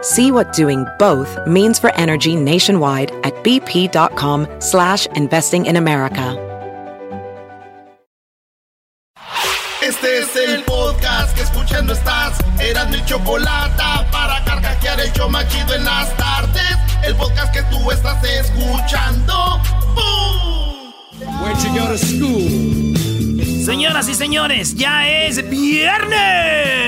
See what doing both means for energy nationwide at bp.com/investing in America. Este es el podcast que escuchando estás. Erasmo y Chocolata, para carcajear el show más chido en las tardes. El podcast que tú estás escuchando. ¡Bum! Where'd you go to school? Señoras y señores, ya es viernes.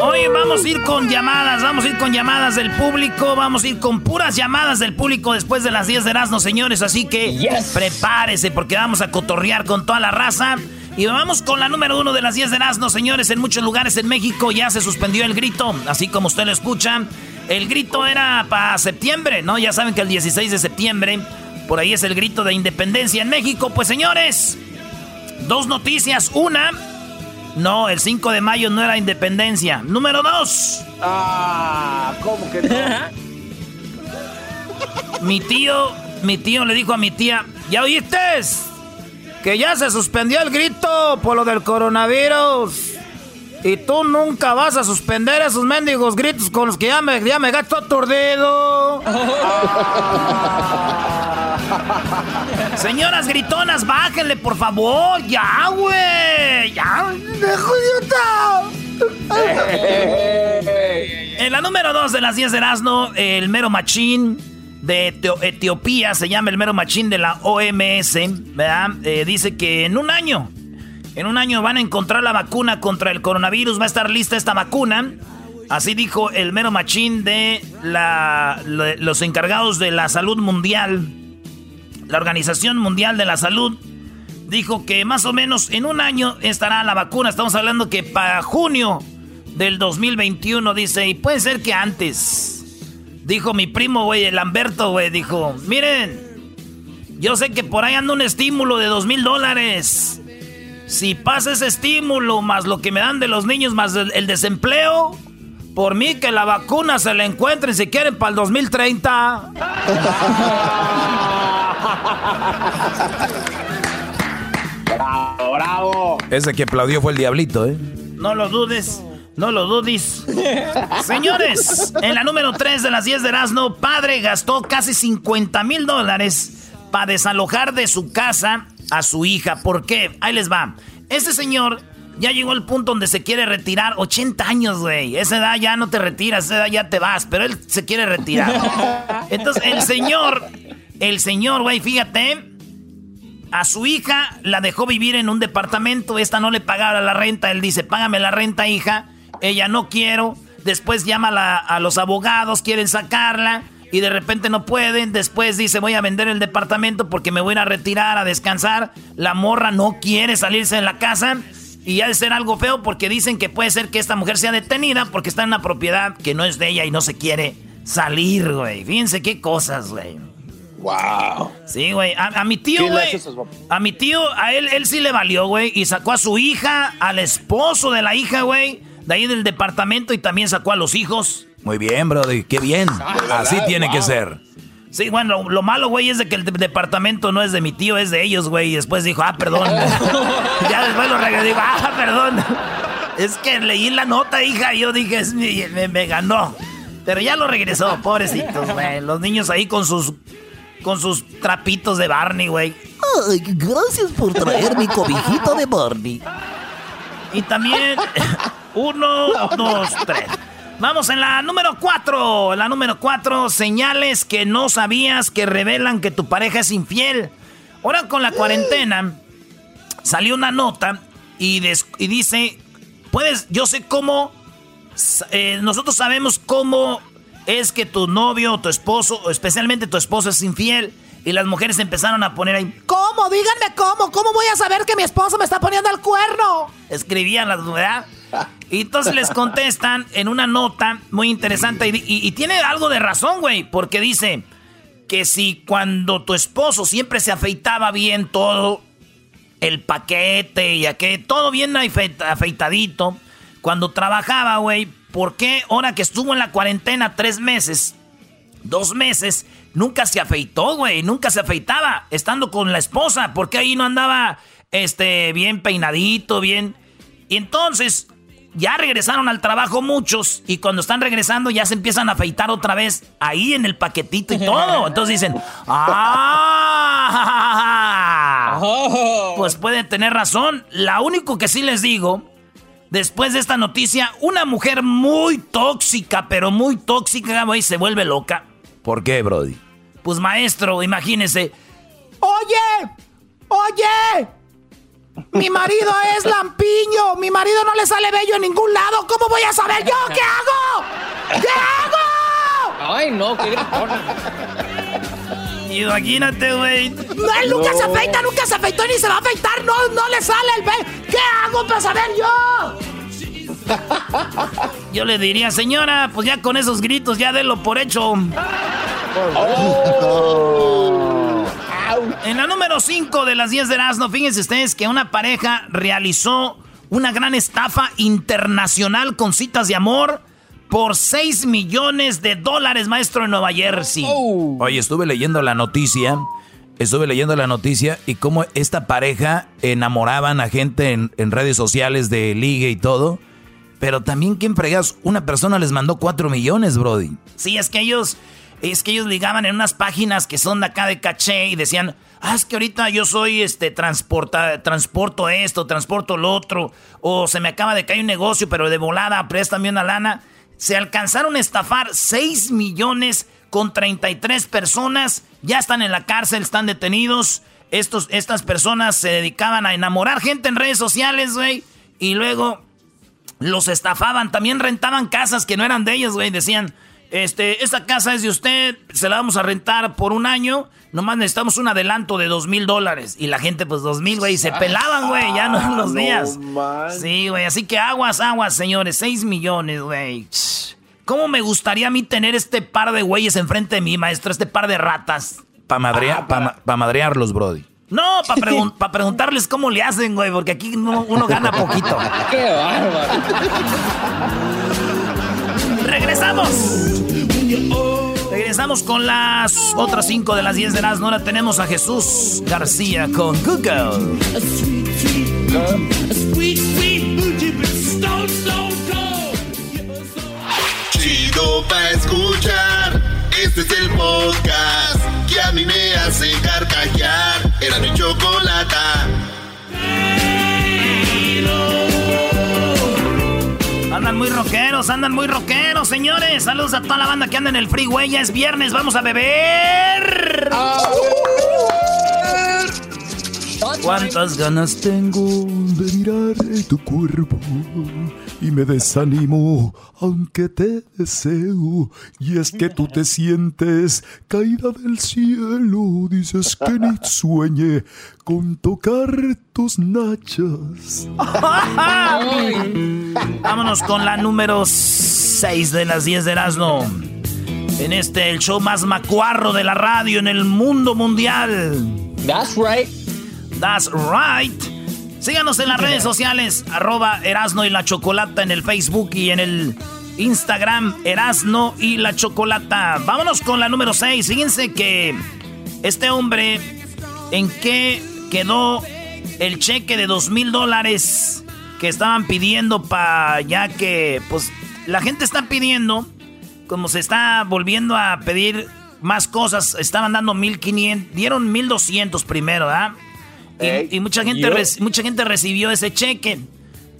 Oye, vamos a ir con llamadas del público, vamos a ir con puras llamadas del público después de las 10 de Erazno, señores, así que yes. Prepárese porque vamos a cotorrear con toda la raza y vamos con la número 1 de las 10 de Erazno, señores. En muchos lugares en México ya se suspendió el grito, así como usted lo escucha. El grito era para septiembre, ¿no? Ya saben que el 16 de septiembre, por ahí es el grito de independencia en México. Pues señores, dos noticias, una... No, el 5 de mayo no era independencia. Número 2. Ah, ¿cómo que no? Mi tío le dijo a mi tía, ¿ya oíste? Que ya se suspendió el grito por lo del coronavirus. Y tú nunca vas a suspender esos mendigos gritos con los que ya me gasto aturdido. Señoras gritonas, bájenle, por favor. Ya, güey. Ya. En la número 2 de las 10 de Erazno, el mero machín de Etiopía, se llama el mero machín de la OMS, ¿verdad? Dice que en un año van a encontrar la vacuna contra el coronavirus. Va a estar lista esta vacuna. Así dijo el mero machín de los encargados de la salud mundial. La Organización Mundial de la Salud dijo que más o menos en un año estará la vacuna. Estamos hablando que para junio del 2021, dice, y puede ser que antes. Dijo mi primo, güey, el Lamberto, güey, dijo, miren, yo sé que por ahí anda un estímulo de $2,000. Si pasa ese estímulo, más lo que me dan de los niños, más el desempleo, por mí que la vacuna se la encuentren si quieren para el 2030. Bravo, bravo. Ese que aplaudió fue el diablito, ¿eh? No lo dudes. Señores, en la número 3 de las 10 de Erazno, padre gastó casi $50,000 para desalojar de su casa a su hija. ¿Por qué? Ahí les va. Este señor ya llegó al punto donde se quiere retirar. 80 años, güey. Esa edad ya no te retiras, esa edad ya te vas. Pero él se quiere retirar. Entonces, el señor, güey, fíjate, a su hija la dejó vivir en un departamento. Esta no le pagaba la renta. Él dice, págame la renta, hija. Ella, no quiero. Después llama a los abogados, quieren sacarla. Y de repente no pueden. Después dice, voy a vender el departamento porque me voy a retirar, a descansar. La morra no quiere salirse de la casa. Y ha de ser algo feo porque dicen que puede ser que esta mujer sea detenida porque está en una propiedad que no es de ella y no se quiere salir, güey. Fíjense qué cosas, güey. Wow. Sí, güey. A mi tío, güey. A mi tío, a él sí le valió, güey. Y sacó a su hija, al esposo de la hija, güey, de ahí del departamento, y también sacó a los hijos. Muy bien, brody. Qué bien. Así tiene wow. Que ser. Sí, bueno, lo malo, güey, es de que el departamento no es de mi tío, es de ellos, güey. Y después dijo, perdón. Ya después lo regalé, digo, perdón. Es que leí la nota, hija, y yo dije, me ganó. Pero ya lo regresó, pobrecitos, güey. Los niños ahí con sus trapitos de Barney, güey. Ay, gracias por traer mi cobijito de Barney. Y también, 1, 2, 3. Vamos en la número 4. La número 4, señales que no sabías que revelan que tu pareja es infiel. Ahora con la cuarentena salió una nota y dice, yo sé cómo, nosotros sabemos cómo es que tu novio o tu esposo, o especialmente tu esposo, es infiel. Y las mujeres empezaron a poner ahí, ¿cómo? Díganme cómo. ¿Cómo voy a saber que mi esposo me está poniendo el cuerno? Escribían las, ¿verdad? Y entonces les contestan en una nota muy interesante. Y tiene algo de razón, güey. Porque dice que si cuando tu esposo siempre se afeitaba bien todo, el paquete y aquel, todo bien afeitadito, cuando trabajaba, güey, ¿por qué ahora que estuvo en la cuarentena 3 meses, 2 meses, nunca se afeitó, güey? Nunca se afeitaba estando con la esposa. ¿Por qué ahí no andaba bien peinadito, bien? Y entonces ya regresaron al trabajo muchos, y cuando están regresando ya se empiezan a afeitar otra vez ahí en el paquetito y todo. Entonces dicen, ¡ah! Pues puede tener razón. Lo único que sí les digo, después de esta noticia, una mujer muy tóxica, pero muy tóxica, güey, se vuelve loca. ¿Por qué, Brody? Pues, maestro, imagínese. ¡Oye! Mi marido es lampiño. Mi marido no le sale vello en ningún lado. ¿Cómo voy a saber yo? ¿Qué hago? Ay, no, qué gritona. Imagínate, güey. Nunca se afeita, nunca se afeitó ni se va a afeitar. No le sale el vello. ¿Qué hago para saber yo? Yo le diría, señora, pues ya con esos gritos, ya denlo por hecho. En la número 5 de las 10 de Erasmo, fíjense ustedes que una pareja realizó una gran estafa internacional con citas de amor por $6 millones, maestro, en Nueva Jersey. Oye, estuve leyendo la noticia y cómo esta pareja enamoraban a gente en redes sociales de ligue y todo. Pero también, ¿quién fregas? Una persona les mandó 4 millones, Brody. Sí, es que ellos ligaban en unas páginas que son de acá de caché y decían, es que ahorita yo soy, transporto esto, transporto lo otro, o se me acaba de caer un negocio, pero de volada, préstame una lana. Se alcanzaron a estafar 6 millones con 33 personas. Ya están en la cárcel, están detenidos. Estas personas se dedicaban a enamorar gente en redes sociales, güey, y luego los estafaban. También rentaban casas que no eran de ellos, güey. Decían, esta casa es de usted, se la vamos a rentar por un año, nomás necesitamos un adelanto de $2,000. Y la gente, pues $2,000, güey, se pelaban, güey, ya no en los días. Man. Sí, güey, así que aguas, señores, 6 millones, güey. ¿Cómo me gustaría a mí tener este par de güeyes enfrente de mí, maestro, este par de ratas? Pa' madrearlos, Brody. No, para preguntarles cómo le hacen, güey, porque aquí uno gana poquito. ¡Qué bárbaro! Regresamos con las otras 5 de las 10 de las 9. Ahora tenemos a Jesús García con Google. Chido pa' escuchar. Este es el podcast que a mí me hace carcajear. Era mi chocolata. Andan muy rockeros, señores. Saludos a toda la banda que anda en el freeway. Ya es viernes, vamos a beber. ¿Cuántas ganas tengo de mirar tu cuerpo? Y me desanimo, aunque te deseo. Y es que tú te sientes caída del cielo. Dices que ni sueñe con tocar tus nachas. Vámonos con la número 6 de las 10 de Erasmo. En el show más macuarro de la radio en el mundo mundial. That's right. Síganos en las redes sociales, @Erasno y la Chocolata en el Facebook y en el Instagram, Erasno y la Chocolata. Vámonos con la número 6. Fíjense que este hombre, ¿en qué quedó el cheque de $2,000 que estaban pidiendo para ya que, pues, la gente está pidiendo, como se está volviendo a pedir más cosas, estaban dando 1,500, dieron 1,200 primero, ¿verdad? Y mucha gente recibió ese cheque,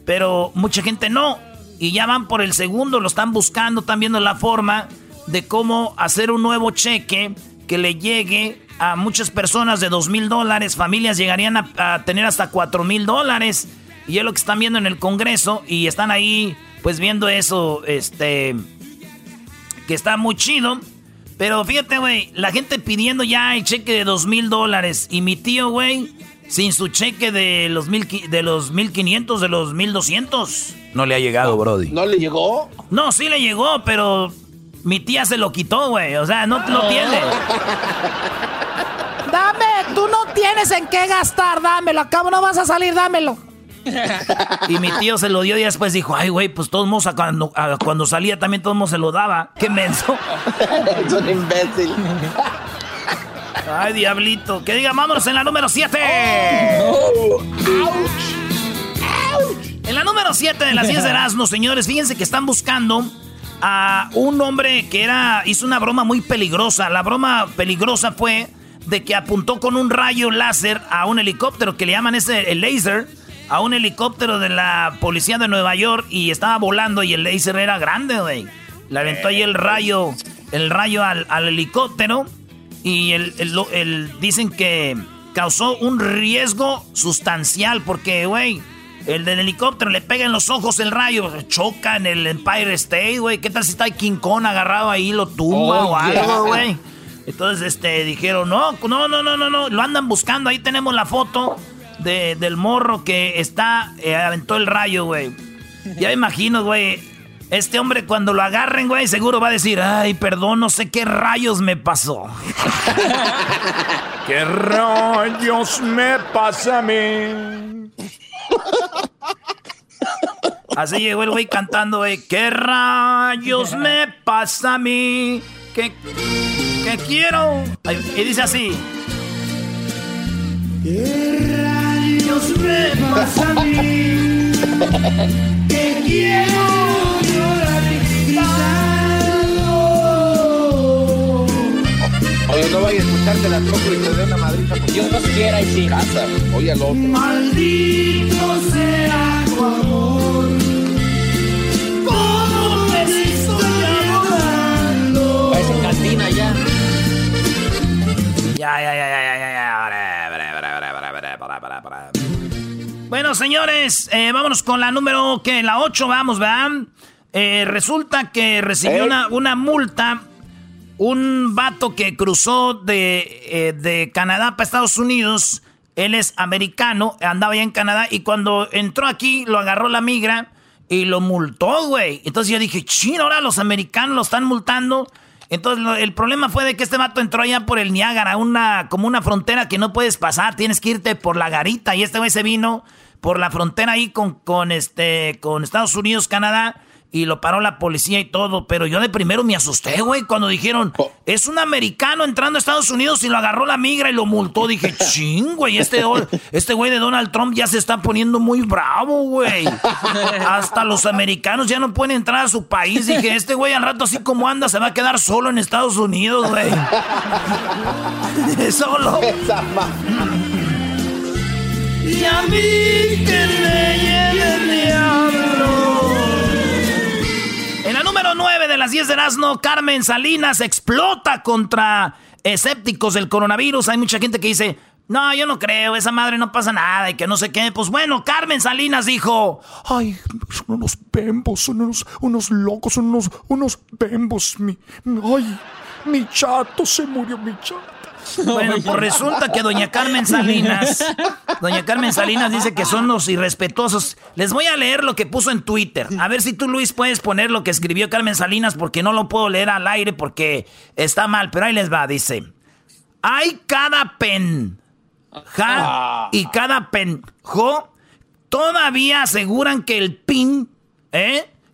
pero mucha gente no. y ya van por el segundo, lo están buscando, están viendo la forma de cómo hacer un nuevo cheque que le llegue a muchas personas de $2,000. Familias llegarían a tener hasta $4,000. Y es lo que están viendo en el Congreso y están ahí pues viendo eso, que está muy chido. Pero fíjate, güey, la gente pidiendo ya el cheque de $2,000. Y mi tío, güey, sin su cheque de los 1,500, de los 1,200. No le ha llegado, Brody. ¿No le llegó? No, sí le llegó, pero mi tía se lo quitó, güey. O sea, no lo tiene. Dame, tú no tienes en qué gastar, dámelo. Al cabo no vas a salir, dámelo. Y mi tío se lo dio y después dijo, ay, güey, pues todos modos cuando salía también todos modos se lo daba. ¡Qué menso! Es un imbécil. Ay, diablito. Que diga, vámonos en la número 7. Oh, no. ¡Auch! ¡Auch! En la número 7 de las 10 de Erasmo, señores, fíjense que están buscando a un hombre que hizo una broma muy peligrosa. La broma peligrosa fue de que apuntó con un rayo láser a un helicóptero, que le llaman el laser, a un helicóptero de la policía de Nueva York, y estaba volando y el láser era grande, güey. Le aventó ahí el rayo al helicóptero y dicen que causó un riesgo sustancial porque, güey, el del helicóptero le pega en los ojos el rayo, choca en el Empire State, güey. ¿Qué tal si está el King Kong agarrado ahí, lo tumba o algo, güey? Entonces, dijeron, no, lo andan buscando. Ahí tenemos la foto del morro que aventó el rayo, güey. Ya me imagino, güey, este hombre cuando lo agarren, güey, seguro va a decir, ay, perdón, no sé qué rayos me pasó. ¿Qué rayos me pasa a mí? Así llegó el güey cantando, güey, ¿qué rayos me pasa a mí? ¿Qué quiero? Y dice así, ¿qué rayos me pasa a mí? Que quiero llorar y gritarlo. Oye, no vayas a escucharte la tropa y te dé una madrita porque Dios no quiera y sin casa. Oye, al otro. Maldito sea tu amor. ¿Cómo me estoy amando? Parece cantina ya. Ya. Bueno, señores, vámonos con la número, ¿qué? La 8, vamos, ¿verdad? Resulta que recibió una multa un vato que cruzó de Canadá para Estados Unidos. Él es americano, andaba ya en Canadá, y cuando entró aquí, lo agarró la migra y lo multó, güey. Entonces yo dije, chino, ahora los americanos lo están multando. Entonces el problema fue de que este vato entró allá por el Niágara, como una frontera que no puedes pasar, tienes que irte por la garita, y este güey se vino por la frontera ahí con Estados Unidos, Canadá, y lo paró la policía y todo. Pero yo de primero me asusté, güey, cuando dijeron, es un americano entrando a Estados Unidos y lo agarró la migra y lo multó. Dije, ching, güey, este güey de Donald Trump ya se está poniendo muy bravo, güey. Hasta los americanos ya no pueden entrar a su país. Dije, este güey al rato así como anda se va a quedar solo en Estados Unidos, güey. Solo. Y a mí que me lleve el diablo. En la número 9 de las 10 de Erasmo, Carmen Salinas explota contra escépticos del coronavirus. Hay mucha gente que dice, no, yo no creo, esa madre no pasa nada y que no sé qué. Pues bueno, Carmen Salinas dijo, ay, son unos bembos, son unos locos, son unos bembos. Mi chato se murió, mi chato. Bueno, pues resulta que Doña Carmen Salinas dice que son los irrespetuosos. Les voy a leer lo que puso en Twitter. A ver si tú, Luis, puedes poner lo que escribió Carmen Salinas, porque no lo puedo leer al aire porque está mal. Pero ahí les va, dice. Hay cada penja y cada penjo todavía aseguran que el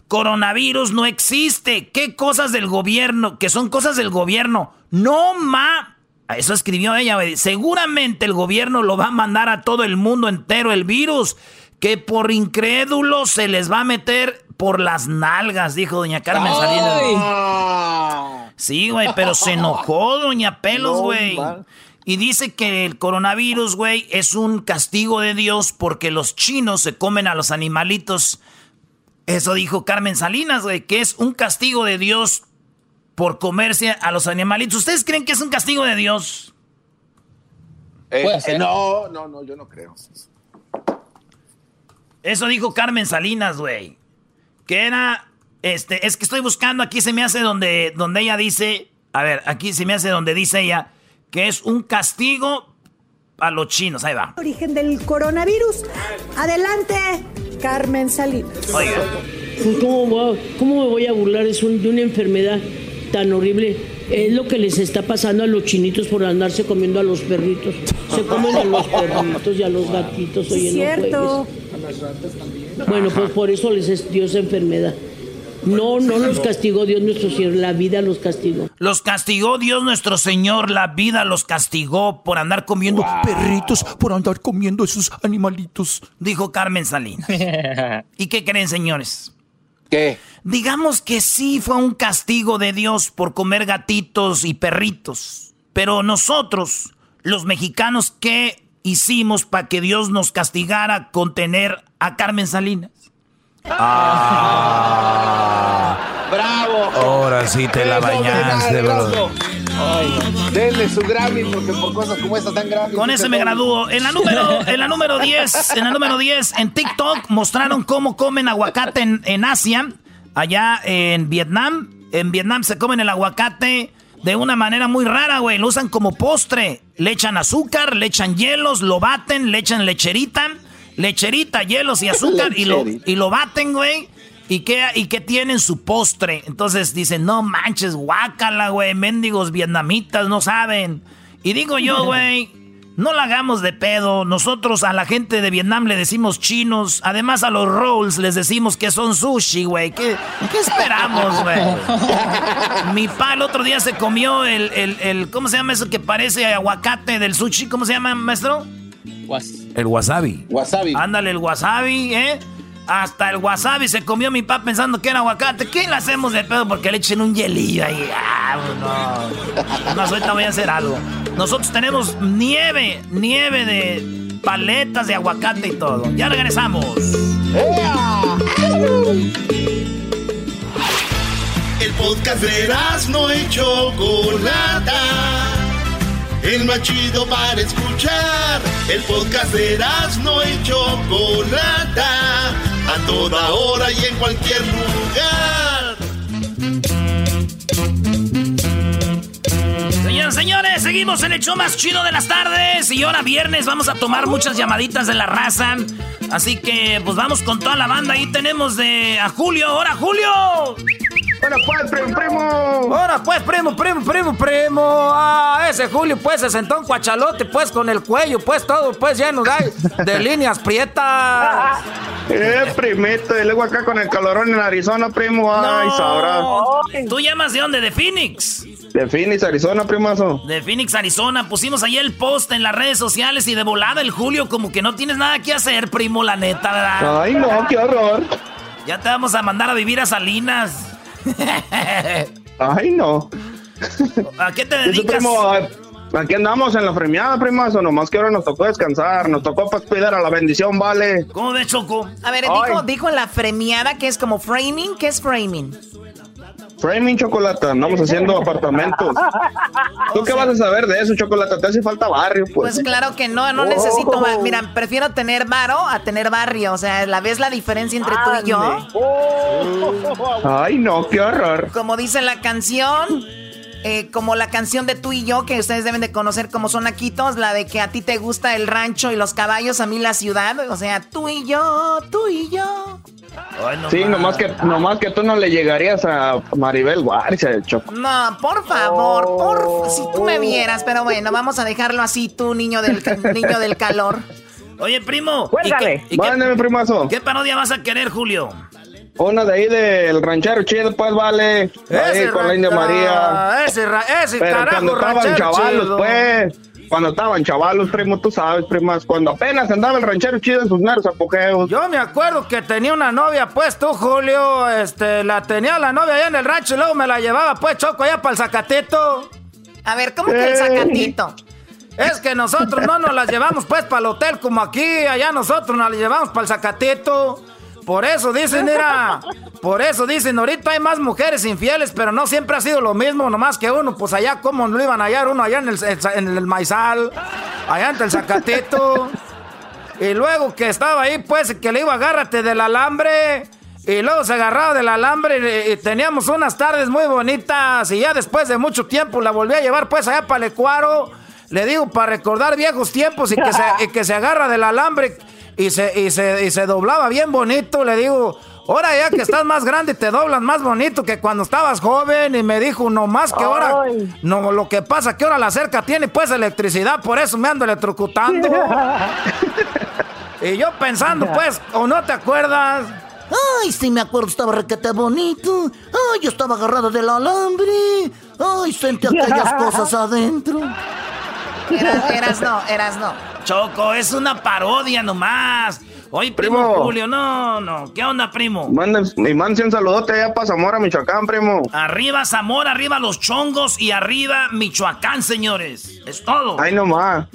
coronavirus no existe. ¿Qué cosas del gobierno? Que son cosas del gobierno. No ma... Eso escribió ella, güey. Seguramente el gobierno lo va a mandar a todo el mundo entero el virus, que por incrédulos se les va a meter por las nalgas, dijo Doña Carmen Salinas. Güey. Sí, güey, pero se enojó Doña Pelos, güey. Y dice que el coronavirus, güey, es un castigo de Dios porque los chinos se comen a los animalitos Eso dijo Carmen Salinas, güey, que es un castigo de Dios por comerse a los animalitos. ¿Ustedes creen que es un castigo de Dios? No, yo no creo. Eso dijo Carmen Salinas, güey. Que era, es que estoy buscando, aquí se me hace donde ella dice, a ver, aquí se me hace donde dice ella que es un castigo a los chinos, ahí va. Origen del coronavirus. Adelante, Carmen Salinas. Oiga. ¿Cómo me voy a burlar de una enfermedad tan horrible? Es lo que les está pasando a los chinitos por andarse comiendo a los perritos. Se comen a los perritos y a los gatitos. Oye, cierto. A las ratas también. Bueno, pues por eso les dio esa enfermedad. No los castigó Dios nuestro Señor, la vida los castigó. Los castigó Dios nuestro Señor, la vida los castigó por andar comiendo perritos, por andar comiendo esos animalitos, dijo Carmen Salinas. ¿Y qué creen, señores? ¿Qué? Digamos que sí fue un castigo de Dios por comer gatitos y perritos, pero nosotros, los mexicanos, ¿qué hicimos para que Dios nos castigara con tener a Carmen Salinas? ¡Bravo! Ahora sí te la bañaste, bro. Denle su Grammy porque por cosas como esta tan graves. Con ese me gradúo. En la número 10, en TikTok mostraron cómo comen aguacate en Asia. Allá en Vietnam. En Vietnam se comen el aguacate de una manera muy rara, güey. Lo usan como postre. Le echan azúcar, le echan hielos, lo baten, le echan lecherita, hielos y azúcar y lo baten, güey. ¿Y qué tienen su postre? Entonces dicen, no manches, guácala, güey, mendigos vietnamitas, no saben. Y digo yo, güey, no la hagamos de pedo. Nosotros a la gente de Vietnam le decimos chinos. Además a los rolls les decimos que son sushi, güey. ¿Qué esperamos, güey? Mi pa el otro día se comió el ¿cómo se llama eso que parece aguacate del sushi? ¿Cómo se llama, maestro? El wasabi. Ándale, el wasabi, ¿eh? Hasta el wasabi se comió mi papá pensando que era aguacate. ¿Qué le hacemos de pedo? Porque le echen un hielillo ahí. No, ahorita voy a hacer algo. Nosotros tenemos nieve de paletas de aguacate y todo. Ya regresamos. El podcast de Erazno y Chocolata, el más chido para escuchar. El podcast de Erazno y Chocolata, a toda hora y en cualquier lugar. Señores, seguimos en el show más chido de las tardes. Y ahora viernes vamos a tomar muchas llamaditas de la raza. Así que pues vamos con toda la banda. Ahí tenemos a Julio. ¡Hola, Julio! ¡Hola, pues, primo! ¡Hola, pues, primo! ¡Ah, ese Julio, pues, se sentó en cuachalote, pues, con el cuello, pues, todo, pues, lleno de líneas prietas! Primito, y luego acá con el calorón en Arizona, primo, ¡ay, no, sabrás! ¿Tú llamas de dónde? ¿De Phoenix? De Phoenix, Arizona, primazo. De Phoenix, Arizona. Pusimos ahí el post en las redes sociales y de volada el Julio, como que no tienes nada que hacer, primo, la neta, ¿verdad? ¡Ay, no, qué horror! Ya te vamos a mandar a vivir a Salinas. Ay, no. ¿A qué te dedicas? Primo, aquí andamos en la fremeada, primazo. Nomás que ahora nos tocó descansar. Nos tocó cuidar a la bendición, vale. ¿Cómo ves, Choco? A ver, dijo la fremeada, que es como framing. ¿Qué es framing? Framing, Chocolata. Andamos haciendo apartamentos. ¿Tú qué vas a saber de eso, Chocolata? Te hace falta barrio, pues. Pues claro que no, necesito. Mira, prefiero tener varo a tener barrio. O sea, ¿la ves la diferencia entre tú y yo? Ay, no, qué horror. Como dice la canción, como la canción de Tú y Yo, que ustedes deben de conocer como son naquitos, la de que a ti te gusta el rancho y los caballos, a mí la ciudad. O sea, tú y yo, tú y yo. Ay, no, sí, nomás que tú no le llegarías a Maribel Guardia, el Choco. No, por favor, si tú me vieras, pero bueno, vamos a dejarlo así, tú, niño del calor. Oye, primo, cuéntale. Mándame, primazo. ¿Qué parodia vas a querer, Julio? Una de ahí del ranchero chido, pues, vale. Ahí con la India María. Ese pero carajo, cuando estaban chavalos, chido. Pues. Cuando estaban chavalos, primo, tú sabes, primas, cuando apenas andaba el ranchero chido en sus meros apogeos. Yo me acuerdo que tenía una novia, pues, tú, Julio, la novia allá en el rancho y luego me la llevaba, pues, Choco, allá para el Zacatito. A ver, ¿cómo que el Zacatito? Es que nosotros no nos las llevamos, pues, para el hotel como aquí, allá nosotros nos las llevamos para el Zacatito. Por eso dicen, mira, por eso dicen, ahorita hay más mujeres infieles, pero no siempre ha sido lo mismo, nomás que uno, pues allá, ¿cómo lo iban a hallar uno allá en el maizal? Allá ante el Zacatito. Y luego que estaba ahí, pues, que le iba, agárrate del alambre. Y luego se agarraba del alambre y teníamos unas tardes muy bonitas. Y ya después de mucho tiempo la volví a llevar, pues, allá para Lecuaro. Le digo, para recordar viejos tiempos y que se agarra del alambre y se doblaba bien bonito. Le digo, ahora ya que estás más grande te doblas más bonito que cuando estabas joven. Y me dijo, no más que ahora, no, lo que pasa que ahora la cerca tiene, pues, electricidad. Por eso me ando electrocutando. Y yo pensando, pues, ¿o no te acuerdas? Ay, sí me acuerdo, estaba requete bonito. Ay, yo estaba agarrado del alambre. Ay, sentí aquellas cosas adentro. Eras no. Choco, es una parodia nomás. Oye, primo Julio, no. ¿Qué onda, primo? Manden un saludote allá para Zamora, Michoacán, primo. Arriba Zamora, arriba los chongos y arriba Michoacán, señores. Es todo. Ahí nomás.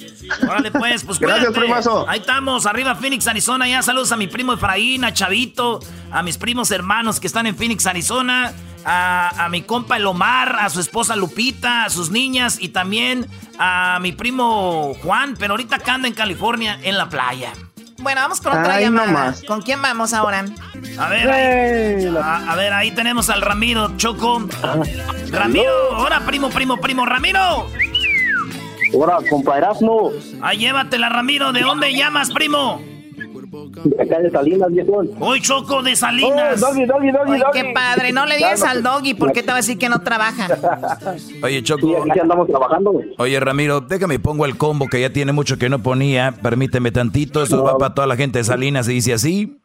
Órale, pues gracias, primazo. Ahí estamos, arriba Phoenix, Arizona. Ya saludos a mi primo Efraín, a Chavito, a mis primos hermanos que están en Phoenix, Arizona. A mi compa El Omar, a su esposa Lupita, a sus niñas y también a mi primo Juan, pero ahorita que anda en California, en la playa. Bueno, vamos con otra llamada. No, ¿con quién vamos ahora? A ver, ahí tenemos al Ramiro, Choco. Ramiro, ahora primo. Ramiro. Ahora, compadrazno. Ahí llévatela, Ramiro. ¿De dónde llamas, primo? De acá de Salinas, viejón. Hoy, Choco, de Salinas. Oh, doggy. Oye, qué padre, no le digas al doggy porque te va a decir que no trabaja. Oye, Choco. Sí, aquí andamos trabajando, güey. Oye, Ramiro, déjame pongo el combo que ya tiene mucho que no ponía. Permíteme tantito, eso va para toda la gente de Salinas y dice así.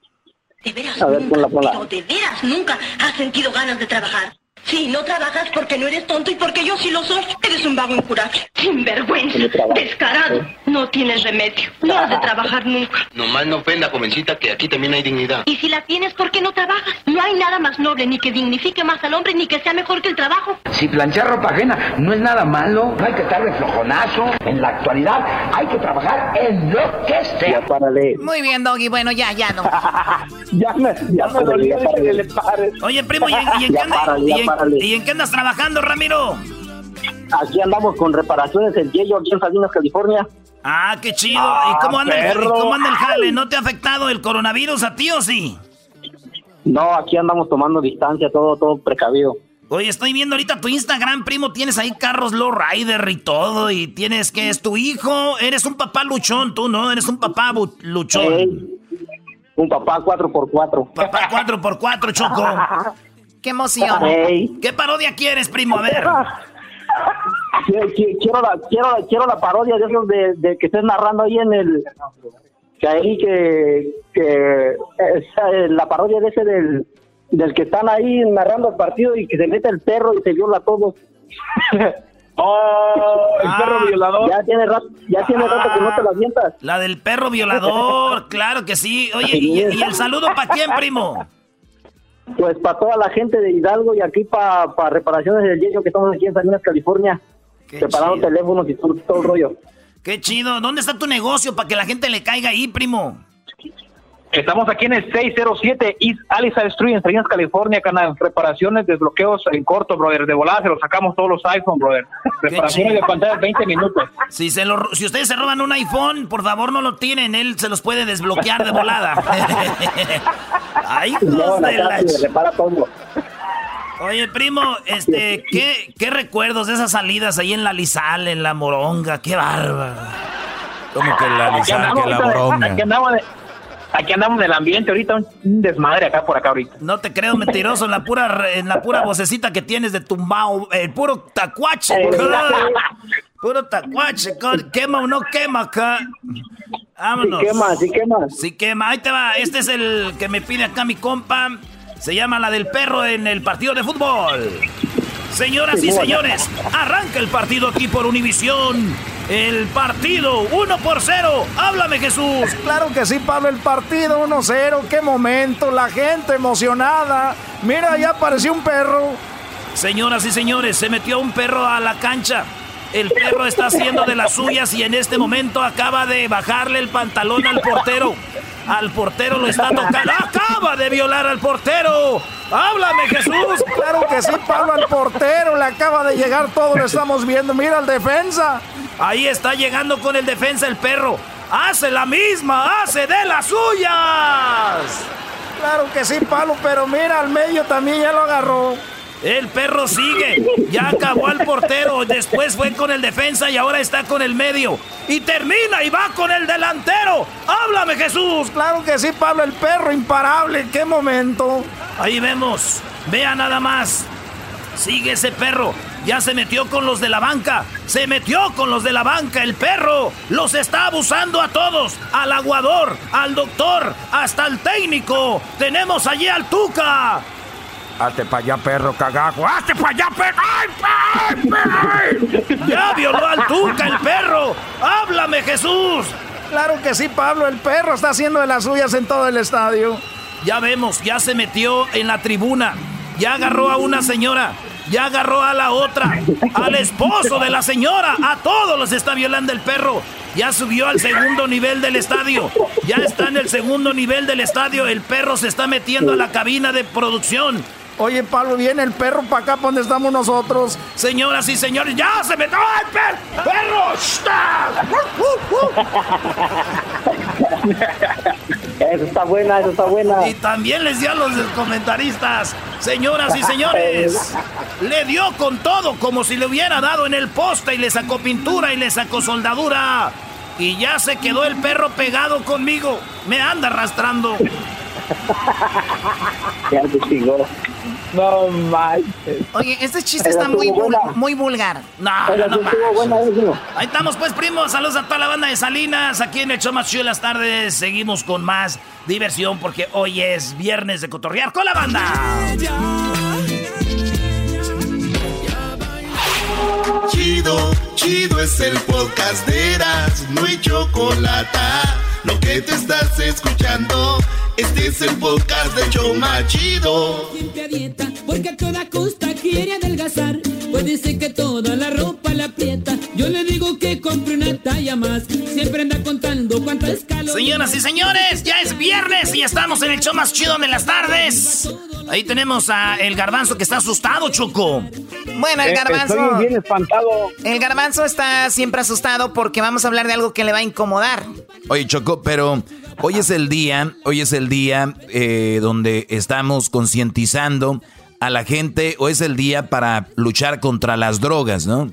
De veras, a ver, nunca, ponla. Pero de veras nunca has sentido ganas de trabajar. Sí, no trabajas porque no eres tonto y porque yo sí lo soy. Eres un vago incurable, sinvergüenza, descarado. No tienes remedio, no has de trabajar nunca. Nomás no ofenda, jovencita, que aquí también hay dignidad. Y si la tienes, ¿por qué no trabajas? No hay nada más noble, ni que dignifique más al hombre, ni que sea mejor que el trabajo. Si planchar ropa ajena no es nada malo, no hay que estar de flojonazo. En la actualidad hay que trabajar en lo que sea. Ya párale. Muy bien, Doggy, bueno, ya, no. Ya párale. Oye, primo, ¿Y en qué andas trabajando, Ramiro? Aquí andamos con reparaciones en Yello, aquí en Salinas, California. Ah, qué chido. Ah, ¿y cómo anda el jale? ¿No te ha afectado el coronavirus a ti o sí? No, aquí andamos tomando distancia, todo precavido. Oye, estoy viendo ahorita tu Instagram, primo. Tienes ahí carros lowrider y todo. Y tienes que es tu hijo. Eres un papá luchón, tú, ¿no? Eres un papá luchón. Un papá 4x4. Papá 4x4, Choco. ¡Qué emoción! Hey. ¿Qué parodia quieres, primo? A ver. Quiero la parodia de esos de que estés narrando ahí en el... La parodia de ese del que están ahí narrando el partido y que se mete el perro y se viola todo. ¡Oh! ¡El perro violador! Ya tiene rato que no te las mientas. La del perro violador, claro que sí. Oye, ¿y el saludo para quién, primo? Pues para toda la gente de Hidalgo y aquí para reparaciones del Yello que estamos aquí en Salinas, California. Qué preparando chido. Teléfonos y todo el rollo. Qué chido. ¿Dónde está tu negocio para que la gente le caiga ahí, primo? Estamos aquí en el 607 East Alisa Street en Salinas, California, canal. Reparaciones, desbloqueos en corto, brother. De volada se los sacamos todos los iPhone, brother. Reparaciones de pantalla 20 minutos. Si ustedes se roban un iPhone, por favor no lo tiren. Él se los puede desbloquear de volada. Ay, no, repara todo. Oye, primo, ¿qué recuerdos de esas salidas ahí en la Lizal, en la Moronga? ¡Qué bárbaro! ¿Cómo que la Lizal, que la Moronga? Aquí andamos en el ambiente, ahorita un desmadre acá por acá ahorita. No te creo, mentiroso, en la pura vocecita que tienes de tumbao, el puro tacuache. Puro tacuache, quema o no quema acá. Vámonos. Sí quema. Ahí te va, este es el que me pide acá mi compa. Se llama la del perro en el partido de fútbol. Señoras y señores, arranca el partido aquí por Univisión. El partido 1-0. Háblame, Jesús. Claro que sí, Pablo. El partido 1-0. Qué momento. La gente emocionada. Mira, ya apareció un perro. Señoras y señores, se metió un perro a la cancha. El perro está haciendo de las suyas y en este momento acaba de bajarle el pantalón al portero. Al portero lo está tocando. ¡Acaba de violar al portero! ¡Háblame, Jesús! Claro que sí, Pablo, al portero le acaba de llegar todo, lo estamos viendo. Mira al defensa. Ahí está llegando con el defensa el perro. ¡Hace la misma! ¡Hace de las suyas! Claro que sí, Pablo, pero mira, al medio también ya lo agarró. El perro sigue, ya acabó al portero, después fue con el defensa y ahora está con el medio. Y termina y va con el delantero. ¡Háblame, Jesús! Claro que sí, Pablo, el perro imparable, ¡qué momento! Ahí vemos, vea nada más. Sigue ese perro, ya se metió con los de la banca. Se metió con los de la banca, el perro. Los está abusando a todos, al aguador, al doctor, hasta al técnico. Tenemos allí al Tuca. ¡Hazte para allá, perro cagajo! ¡Hazte para allá, perro! ¡Ay, ya violó al Tuca, el perro! ¡Háblame, Jesús! Claro que sí, Pablo. El perro está haciendo de las suyas en todo el estadio. Ya vemos, ya se metió en la tribuna. Ya agarró a una señora. Ya agarró a la otra. Al esposo de la señora. A todos los está violando el perro. Ya subió al segundo nivel del estadio. Ya está en el segundo nivel del estadio. El perro se está metiendo a la cabina de producción. Oye, Pablo, viene el perro para acá, ¿para dónde estamos nosotros? Señoras y señores, ¡ya se metió! ¡Ay, perro! Eso está buena, eso está buena. Y también les dio a los comentaristas. Señoras y señores, le dio con todo, como si le hubiera dado en el poste, y le sacó pintura y le sacó soldadura. Y ya se quedó el perro pegado conmigo. Me anda arrastrando. Ya te sigo. No manches. Oye, este chiste está muy vulgar. No manches. Ahí estamos pues, primo. Saludos a toda la banda de Salinas. Aquí en el show más chido de las tardes. Seguimos con más diversión porque hoy es viernes de cotorrear con la banda. Chido, chido es el podcast de Erazno y Chocolata. Lo que te estás escuchando, este es el podcast de Choma Chido. Siempre a dieta, porque a toda costa quiere adelgazar. Pues dice que toda la ropa la aprieta. Yo le digo que compre una talla más. Siempre anda contando cuántas calorías. Señoras y señores, ya es viernes y estamos en el show más chido de las tardes. Ahí tenemos a el Garbanzo que está asustado, Choco. Bueno, el Garbanzo... Estoy bien espantado. El Garbanzo está siempre asustado porque vamos a hablar de algo que le va a incomodar. Oye, Choco, pero hoy es el día donde estamos concientizando a la gente, o es el día para luchar contra las drogas, ¿no?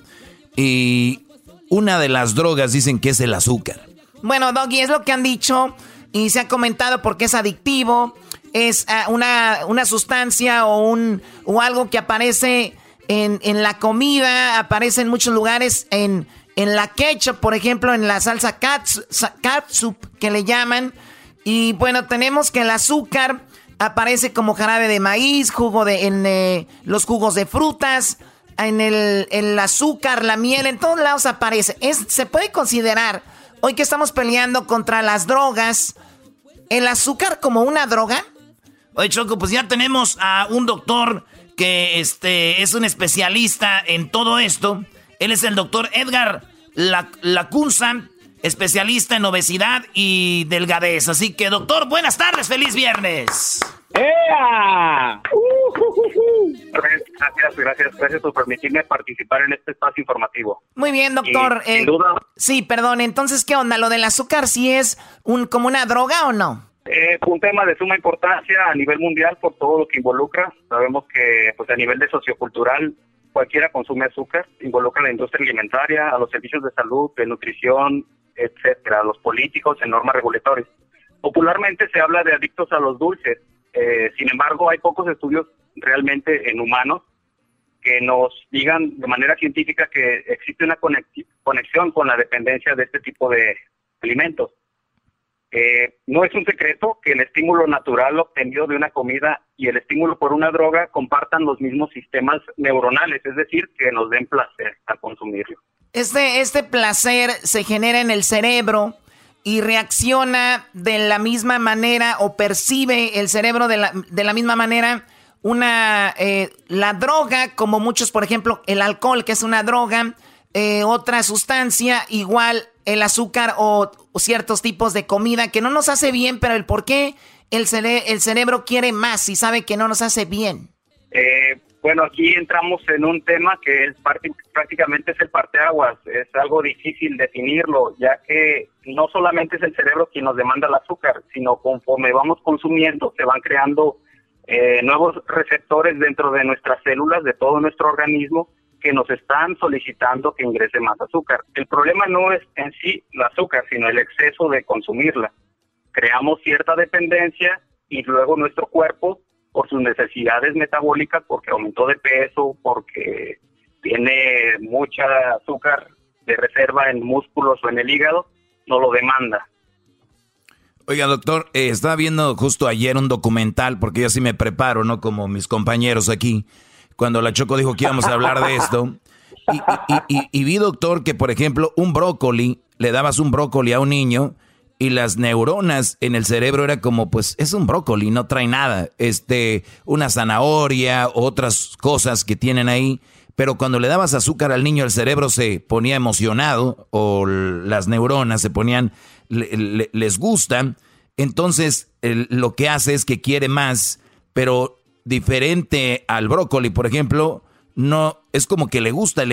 Y una de las drogas dicen que es el azúcar. Bueno, Doggy, es lo que han dicho y se ha comentado porque es adictivo, es una sustancia o algo que aparece en la comida, aparece en muchos lugares, en la ketchup, por ejemplo, en la salsa catsup que le llaman. Y bueno, tenemos que el azúcar aparece como jarabe de maíz, los jugos de frutas, en el azúcar, la miel, en todos lados aparece. Se puede considerar, hoy que estamos peleando contra las drogas, el azúcar como una droga. Oye, Choco, pues ya tenemos a un doctor que es un especialista en todo esto. Él es el doctor Edgar Lacunza, especialista en obesidad y delgadez. Así que, doctor, buenas tardes, feliz viernes. ¡Ea! Gracias por permitirme participar en este espacio informativo. Muy bien, doctor. Sin duda. Sí, perdón, entonces, ¿qué onda? ¿Lo del azúcar sí es como una droga o no? Un tema de suma importancia a nivel mundial por todo lo que involucra. Sabemos que pues a nivel de sociocultural, cualquiera consume azúcar, involucra a la industria alimentaria, a los servicios de salud, de nutrición, etcétera, a los políticos en normas regulatorias. Popularmente se habla de adictos a los dulces, sin embargo hay pocos estudios realmente en humanos que nos digan de manera científica que existe una conexión con la dependencia de este tipo de alimentos. No es un secreto que el estímulo natural obtenido de una comida y el estímulo por una droga compartan los mismos sistemas neuronales, es decir, que nos den placer al consumirlo. Este placer se genera en el cerebro y reacciona de la misma manera, o percibe el cerebro de la misma manera la droga, como muchos, por ejemplo, el alcohol, que es una droga, otra sustancia, igual el azúcar o ciertos tipos de comida que no nos hace bien, pero el por qué el cerebro quiere más y sabe que no nos hace bien. Bueno, aquí entramos en un tema que es prácticamente es el parteaguas. Es algo difícil definirlo, ya que no solamente es el cerebro quien nos demanda el azúcar, sino conforme vamos consumiendo se van creando nuevos receptores dentro de nuestras células, de todo nuestro organismo, que nos están solicitando que ingrese más azúcar. El problema no es en sí el azúcar, sino el exceso de consumirla. Creamos cierta dependencia y luego nuestro cuerpo, por sus necesidades metabólicas, porque aumentó de peso, porque tiene mucha azúcar de reserva en músculos o en el hígado, no lo demanda. Oiga, doctor, estaba viendo justo ayer un documental, porque yo sí me preparo, ¿no? Como mis compañeros aquí, cuando la Choco dijo que íbamos a hablar de esto. Y vi, doctor, que, por ejemplo, un brócoli, le dabas un brócoli a un niño y las neuronas en el cerebro era como, pues, es un brócoli, no trae nada. Una zanahoria, otras cosas que tienen ahí. Pero cuando le dabas azúcar al niño, el cerebro se ponía emocionado o las neuronas se ponían, les gusta. Entonces, lo que hace es que quiere más, pero diferente al brócoli, por ejemplo, no es como que le gusta,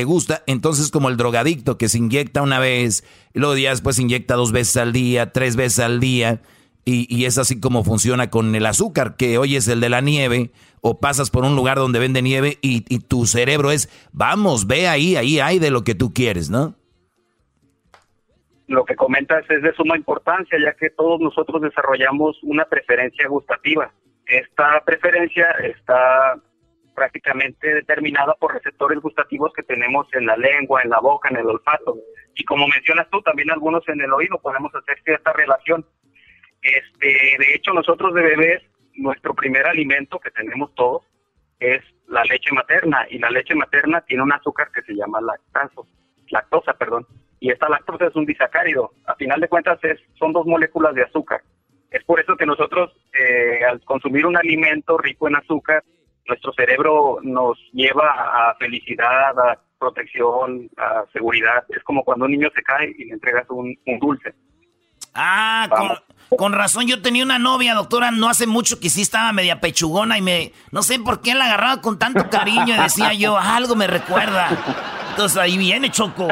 entonces como el drogadicto que se inyecta una vez, y luego días después se inyecta 2 veces al día, 3 veces al día, y es así como funciona con el azúcar, que hoy es el de la nieve, o pasas por un lugar donde vende nieve y tu cerebro es, vamos, ve ahí hay de lo que tú quieres, ¿no? Lo que comentas es de suma importancia, ya que todos nosotros desarrollamos una preferencia gustativa. Esta preferencia está prácticamente determinada por receptores gustativos que tenemos en la lengua, en la boca, en el olfato. Y como mencionas tú, también algunos en el oído podemos hacer cierta relación. De hecho, nosotros de bebés, nuestro primer alimento que tenemos todos es la leche materna. Y la leche materna tiene un azúcar que se llama lactosa. Y esta lactosa es un disacárido. A final de cuentas son 2 moléculas de azúcar. Es por eso que nosotros, al consumir un alimento rico en azúcar, nuestro cerebro nos lleva a felicidad, a protección, a seguridad. Es como cuando un niño se cae y le entregas un dulce. Ah, con razón. Yo tenía una novia, doctora, no hace mucho, que sí estaba media pechugona y no sé por qué la agarraba con tanto cariño y decía yo, algo me recuerda. Entonces ahí viene, Choco.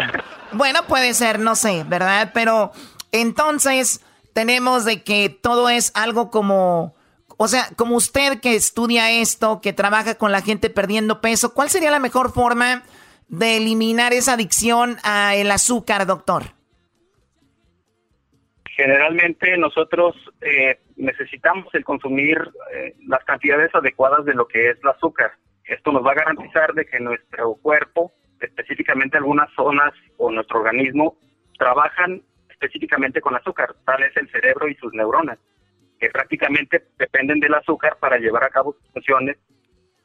Bueno, puede ser, no sé, ¿verdad? Pero entonces tenemos de que todo es algo como... O sea, como usted que estudia esto, que trabaja con la gente perdiendo peso, ¿cuál sería la mejor forma de eliminar esa adicción al azúcar, doctor? Generalmente nosotros necesitamos el consumir las cantidades adecuadas de lo que es el azúcar. Esto nos va a garantizar de que nuestro cuerpo, específicamente algunas zonas o nuestro organismo, trabajan específicamente con azúcar, tal es el cerebro y sus neuronas, que prácticamente dependen del azúcar para llevar a cabo sus funciones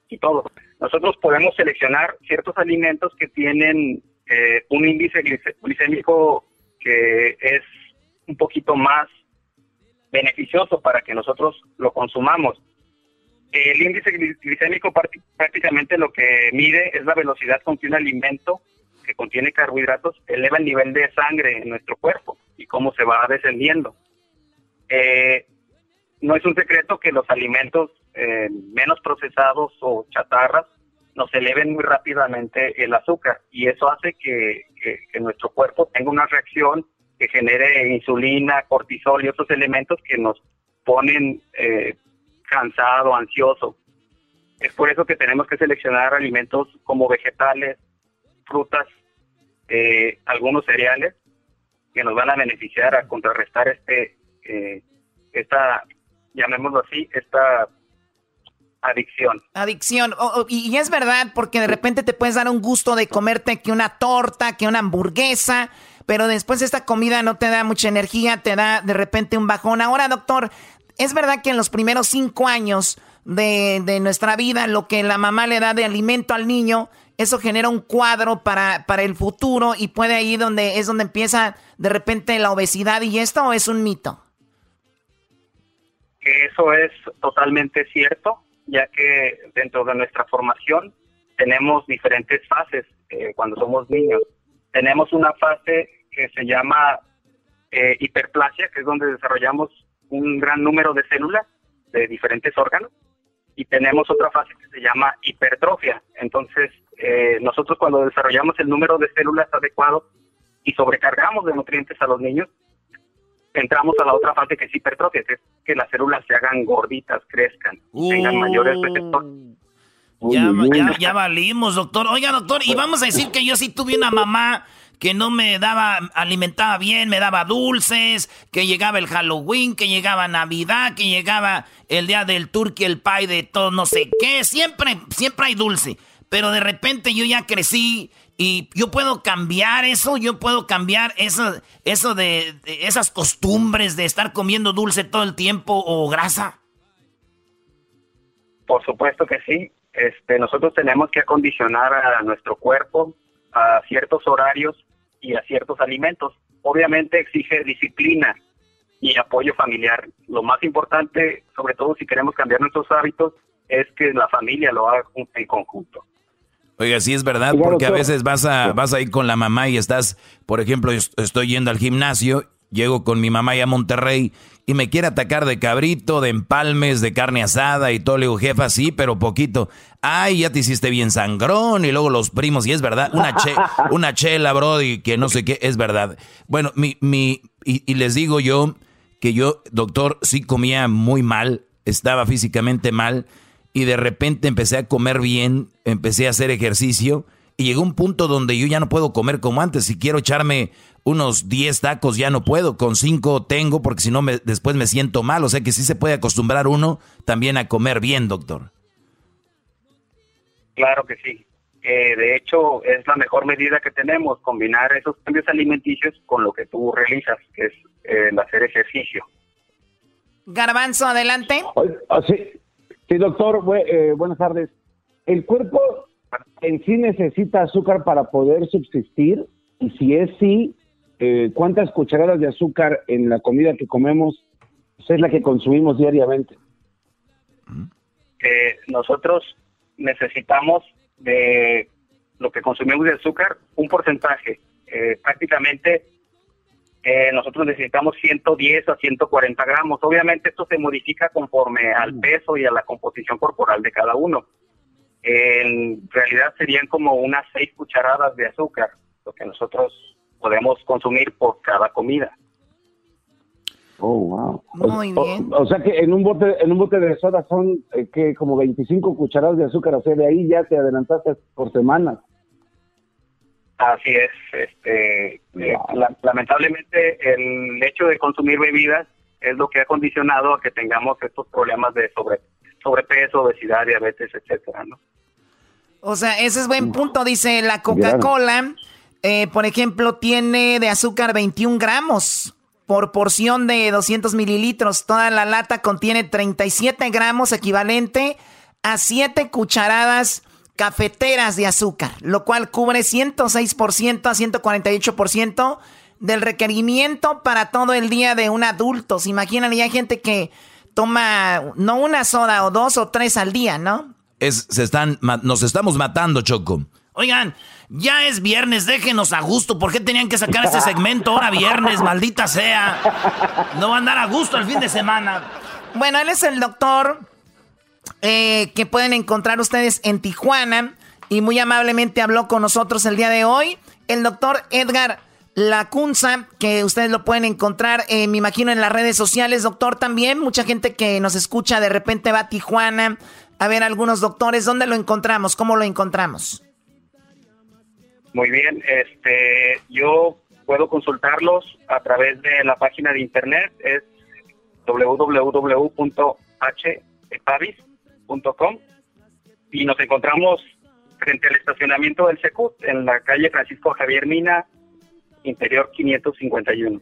y todo. Nosotros podemos seleccionar ciertos alimentos que tienen un índice glicémico que es un poquito más beneficioso para que nosotros lo consumamos. El índice glicémico prácticamente lo que mide es la velocidad con que un alimento que contiene carbohidratos eleva el nivel de sangre en nuestro cuerpo y cómo se va descendiendo. No es un secreto que los alimentos menos procesados o chatarras nos eleven muy rápidamente el azúcar y eso hace que nuestro cuerpo tenga una reacción que genere insulina, cortisol y otros elementos que nos ponen cansado, ansioso. Es por eso que tenemos que seleccionar alimentos como vegetales, frutas, algunos cereales que nos van a beneficiar a contrarrestar esta, llamémoslo así, esta adicción. Adicción. Y es verdad, porque de repente te puedes dar un gusto de comerte que una torta, que una hamburguesa, pero después esta comida no te da mucha energía, te da de repente un bajón. Ahora, doctor, es verdad que en los primeros 5 años de nuestra vida, lo que la mamá le da de alimento al niño, eso genera un cuadro para el futuro y puede ahí donde empieza de repente la obesidad y esto, ¿o es un mito? Que eso es totalmente cierto, ya que dentro de nuestra formación tenemos diferentes fases cuando somos niños. tenemos una fase que se llama hiperplasia, que es donde desarrollamos un gran número de células de diferentes órganos, y tenemos otra fase que se llama hipertrofia. Entonces, nosotros cuando desarrollamos el número de células adecuado y sobrecargamos de nutrientes a los niños, entramos a la otra fase que es hipertrofia, que es que las células se hagan gorditas, crezcan, tengan mayores receptores. Ya valimos, doctor. Oiga, doctor, y vamos a decir que yo sí tuve una mamá que no me daba, alimentaba bien, me daba dulces, que llegaba el Halloween, que llegaba Navidad, que llegaba el día del turkey, el pie de todo, no sé qué. Siempre hay dulce. Pero de repente yo ya crecí y yo puedo cambiar eso, yo puedo cambiar eso de esas costumbres de estar comiendo dulce todo el tiempo o grasa. Por supuesto que sí. Nosotros tenemos que acondicionar a nuestro cuerpo a ciertos horarios y a ciertos alimentos. Obviamente exige disciplina y apoyo familiar. Lo más importante, sobre todo si queremos cambiar nuestros hábitos, es que la familia lo haga en conjunto. Oiga, sí es verdad, porque a veces vas a ir con la mamá y estás, por ejemplo, estoy yendo al gimnasio, llego con mi mamá ya a Monterrey y me quiere atacar de cabrito, de empalmes, de carne asada y todo. Le digo, jefa, sí, pero poquito. Ay, ya te hiciste bien sangrón. Y luego los primos, y es verdad, una chela, brody, que no sé qué, es verdad. Bueno, y les digo yo que yo, doctor, sí comía muy mal, estaba físicamente mal, y de repente empecé a comer bien, empecé a hacer ejercicio, y llegó un punto donde yo ya no puedo comer como antes. Si quiero echarme unos 10 tacos ya no puedo, con 5 tengo, porque si no después me siento mal. O sea que sí se puede acostumbrar uno también a comer bien, doctor. Claro que sí. De hecho, es la mejor medida que tenemos, combinar esos cambios alimenticios con lo que tú realizas, que es el hacer ejercicio. Garbanzo, adelante. Sí, doctor, buenas tardes. ¿El cuerpo en sí necesita azúcar para poder subsistir? Y si es sí, ¿cuántas cucharadas de azúcar en la comida que comemos es la que consumimos diariamente? Nosotros necesitamos de lo que consumimos de azúcar un porcentaje. Prácticamente nosotros necesitamos 110 a 140 gramos. Obviamente esto se modifica conforme al peso y a la composición corporal de cada uno. En realidad serían como unas 6 cucharadas de azúcar lo que nosotros podemos consumir por cada comida. Oh, wow. Muy bien. O sea que en un bote de soda son que como 25 cucharadas de azúcar, o sea, de ahí ya te adelantaste por semana. Así es. Wow. Lamentablemente el hecho de consumir bebidas es lo que ha condicionado a que tengamos estos problemas de sobrepeso, obesidad, diabetes, etcétera, ¿no? O sea, ese es buen punto. Dice la Coca-Cola, por ejemplo, tiene de azúcar 21 gramos por porción de 200 mililitros. Toda la lata contiene 37 gramos, equivalente a 7 cucharadas cafeteras de azúcar, lo cual cubre 106% a 148% del requerimiento para todo el día de un adulto. Se imaginan, hay gente que toma no una soda o 2 o 3 al día, ¿no? Nos estamos matando, Choco. Oigan, ya es viernes, déjenos a gusto. ¿Por qué tenían que sacar este segmento ahora viernes? Maldita sea. No va a andar a gusto el fin de semana. Bueno, él es el doctor que pueden encontrar ustedes en Tijuana. Y muy amablemente habló con nosotros el día de hoy. El doctor Edgar Lacunza, que ustedes lo pueden encontrar, me imagino, en las redes sociales. Doctor, también mucha gente que nos escucha de repente va a Tijuana a ver algunos doctores. ¿Dónde lo encontramos? ¿Cómo lo encontramos? Muy bien, yo puedo consultarlos a través de la página de internet, es www.hepavis.com, y nos encontramos frente al estacionamiento del Secut, en la calle Francisco Javier Mina, interior 551.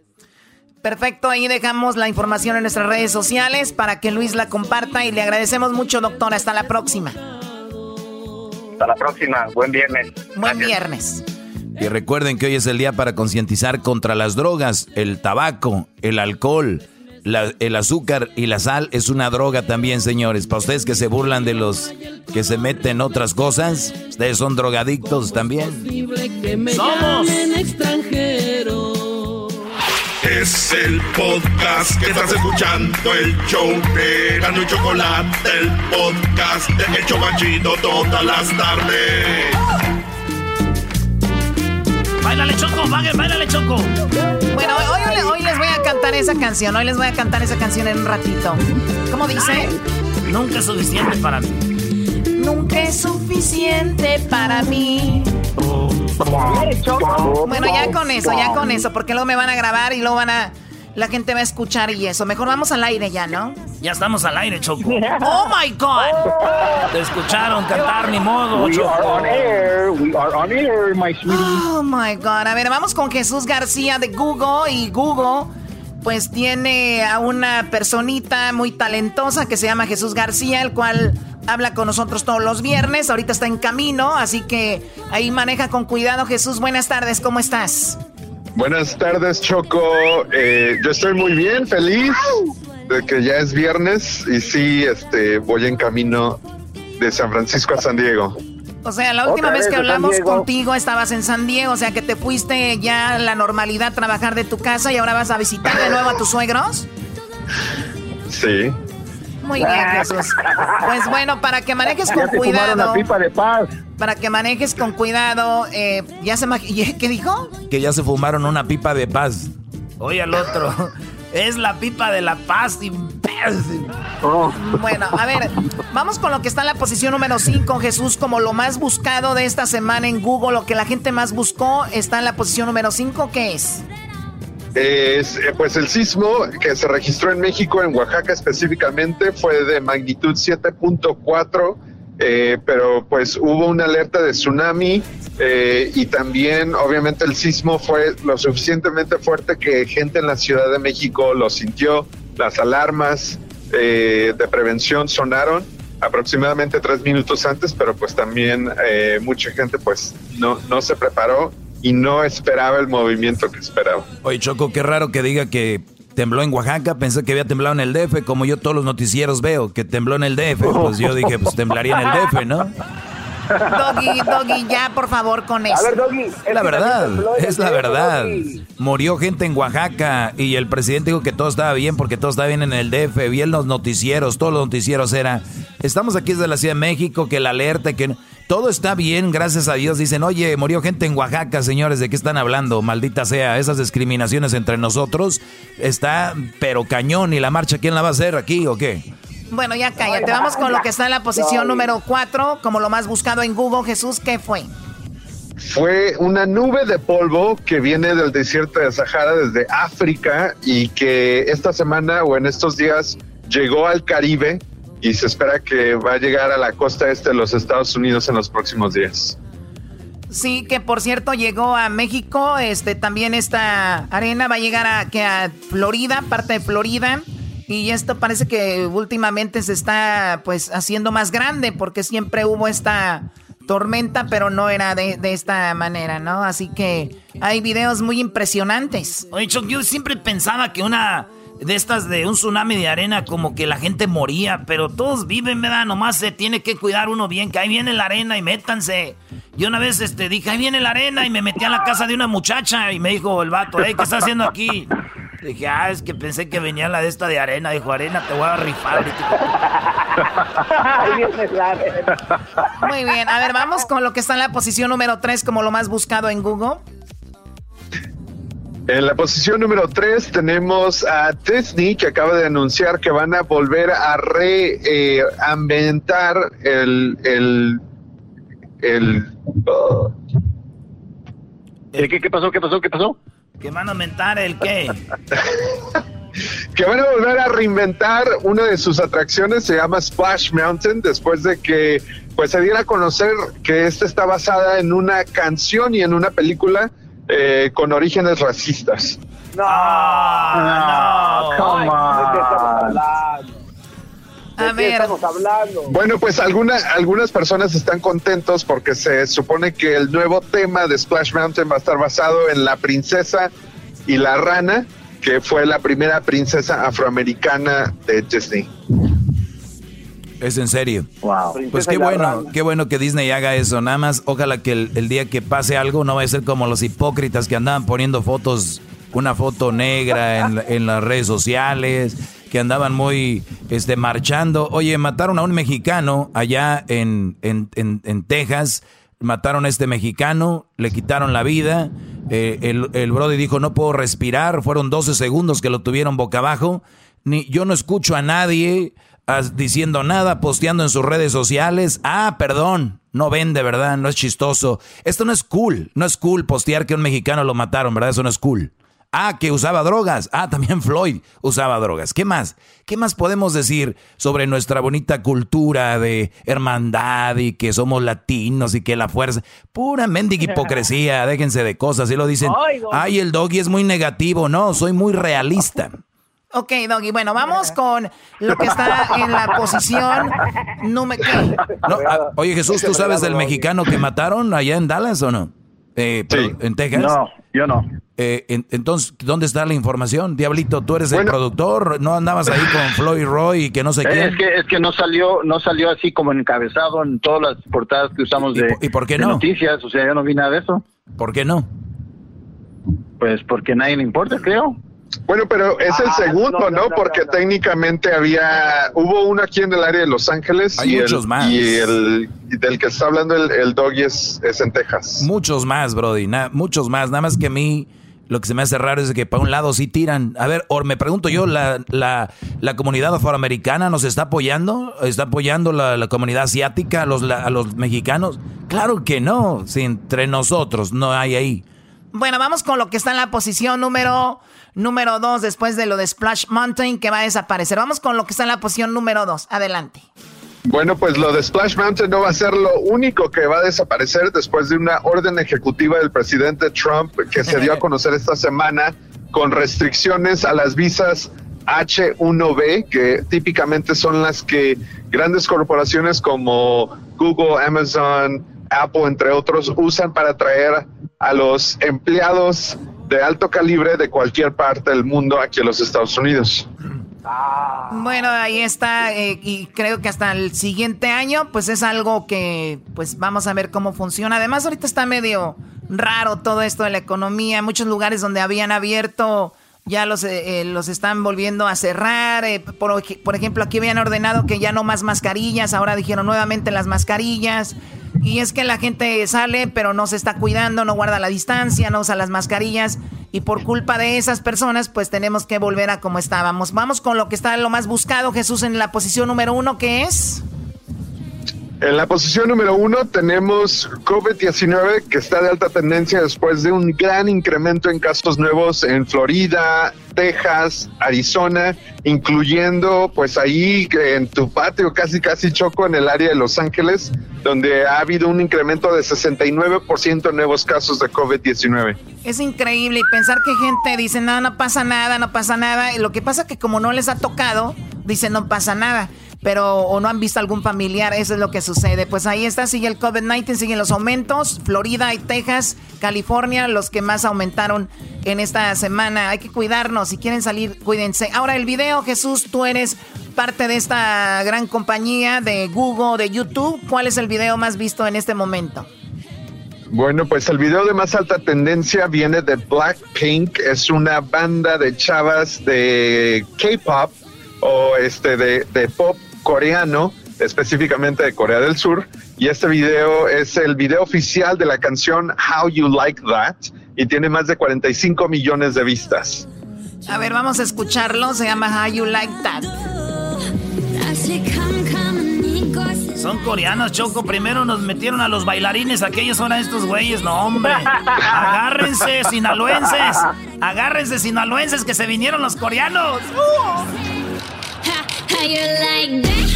Perfecto, ahí dejamos la información en nuestras redes sociales para que Luis la comparta y le agradecemos mucho, doctor. Hasta la próxima. Hasta la próxima, buen viernes. Buen viernes. Y recuerden que hoy es el día para concientizar contra las drogas, el tabaco, el alcohol, el azúcar y la sal es una droga también, señores. Para ustedes que se burlan de los que se meten otras cosas, ustedes son drogadictos también. ¡Somos! Es el podcast que estás escuchando, el show de Erasmo y Chocolate, el podcast de El Chocachito todas las tardes. ¡Báilale, Choco! ¡Báilale, Choco! Bueno, hoy les voy a cantar esa canción. Hoy les voy a cantar esa canción en un ratito. ¿Cómo dice? Ay, nunca es suficiente para mí. Nunca es suficiente para mí. Bueno, ya con eso. Porque luego me van a grabar y luego la gente va a escuchar y eso. Mejor vamos al aire ya, ¿no? Ya estamos al aire, Choco. ¡Oh, my God! Te escucharon cantar, ni modo, Choco. We are on air, my sweetie. Oh, my God. A ver, vamos con Jesús García de Google. Y Google, pues, tiene a una personita muy talentosa que se llama Jesús García, el cual habla con nosotros todos los viernes. Ahorita está en camino, así que ahí maneja con cuidado. Jesús, buenas tardes. ¿Cómo estás? Buenas tardes, Choco. Yo estoy muy bien, feliz de que ya es viernes y sí, voy en camino de San Francisco a San Diego. O sea, la última vez que hablamos contigo estabas en San Diego, o sea que te fuiste ya a la normalidad, trabajar de tu casa y ahora vas a visitar de nuevo a tus suegros. Sí. Muy bien, Jesús. Pues bueno, para que manejes con cuidado. Una pipa de paz. Para que manejes con cuidado, ¿qué dijo? Que ya se fumaron una pipa de paz. Oye, al otro. Es la pipa de la paz, imbécil. Oh. Bueno, a ver, vamos con lo que está en la posición número 5, Jesús, como lo más buscado de esta semana en Google, lo que la gente más buscó está en la posición número 5, ¿qué es? Pues el sismo que se registró en México, en Oaxaca específicamente, fue de magnitud 7.4, pero pues hubo una alerta de tsunami y también obviamente el sismo fue lo suficientemente fuerte que gente en la Ciudad de México lo sintió. Las alarmas de prevención sonaron aproximadamente 3 minutos antes, pero pues también mucha gente pues no se preparó y no esperaba el movimiento que esperaba. Oye, Choco, qué raro que diga que tembló en Oaxaca. Pensé que había temblado en el DF, como yo todos los noticieros veo que tembló en el DF. Pues yo dije, pues temblaría en el DF, ¿no? Doggy, ya, por favor, con eso. A ver, Doggy. Es la verdad. Murió gente en Oaxaca y el presidente dijo que todo estaba bien porque todo estaba bien en el DF. Vi en los noticieros, todos los noticieros era, estamos aquí desde la Ciudad de México, que la alerta, que todo está bien, gracias a Dios. Dicen, oye, murió gente en Oaxaca, señores, ¿de qué están hablando? Maldita sea, esas discriminaciones entre nosotros está, pero cañón. ¿Y la marcha quién la va a hacer aquí o qué? Bueno, ya cállate, vamos con lo que está en la posición número 4, como lo más buscado en Google. Jesús, ¿qué fue? Fue una nube de polvo que viene del desierto de Sahara, desde África, y que esta semana o en estos días llegó al Caribe y se espera que va a llegar a la costa este de los Estados Unidos en los próximos días. Sí, que por cierto llegó a México, también esta arena va a llegar a Florida, parte de Florida. Y esto parece que últimamente se está pues haciendo más grande porque siempre hubo esta tormenta, pero no era de esta manera, ¿no? Así que hay videos muy impresionantes. Oye, Choc, yo siempre pensaba que una de estas de un tsunami de arena como que la gente moría, pero todos viven, ¿verdad? Nomás se tiene que cuidar uno bien, que ahí viene la arena y métanse. Yo una vez dije, ahí viene la arena y me metí a la casa de una muchacha y me dijo el vato, ¿qué está haciendo aquí? Dije, es que pensé que venía la de esta de arena. Dijo, arena, te voy a rifar. Muy bien, a ver, vamos con lo que está en la posición número 3 como lo más buscado en Google. En la posición número 3 tenemos a Disney, que acaba de anunciar que van a volver a reinventar ¿Qué pasó? ¿Que van a aumentar el qué? Que van a volver a reinventar una de sus atracciones, se llama Splash Mountain, después de que pues se diera a conocer que esta está basada en una canción y en una película con orígenes racistas. No, come on. A ver. Bueno, pues algunas personas están contentos porque se supone que el nuevo tema de Splash Mountain va a estar basado en la princesa y la rana, que fue la primera princesa afroamericana de Disney. Es en serio. Wow. Pues qué bueno que Disney haga eso. Nada más, ojalá que el día que pase algo no vaya a ser como los hipócritas que andaban poniendo fotos, una foto negra en las redes sociales, que andaban muy marchando. Oye, mataron a un mexicano allá en Texas. Mataron a este mexicano, le quitaron la vida. El brody dijo, no puedo respirar. Fueron 12 segundos que lo tuvieron boca abajo. Yo no escucho a nadie diciendo nada, posteando en sus redes sociales. Ah, perdón, no vende, ¿verdad? No es chistoso. Esto no es cool. No es cool postear que un mexicano lo mataron, ¿verdad? Eso no es cool. Ah, que usaba drogas. Ah, también Floyd usaba drogas. ¿Qué más? ¿Qué más podemos decir sobre nuestra bonita cultura de hermandad y que somos latinos y que la fuerza? Pura mendiga hipocresía, déjense de cosas. Y lo dicen, ay, el Doggy es muy negativo. No, soy muy realista. Ok, Doggy, bueno, vamos con lo que está en la posición número... No, oye, Jesús, ¿tú sabes del mexicano que mataron allá en Dallas o no? Sí. ¿En Texas? No, yo no. Entonces, ¿dónde está la información? Diablito, tú eres el productor, ¿no andabas ahí con Floyd Roy y que no sé qué? Es que no salió así como encabezado en todas las portadas que usamos de, ¿y por qué no? de noticias, o sea, yo no vi nada de eso. ¿Por qué no? Pues porque a nadie le importa, creo. Bueno, pero es el segundo, ¿no? Porque técnicamente hubo uno aquí en el área de Los Ángeles. Hay muchos más. Y el del que está hablando el Doggy es en Texas. Muchos más, brody, muchos más. Nada más que a mí lo que se me hace raro es que para un lado sí tiran. A ver, o me pregunto yo, ¿la comunidad afroamericana nos está apoyando? ¿Está apoyando la comunidad asiática, a los mexicanos? Claro que no, si entre nosotros no hay ahí. Bueno, vamos con lo que está en la posición número 2 después de lo de Splash Mountain, que va a desaparecer. Vamos con lo que está en la posición número 2. Adelante. Bueno, pues lo de Splash Mountain no va a ser lo único que va a desaparecer después de una orden ejecutiva del presidente Trump que se dio a conocer esta semana con restricciones a las visas H1B, que típicamente son las que grandes corporaciones como Google, Amazon, Apple, entre otros, usan para traer a los empleados de alto calibre de cualquier parte del mundo aquí en los Estados Unidos. Bueno, ahí está, y creo que hasta el siguiente año, pues es algo que pues vamos a ver cómo funciona. Además, ahorita está medio raro todo esto de la economía. Muchos lugares donde habían abierto ya los están volviendo a cerrar. Por ejemplo, aquí habían ordenado que ya no más mascarillas, ahora dijeron nuevamente las mascarillas. Y es que la gente sale, pero no se está cuidando, no guarda la distancia, no usa las mascarillas. Y por culpa de esas personas, pues tenemos que volver a como estábamos. Vamos con lo que está lo más buscado, Jesús, en la posición número 1, ¿qué es? En la posición número 1 tenemos COVID-19, que está de alta tendencia después de un gran incremento en casos nuevos en Florida, Texas, Arizona, incluyendo pues ahí en tu patio casi Choco, en el área de Los Ángeles, donde ha habido un incremento de 69% en nuevos casos de COVID-19. Es increíble, y pensar que gente dice, no pasa nada, y lo que pasa es que como no les ha tocado, dicen no pasa nada. Pero o no han visto algún familiar, eso es lo que sucede. Pues ahí está, sigue el COVID-19, siguen los aumentos. Florida y Texas, California, los que más aumentaron en esta semana. Hay que cuidarnos, si quieren salir, cuídense. Ahora el video, Jesús, tú eres parte de esta gran compañía de Google, de YouTube. ¿Cuál es el video más visto en este momento? Bueno, pues el video de más alta tendencia viene de Blackpink. Es una banda de chavas de K-pop o de pop coreano, específicamente de Corea del Sur, y este video es el video oficial de la canción How You Like That y tiene más de 45 millones de vistas. A ver, vamos a escucharlo, se llama How You Like That. Son coreanos, Choco, primero nos metieron a los bailarines, aquellos son a estos güeyes, no hombre, agárrense sinaloenses que se vinieron los coreanos. How you like that?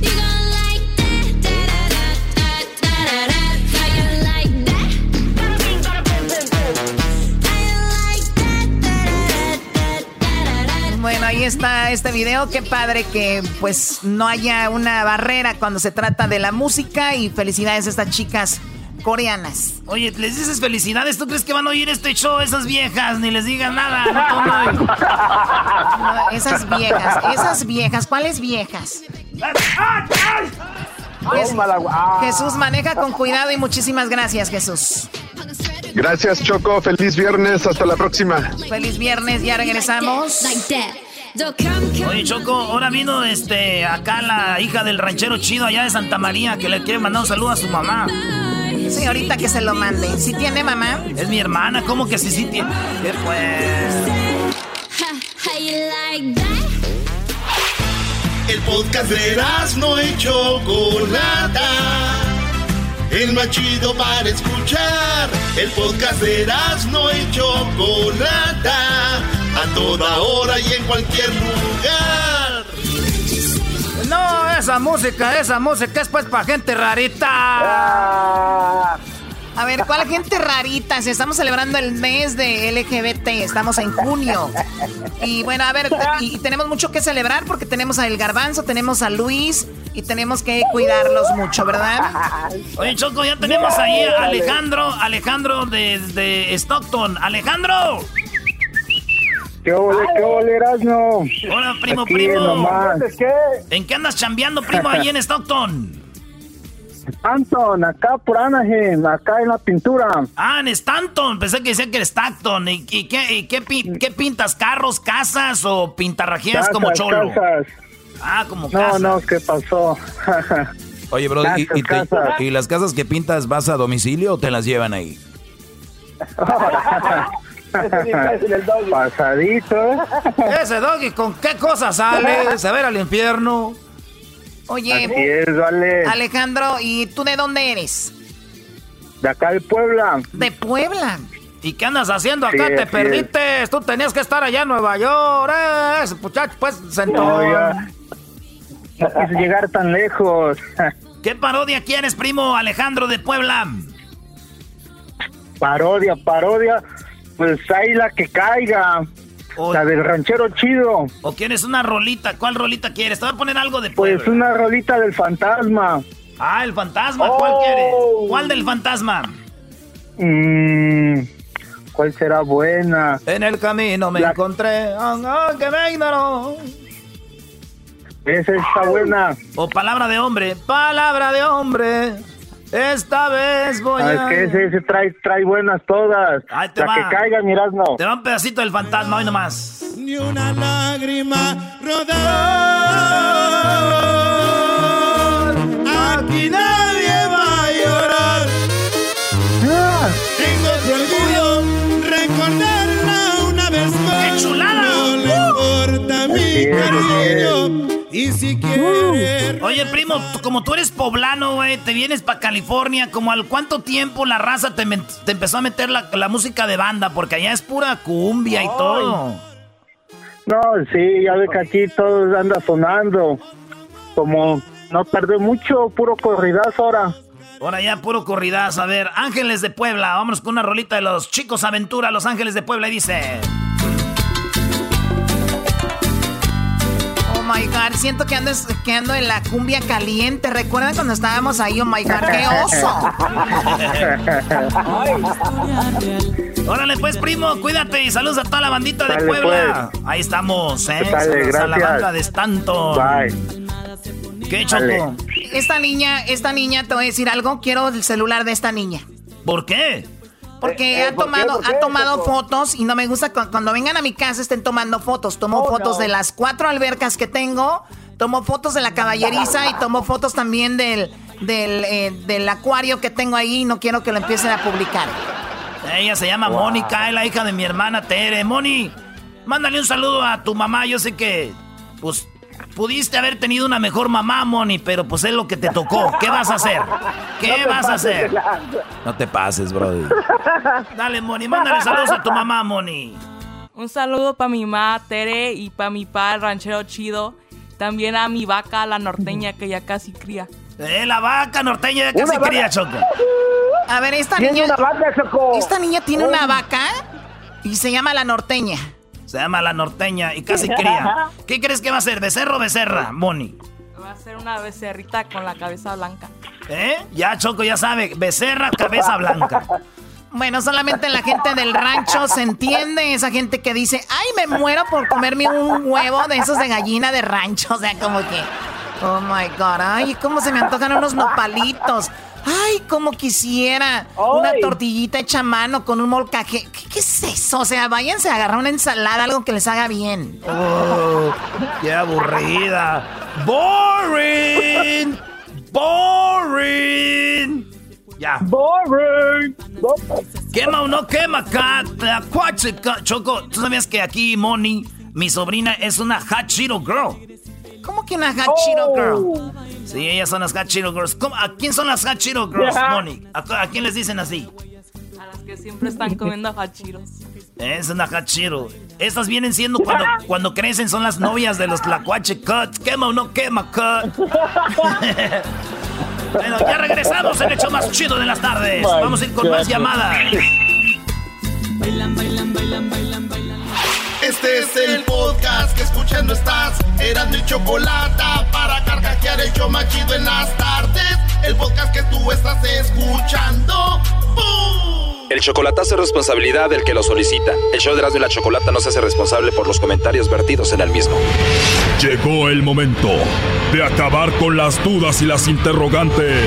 You gon' like that? Da da da da da da da. How you like that? How you like that? Da da da da da. Bueno, ahí está este video. Qué padre que pues no haya una barrera cuando se trata de la música, y felicidades a estas chicas coreanas. Oye, les dices felicidades, ¿tú crees que van a oír este show esas viejas? Ni les digas nada. No, esas viejas, ¿cuáles viejas? Jesús, maneja con cuidado y muchísimas gracias, Jesús. Gracias, Choco, feliz viernes, hasta la próxima. Feliz viernes, ya regresamos. Oye, Choco, ahora vino acá la hija del ranchero chido allá de Santa María, que le quiere mandar un saludo a su mamá. Sí, ahorita que se lo mande. ¿Sí tiene mamá? Es mi hermana, ¿cómo que sí tiene? El podcast de Erazno y Chocolata, el más chido para escuchar. El podcast de Erazno y Chocolata, a toda hora y en cualquier lugar. No, esa música es pues para gente rarita. A ver, ¿cuál gente rarita? Si estamos celebrando el mes de LGBT, estamos en junio. Y bueno, a ver, y tenemos mucho que celebrar porque tenemos a El Garbanzo, tenemos a Luis y tenemos que cuidarlos mucho, ¿verdad? Oye, Choco, ya tenemos ahí a Alejandro desde Stockton. ¡Alejandro! ¡Qué ole, Erazno! Hola, primo. ¿En qué andas chambeando, primo, ahí en Stockton? Stanton, acá por Anaheim, acá en la pintura. Ah, en Stanton, pensé que decía que era Stockton. ¿Y qué pintas? ¿Carros, casas o pintarrajeas como cholo? Casas. Ah, como casas. No, ¿qué pasó? Oye, bro, ¿y las casas que pintas vas a domicilio o te las llevan ahí? Pasadito, ¿eh? Ese doggy, ¿con qué cosas sale? Se ver al infierno. Oye, vale. Alejandro, ¿y tú de dónde eres? De acá de Puebla. ¿De Puebla? ¿Y qué andas haciendo acá? Sí, te perdiste, tú tenías que estar allá en Nueva York, ese muchacho, pues, sentó. No quise llegar tan lejos. ¿Qué parodia quieres, primo Alejandro de Puebla? Parodia, pues ahí la que caiga. O la del ranchero chido. ¿O quieres una rolita? ¿Cuál rolita quieres? Te voy a poner algo de Puebla. Pues una rolita del fantasma. Ah, el fantasma, ¿cuál quieres? ¿Cuál del fantasma? ¿Cuál será buena? En el camino me encontré, aunque me ignoró. Esa está buena. O palabra de hombre. Esta vez voy a... Es que ese trae buenas todas. Ahí te va. La que caiga, Mirazno. Te va un pedacito del fantasma, hoy nomás. Ni una lágrima rodar. Aquí nadie va a llorar. Tengo orgullo recordarla una vez más. ¡Qué chulada! No le importa mi cariño. Y si quieres... Oye, primo, como tú eres poblano, güey, te vienes para California, ¿como al cuánto tiempo la raza te empezó a meter la música de banda? Porque allá es pura cumbia y todo. No, sí, ya ve que aquí todo anda sonando. Como no perdí mucho, puro corridazo ahora. Ahora ya, puro corridazo. A ver, Ángeles de Puebla, vámonos con una rolita de los Chicos Aventura, Los Ángeles de Puebla, y dice... Oh my God, siento que ando en la cumbia caliente. ¿Recuerdan cuando estábamos ahí? Oh my God, qué oso. Órale pues, primo, cuídate y saludos a toda la bandita de Puebla. Pues. Ahí estamos, saludos a la banda de Stanton. Bye. Qué Choco. Esta niña, te voy a decir algo, quiero el celular de esta niña. ¿Por qué? Porque ha tomado fotos y no me gusta cuando vengan a mi casa estén tomando fotos. Tomo fotos de las 4 albercas que tengo, tomo fotos de la caballeriza y tomo fotos también del acuario que tengo ahí, y no quiero que lo empiecen a publicar. Ella se llama Mónica, es la hija de mi hermana Tere. Moni, mándale un saludo a tu mamá. Yo sé que, pues, pudiste haber tenido una mejor mamá, Moni, pero pues es lo que te tocó. ¿Qué vas a hacer? No te pases, brody. Dale, Moni, mándale saludos a tu mamá, Moni. Un saludo para mi mamá, Tere, y para mi papá, el ranchero chido. También a mi vaca, la norteña, que ya casi cría. La vaca norteña ya casi cría, Choco. A ver, esta niña tiene una vaca y se llama la norteña. Se llama la norteña y casi cría. ¿Qué crees que va a ser? ¿Becerro o becerra, Moni? Va a ser una becerrita con la cabeza blanca. ¿Eh? Ya, Choco, ya sabe. Becerra, cabeza blanca. Bueno, solamente la gente del rancho se entiende. Esa gente que dice, ay, me muero por comerme un huevo de esos de gallina de rancho. O sea, como que, oh my God, ay, cómo se me antojan unos nopalitos. Ay, cómo quisiera una tortillita hecha a mano con un molcaje. ¿Qué es eso? O sea, váyanse a agarrar una ensalada, algo que les haga bien. Oh, qué aburrida. Boring. Boring. Ya. Boring. Quema o no quema, acá. Choco, ¿tú sabías que aquí Moni, mi sobrina, es una hot Cheeto girl? ¿Cómo que una hot Cheeto girl? Sí, ellas son las hot Cheeto girls. ¿A quién son las hot Cheeto girls, Moni? ¿A quién les dicen así? A las que siempre están comiendo hot Cheetos. Es una hot Cheeto. Estas vienen siendo cuando crecen, son las novias de los tlacuache cut. Quema o no quema cut. Bueno, ya regresamos en el hecho más chido de las tardes. Vamos a ir con más llamadas. Bailan, bailan, bailan, bailan, bailan. Este es el podcast que escuchando estás. Erasmo y Chocolata, para carcajear el show más chido en las tardes. El podcast que tú estás escuchando. ¡Bum! El chocolatazo es responsabilidad del que lo solicita. El show de Erasmo y la Chocolata no se hace responsable por los comentarios vertidos en el mismo. Llegó el momento de acabar con las dudas y las interrogantes.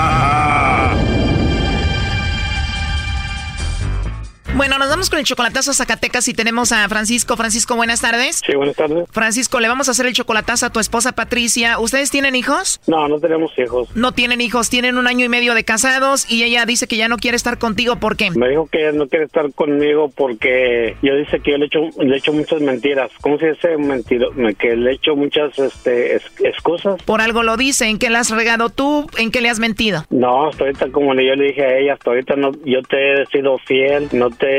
Bueno, nos vamos con el chocolatazo a Zacatecas y tenemos a Francisco. Francisco, buenas tardes. Sí, buenas tardes. Francisco, le vamos a hacer el chocolatazo a tu esposa Patricia. ¿Ustedes tienen hijos? No, no tenemos hijos. No tienen hijos, tienen 1 año y medio de casados y ella dice que ya no quiere estar contigo. ¿Por qué? Me dijo que no quiere estar conmigo porque yo dice que yo le echo muchas mentiras. ¿Cómo se dice mentido? Que le echo muchas excusas. Por algo lo dice. ¿En qué le has regado tú? ¿En qué le has mentido? No, hasta ahorita, como yo le dije a ella, hasta ahorita no, yo te he sido fiel, no te...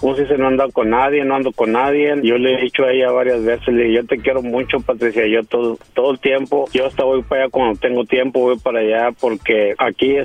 ¿Cómo se dice? No he andado con nadie, no ando con nadie. Yo le he dicho a ella varias veces, le dije, yo te quiero mucho, Patricia, yo todo el tiempo, yo hasta voy para allá cuando tengo tiempo, voy para allá porque aquí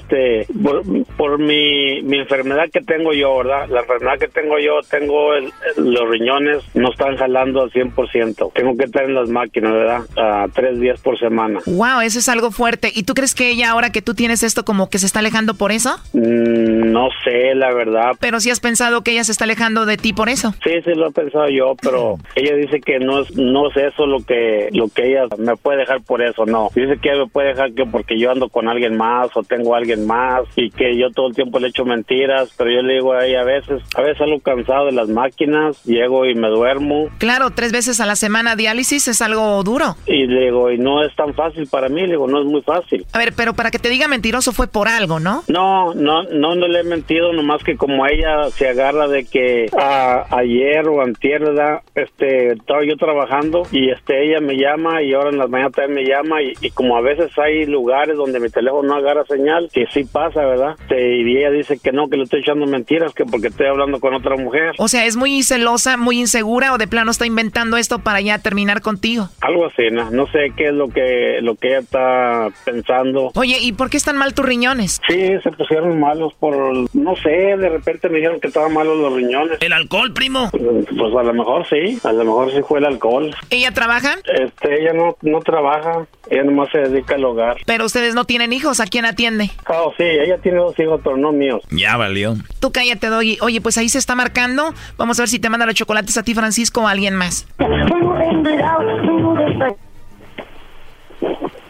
por mi enfermedad que tengo yo, ¿verdad? La enfermedad que tengo yo, tengo los riñones, no están jalando al 100%. Tengo que estar en las máquinas, ¿verdad? A 3 días por semana. Wow, eso es algo fuerte. ¿Y tú crees que ella, ahora que tú tienes esto, como que se está alejando por eso? No sé, la verdad. Pero si has pensado que ella se está alejando de ti por eso. Sí, sí lo he pensado yo, pero ella dice que no es eso lo que ella me puede dejar por eso, no. Dice que me puede dejar que porque yo ando con alguien más o tengo a alguien más y que yo todo el tiempo le echo mentiras, pero yo le digo a ella a veces algo cansado de las máquinas, llego y me duermo. Claro, 3 veces a la semana diálisis es algo duro. Y le digo, y no es tan fácil para mí, le digo, no es muy fácil. A ver, pero para que te diga mentiroso fue por algo, ¿no? No le he mentido, nomás que como ella se agarra de que ayer o antier, ¿verdad? Estaba yo trabajando y ella me llama y ahora en las mañanas también me llama y como a veces hay lugares donde mi teléfono no agarra señal, que sí pasa, ¿verdad? Y ella dice que no, que le estoy echando mentiras, que porque estoy hablando con otra mujer. O sea, ¿es muy celosa, muy insegura o de plano está inventando esto para ya terminar contigo? Algo así, no sé qué es lo que ella está pensando. Oye, ¿y por qué están mal tus riñones? Sí, se pusieron malos por, no sé, de repente me dijeron que estaban malos los riñones. ¿El alcohol, primo? Pues a lo mejor sí fue el alcohol. ¿Ella trabaja? Ella no trabaja, ella nomás se dedica al hogar. Pero ustedes no tienen hijos, ¿a quién atiende? Oh, sí, ella tiene 2 hijos, pero no míos. Ya valió. Tú cállate, Doggy. Oye, pues ahí se está marcando, vamos a ver si te mandan los chocolates a ti, Francisco, o a alguien más.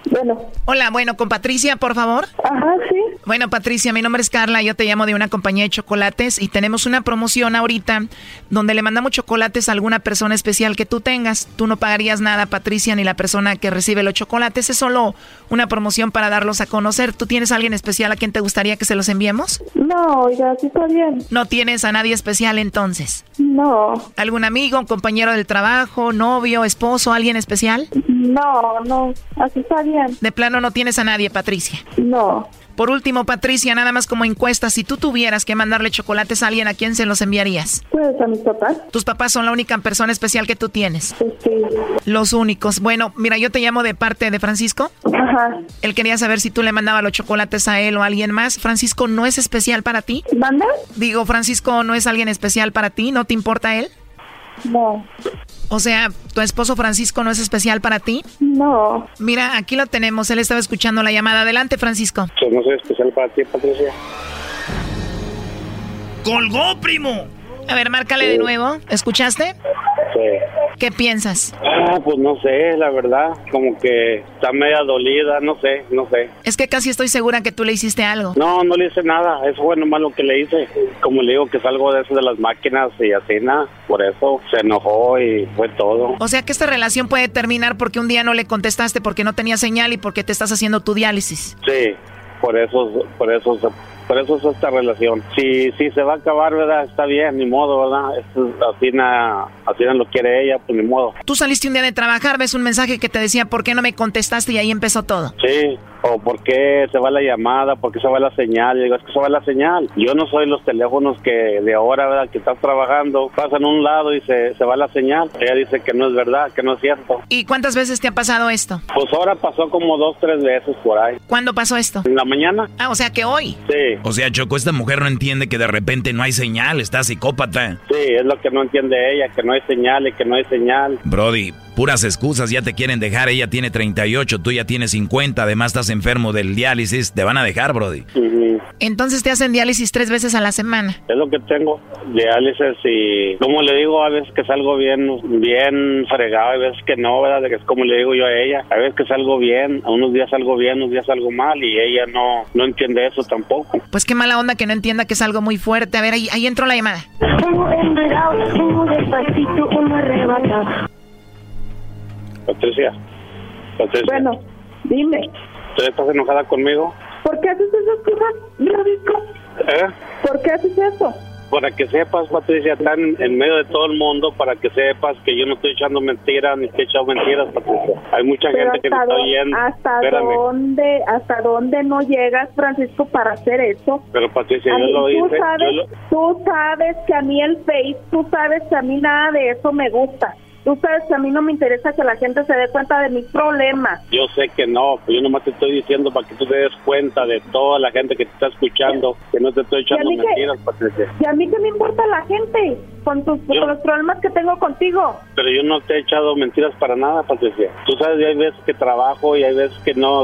Bueno. Hola, con Patricia, por favor. Ajá, sí. Bueno, Patricia, mi nombre es Carla, yo te llamo de una compañía de chocolates y tenemos una promoción ahorita donde le mandamos chocolates a alguna persona especial que tú tengas. Tú no pagarías nada, Patricia, ni la persona que recibe los chocolates. Es solo una promoción para darlos a conocer. ¿Tú tienes a alguien especial a quien te gustaría que se los enviemos? No, oiga, sí está bien. ¿No tienes a nadie especial entonces? No. ¿Algún amigo, un compañero del trabajo, novio, esposo, alguien especial? No, así está bien. ¿De plano no tienes a nadie, Patricia? No. Por último, Patricia, nada más como encuesta, si tú tuvieras que mandarle chocolates a alguien, ¿a quién se los enviarías? Pues a mis papás. ¿Tus papás son la única persona especial que tú tienes? Sí. Los únicos. Bueno, mira, yo te llamo de parte de Francisco. Ajá. Él quería saber si tú le mandabas los chocolates a él o a alguien más. ¿Francisco no es especial para ti? ¿Manda? Digo, ¿Francisco no es alguien especial para ti? ¿No te importa él? No. O sea, ¿tu esposo Francisco no es especial para ti? No. Mira, aquí lo tenemos. Él estaba escuchando la llamada. Adelante, Francisco. Yo no soy especial para ti, Patricia. ¡Colgó, primo! A ver, márcale sí. De nuevo. ¿Escuchaste? Sí. ¿Qué piensas? Ah, pues no sé, la verdad. Como que está media dolida, no sé. Es que casi estoy segura que tú le hiciste algo. No le hice nada. Eso fue nomás lo que le hice. Como le digo que salgo de eso de las máquinas y así, nada. Por eso se enojó y fue todo. O sea que esta relación puede terminar porque un día no le contestaste, porque no tenía señal y porque te estás haciendo tu diálisis. Sí, por eso es esta relación. Si se va a acabar, ¿verdad? Está bien, ni modo, ¿verdad? Así no lo quiere ella, pues ni modo. Tú saliste un día de trabajar, ves un mensaje que te decía, ¿por qué no me contestaste? Y ahí empezó todo. Sí, o ¿por qué se va la llamada? ¿Por qué se va la señal? Yo digo, es que se va la señal. Yo no soy los teléfonos que de ahora, ¿verdad? Que estás trabajando, pasan a un lado y se va la señal. Ella dice que no es verdad, que no es cierto. ¿Y cuántas veces te ha pasado esto? Pues ahora pasó como 2, 3 veces por ahí. ¿Cuándo pasó esto? En la mañana. Ah, o sea que hoy. Sí. O sea, Choco, esta mujer no entiende que de repente no hay señal, está psicópata. Sí, es lo que no entiende ella, que no hay señal y que no hay señal. Brody, puras excusas, ya te quieren dejar, ella tiene 38, tú ya tienes 50, además estás enfermo del diálisis, te van a dejar, Brody. Uh-huh. Entonces te hacen diálisis 3 veces a la semana. Es lo que tengo, diálisis y, como le digo, a veces que salgo bien fregado, a veces que no, ¿verdad? Es como le digo yo a ella, a veces que salgo bien, unos días salgo bien, unos días salgo mal y ella no entiende eso tampoco. Pues qué mala onda que no entienda que es algo muy fuerte. A ver, ahí entró la llamada. Patricia. Bueno, dime. ¿Tú estás enojada conmigo? ¿Por qué haces esas cosas? ¿Por qué haces eso? Para que sepas, Patricia, están en medio de todo el mundo, para que sepas que yo no estoy echando mentiras, ni estoy echando mentiras, Patricia. Hay mucha gente que me está oyendo. ¿Hasta dónde no llegas, Francisco, para hacer eso? Pero, Patricia, yo lo hice. Tú sabes que a mí el Facebook, tú sabes que a mí nada de eso me gusta. Tú sabes que a mí no me interesa que la gente se dé cuenta de mis problemas. Yo sé que no, pero yo nomás te estoy diciendo para que tú te des cuenta de toda la gente que te está escuchando, que no te estoy echando mentiras, Patricia. ¿Y a mí qué me importa la gente? Con los problemas que tengo contigo. Pero yo no te he echado mentiras para nada, Patricia. Tú sabes, hay veces que trabajo y hay veces que no.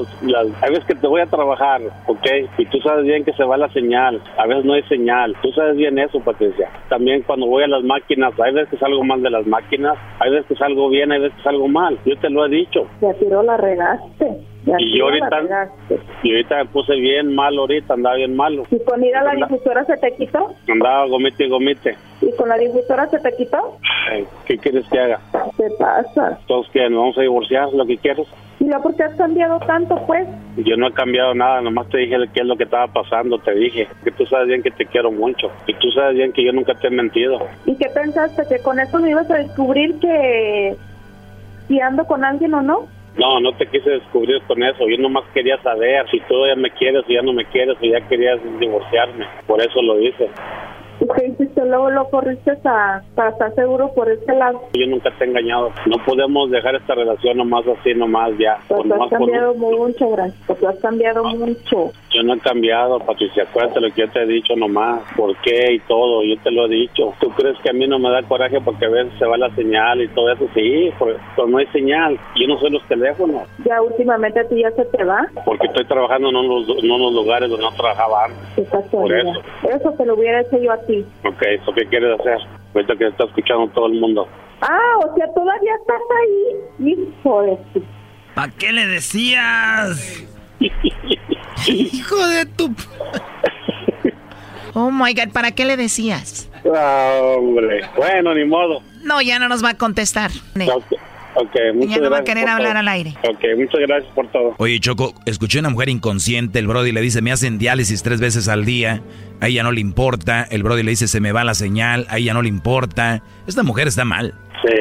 Hay veces que te voy a trabajar, ¿ok? Y tú sabes bien que se va la señal. A veces no hay señal. Tú sabes bien eso, Patricia. También cuando voy a las máquinas, hay veces que salgo mal de las máquinas. Hay veces que salgo bien, hay veces que salgo mal. Yo te lo he dicho. Ya tiró, la regaste. Y ahorita me puse bien malo, andaba bien malo. ¿Y con ir a la difusora se te quitó? Andaba gomite. ¿Y con la difusora se te quitó? Ay, ¿qué quieres que haga? ¿Qué pasa? Entonces, ¿qué? ¿Nos vamos a divorciar? ¿Lo que quieres? ¿Y luego por qué has cambiado tanto, pues? Yo no he cambiado nada, nomás te dije qué es lo que estaba pasando, te dije. Que tú sabes bien que te quiero mucho. Y tú sabes bien que yo nunca te he mentido. ¿Y qué pensaste? ¿Que con eso me ibas a descubrir que si ando con alguien o no? No te quise descubrir con eso. Yo nomás quería saber si tú ya me quieres o ya no me quieres o ya querías divorciarme. Por eso lo hice. ¿Qué hiciste? Luego lo corriste para estar seguro por este lado. Yo nunca te he engañado. No podemos dejar esta relación nomás así, nomás ya. Pues has cambiado mucho, gracias. Pues has cambiado mucho. Yo no he cambiado, Patricia. Acuérdate lo que yo te he dicho nomás. ¿Por qué? Y todo. Yo te lo he dicho. ¿Tú crees que a mí no me da coraje porque a veces se va la señal y todo eso? Sí, pero no hay señal. Yo no soy los teléfonos. ¿Ya últimamente a ti ya se te va? Porque estoy trabajando en unos lugares donde no trabajaba antes. Por eso. Eso te lo hubiera hecho yo a ti. Ok, ¿eso qué quieres hacer? Ahorita que está escuchando todo el mundo. Ah, o sea, todavía estás ahí. Hijo de tu... ¿Para qué le decías? Hijo de tu... Oh my God, ¿para qué le decías? Oh, hombre, bueno, ni modo. No, ya no nos va a contestar. Okay, muchas gracias. Ya no va a querer hablar al aire. Ok, muchas gracias por todo. Oye, Choco, escuché a una mujer inconsciente. El Brody le dice, me hacen diálisis 3 veces al día. A ella no le importa. El Brody le dice, se me va la señal. A ella no le importa. Esta mujer está mal. Sí.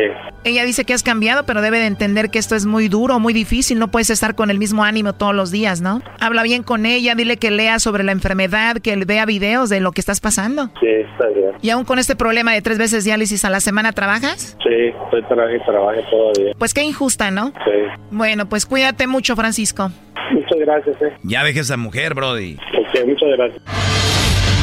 Ella dice que has cambiado, pero debe de entender que esto es muy duro, muy difícil. No puedes estar con el mismo ánimo todos los días, ¿no? Habla bien con ella, dile que lea sobre la enfermedad, que vea videos de lo que estás pasando. Sí, está bien. ¿Y aún con este problema de 3 veces diálisis a la semana trabajas? Sí, estoy trabajando todavía. Pues qué injusta, ¿no? Sí. Bueno, pues cuídate mucho, Francisco. Muchas gracias, Ya dejes a esa mujer, brody. Ok, muchas gracias.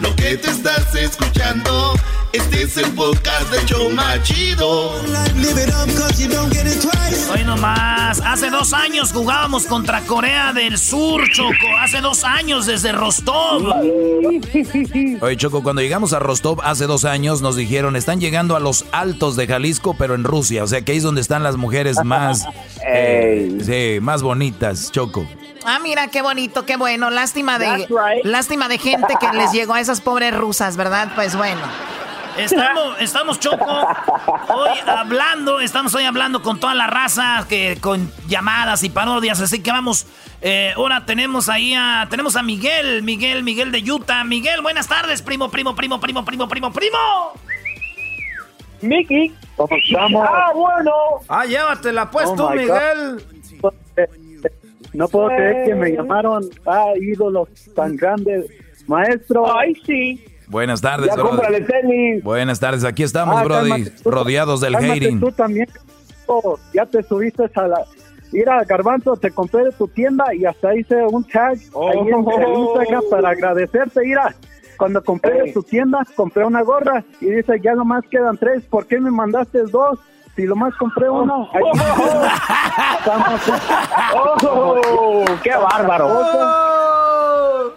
Lo que te estás escuchando, este es el podcast de Choma Chido. Hoy nomás, hace 2 años jugábamos contra Corea del Sur, Choco. Hace 2 años desde Rostov. Oye, Choco, cuando llegamos a Rostov hace 2 años nos dijeron, están llegando a los altos de Jalisco, pero en Rusia. O sea, que ahí es donde están las mujeres más, sí, más bonitas, Choco. Ah, mira, qué bonito, qué bueno. Lástima de gente que les llegó a esas pobres rusas, ¿verdad? Pues bueno. Estamos Choco, hoy hablando con toda la raza, que con llamadas y parodias, así que vamos. Ahora tenemos a Miguel de Utah. Miguel, buenas tardes, primo. Mickey, ¿cómo estamos? Ah, bueno. Ah, llévatela pues tú, Miguel. God. No puedo creer que me llamaron. Ah, ídolos tan grandes. Maestro. Ay, sí. Buenas tardes, ya, brody. Tenis. Buenas tardes, aquí estamos, brody. Cálmate, rodeados del hating. Tú también. Oh, ya te subiste a la... Mira, Garbanzo, te compré de tu tienda y hasta hice un tag ahí en Instagram para agradecerte, mira. Cuando compré de tu tienda, compré una gorra y dice, ya nomás quedan 3. ¿Por qué me mandaste 2? Si lo más compré uno. ¡Oh! ¡Qué bárbaro!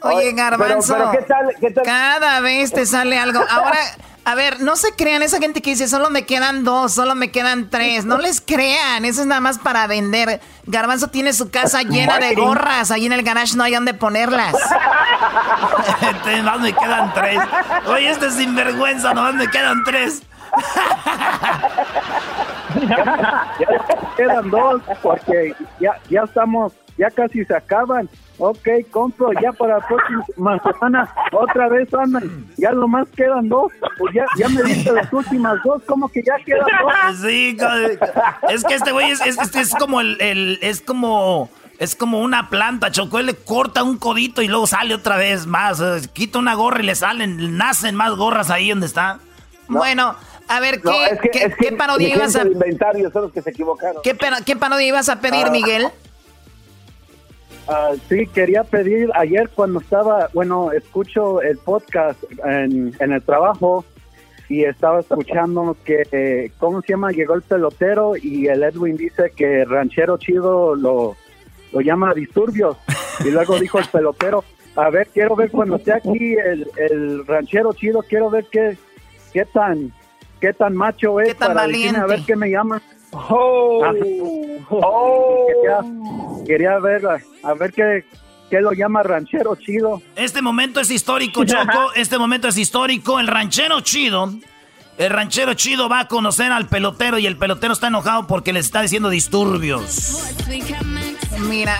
Oye, Garbanzo, pero ¿qué tal? Cada vez te sale algo. Ahora, a ver, no se crean esa gente que dice, solo me quedan 2, solo me quedan 3. No les crean, eso es nada más para vender. Garbanzo tiene su casa llena de gorras, ahí en el garage no hay dónde ponerlas. Nomás me quedan 3. Oye, este es sinvergüenza, nomás me quedan 3. ya quedan 2 porque ya estamos, ya casi se acaban. Ok, compro ya para la próxima semana otra vez, Ana. Ya lo más quedan 2. Pues ya me diste las últimas 2. ¿Cómo que ya quedan 2? Sí, es que este güey es como es como una planta, Chocó, le corta un codito y luego sale otra vez más. Quita una gorra y le salen, nacen más gorras ahí donde está. No. Bueno, a ver, ¿qué parodia ibas a pedir? ¿Qué parodia ibas a pedir, Miguel? Sí, quería pedir ayer cuando estaba, bueno, escucho el podcast en el trabajo y estaba escuchando que, ¿cómo se llama? Llegó el pelotero y el Edwin dice que Ranchero Chido lo llama disturbios y luego dijo el pelotero, a ver, quiero ver cuando esté aquí el Ranchero Chido, quiero ver qué tan macho es, qué tan valiente. A ver qué me llama. Quería ver a ver qué lo llama Ranchero Chido. Este momento es histórico, Choco. Este momento es histórico. El ranchero chido va a conocer al pelotero y el pelotero está enojado porque les está diciendo disturbios. Mira.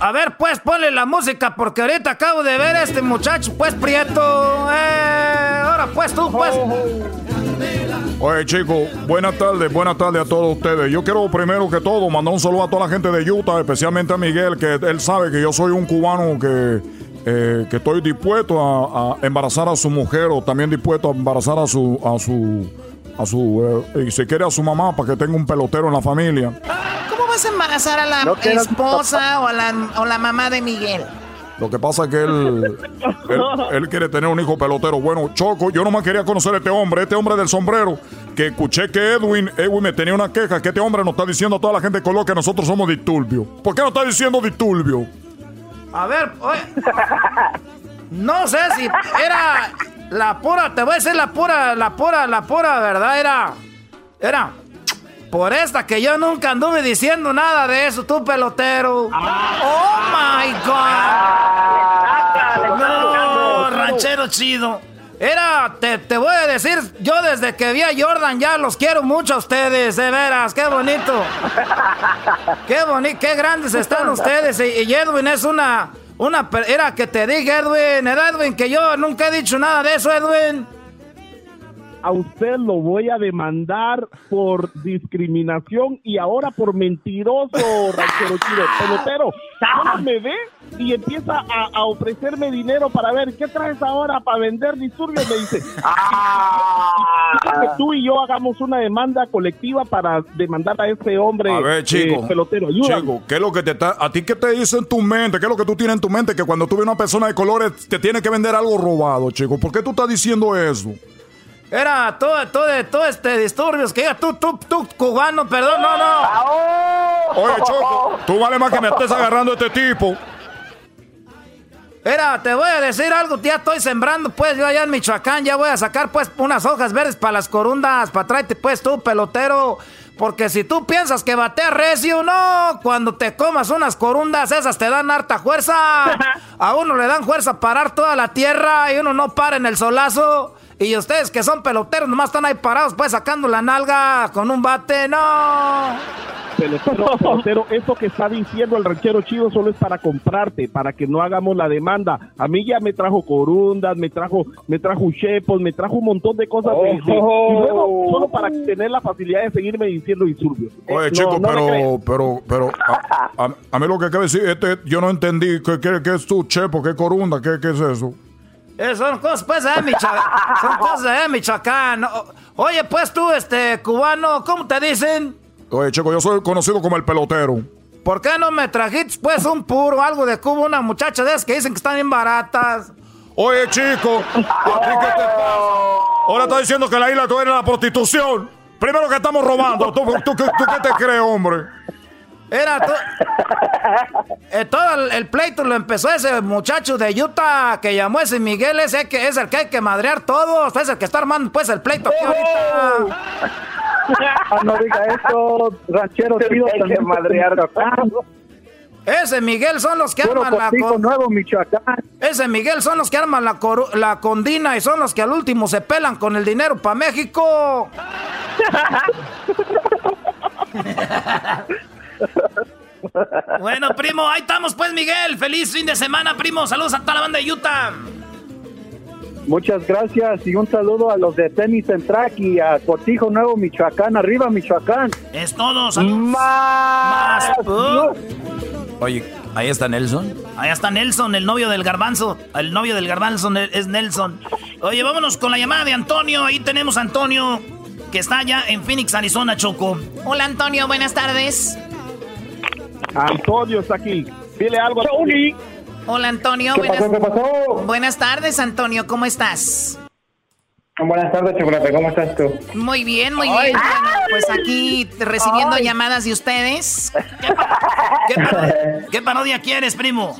A ver, pues ponle la música porque ahorita acabo de ver a este muchacho, pues Prieto. Ahora pues tú, pues. Oye, chicos, buenas tardes a todos ustedes. Yo quiero primero que todo mandar un saludo a toda la gente de Utah, especialmente a Miguel, que él sabe que yo soy un cubano que estoy dispuesto a embarazar a su mujer o también dispuesto a embarazar a su, si quiere a su mamá para que tenga un pelotero en la familia. ¿Cómo vas a embarazar a la esposa o la mamá de Miguel? Lo que pasa es que él quiere tener un hijo pelotero. Bueno, Choco, yo nomás quería conocer a este hombre del sombrero, que escuché que Edwin me tenía una queja, que este hombre nos está diciendo a toda la gente de color que nosotros somos disturbios. ¿Por qué nos está diciendo disturbios? A ver, oye, no sé si era... La pura, te voy a decir la pura, ¿verdad? Era. Por esta que yo nunca anduve diciendo nada de eso, tú pelotero. ¡Oh, my God! ¡No, ranchero chido! Era, te voy a decir, yo desde que vi a Jordan ya los quiero mucho a ustedes, de veras, qué bonito. Qué bonito, qué grandes están ustedes. Y Edwin es una... Era que te dije, Edwin, que yo nunca he dicho nada de eso, Edwin. A usted lo voy a demandar por discriminación y ahora por mentiroso, ranchero chido, pelotero. Ahora me ve y empieza a ofrecerme dinero para ver qué traes ahora para vender disturbios, me dice. Que tú y yo hagamos una demanda colectiva para demandar a ese hombre. A ver, chico, pelotero, ayúdame. Chico, ¿qué es lo que a ti qué te dice en tu mente? ¿Qué es lo que tú tienes en tu mente? Que cuando tú ves una persona de colores te tiene que vender algo robado, chico. ¿Por qué tú estás diciendo eso? Era todo este disturbios que era tú, cubano, perdón, no. Oye, Choco, tú vale más que me estés agarrando a este tipo. Era, te voy a decir algo, ya estoy sembrando, pues, yo allá en Michoacán, ya voy a sacar, pues, unas hojas verdes para las corundas, para tráete, pues, tú, pelotero, porque si tú piensas que batea recio, no, cuando te comas unas corundas, esas te dan harta fuerza, a uno le dan fuerza a parar toda la tierra y uno no para en el solazo. Y ustedes que son peloteros, nomás están ahí parados, pues, sacando la nalga con un bate, ¡no! Pelotero, eso que está diciendo el ranchero chido solo es para comprarte, para que no hagamos la demanda. A mí ya me trajo corundas, me trajo chepos, me trajo un montón de cosas. Y luego, solo para tener la facilidad de seguirme diciendo disturbios. Oye, chico, no, pero, a mí lo que acaba de decir, yo no entendí, ¿qué es tu chepo, qué corunda, qué es eso? Son cosas, pues, de Michoacán. Oye, pues, tú, cubano, ¿cómo te dicen? Oye, chico, yo soy conocido como el pelotero. ¿Por qué no me trajiste, pues, un puro, algo de Cuba, una muchacha de esas que dicen que están bien baratas? Oye, chico, ¿qué te pasa? Ahora estás diciendo que la isla tú eres la prostitución. Primero que estamos robando. ¿Tú qué te crees, hombre? Era todo el pleito lo empezó ese muchacho de Utah que llamó ese Miguel, ese que es el que hay que madrear todos, es el que está armando, pues, el pleito aquí ahorita. No diga eso, ranchero tío, hay que madrear todos. Ese Miguel son los que arman la la condina y son los que al último se pelan con el dinero para México. Bueno, primo, ahí estamos, pues, Miguel. Feliz fin de semana, primo. Saludos a toda la banda de Utah. Muchas gracias y un saludo a los de Tenis en Track y a Cortijo Nuevo, Michoacán. Arriba, Michoacán. Es todo, saludos. Más. Oye, ahí está Nelson. Ahí está Nelson, el novio del garbanzo. El novio del garbanzo es Nelson. Oye, vámonos con la llamada de Antonio. Ahí tenemos a Antonio, que está allá en Phoenix, Arizona, Choco. Hola, Antonio, buenas tardes. Antonio está aquí. Dile algo a Tony. Hola, Antonio. ¿Qué pasó? Buenas tardes, Antonio. ¿Cómo estás? Buenas tardes, Chocolate. ¿Cómo estás tú? Muy bien, muy bien. Bueno, pues aquí recibiendo llamadas de ustedes. ¿Qué parodia quieres, primo?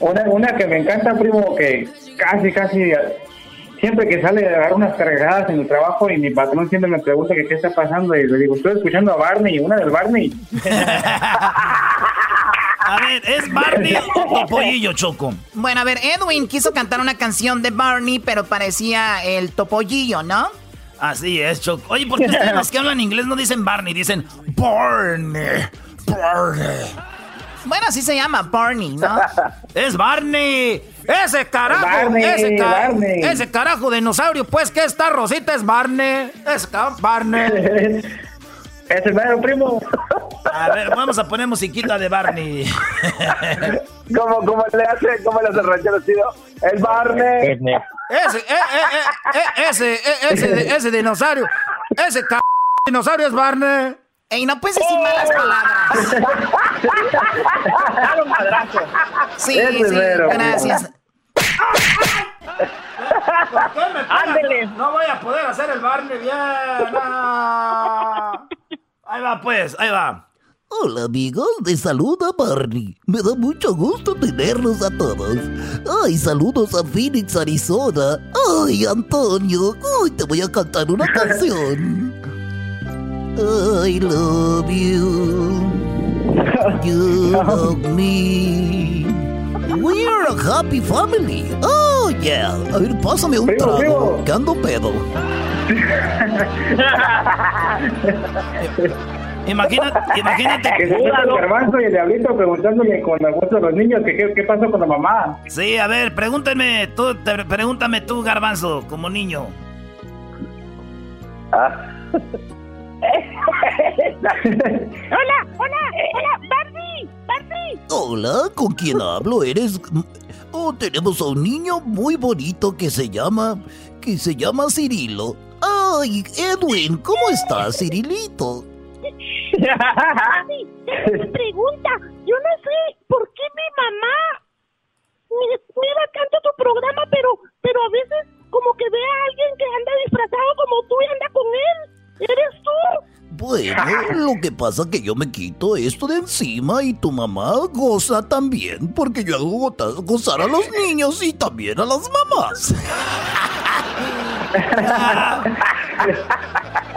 Una que me encanta, primo, que casi... Siempre que sale a dar unas cargadas en el trabajo y mi patrón siempre me pregunta que qué está pasando y le digo, estoy escuchando a Barney, una del Barney. A ver, ¿es Barney o Topollillo, Choco? Bueno, a ver, Edwin quiso cantar una canción de Barney, pero parecía el Topollillo, ¿no? Así es, Choco. Oye, ¿por qué ustedes los que hablan inglés no dicen Barney? Dicen Barney. Bueno, así se llama, Barney, ¿no? ¡Es Barney! ¡Ese carajo! ¡Ese carajo dinosaurio! Pues que esta Rosita es Barney. ¡Es Barney! ¡Es el mero, primo! A ver, vamos a poner musiquita de Barney. ¿Cómo le hace? ¿Cómo le hace el ranchero, tío? ¡Es Barney! ¡Ese dinosaurio! ¡Ese carajo dinosaurio es Barney! ¡Ey, no puedes decir malas palabras! ¡Dale un madrazo! Sí, ese sí, mero, gracias. ¡Ándele! No voy a poder hacer el Barney bien. No. Ahí va, pues, ahí va. Hola amigos, les saluda Barney. Me da mucho gusto tenerlos a todos. Ay, saludos a Phoenix, Arizona. Ay, Antonio, hoy te voy a cantar una canción. I love you. You love me. We're a happy family. Oh yeah. A ver, pásame un trago, que ando pedo. Imagínate que se fuera el hermano y el diablito preguntándole con la voz de los niños que qué pasó con la mamá. Sí, a ver, pregúntame tú, Garbanzo, como niño. Ah. Hola, Barbie. Hola, ¿con quién hablo? Tenemos a un niño muy bonito que se llama Cirilo. Ay, Edwin, ¿cómo estás, Cirilito? Pregunta, yo no sé por qué mi mamá me iba tanto tu programa, pero a veces como que ve a alguien que anda disfrazado como tú y anda con él. ¿Eres tú? Bueno, lo que pasa es que yo me quito esto de encima y tu mamá goza también, porque yo hago gozar a los niños y también a las mamás.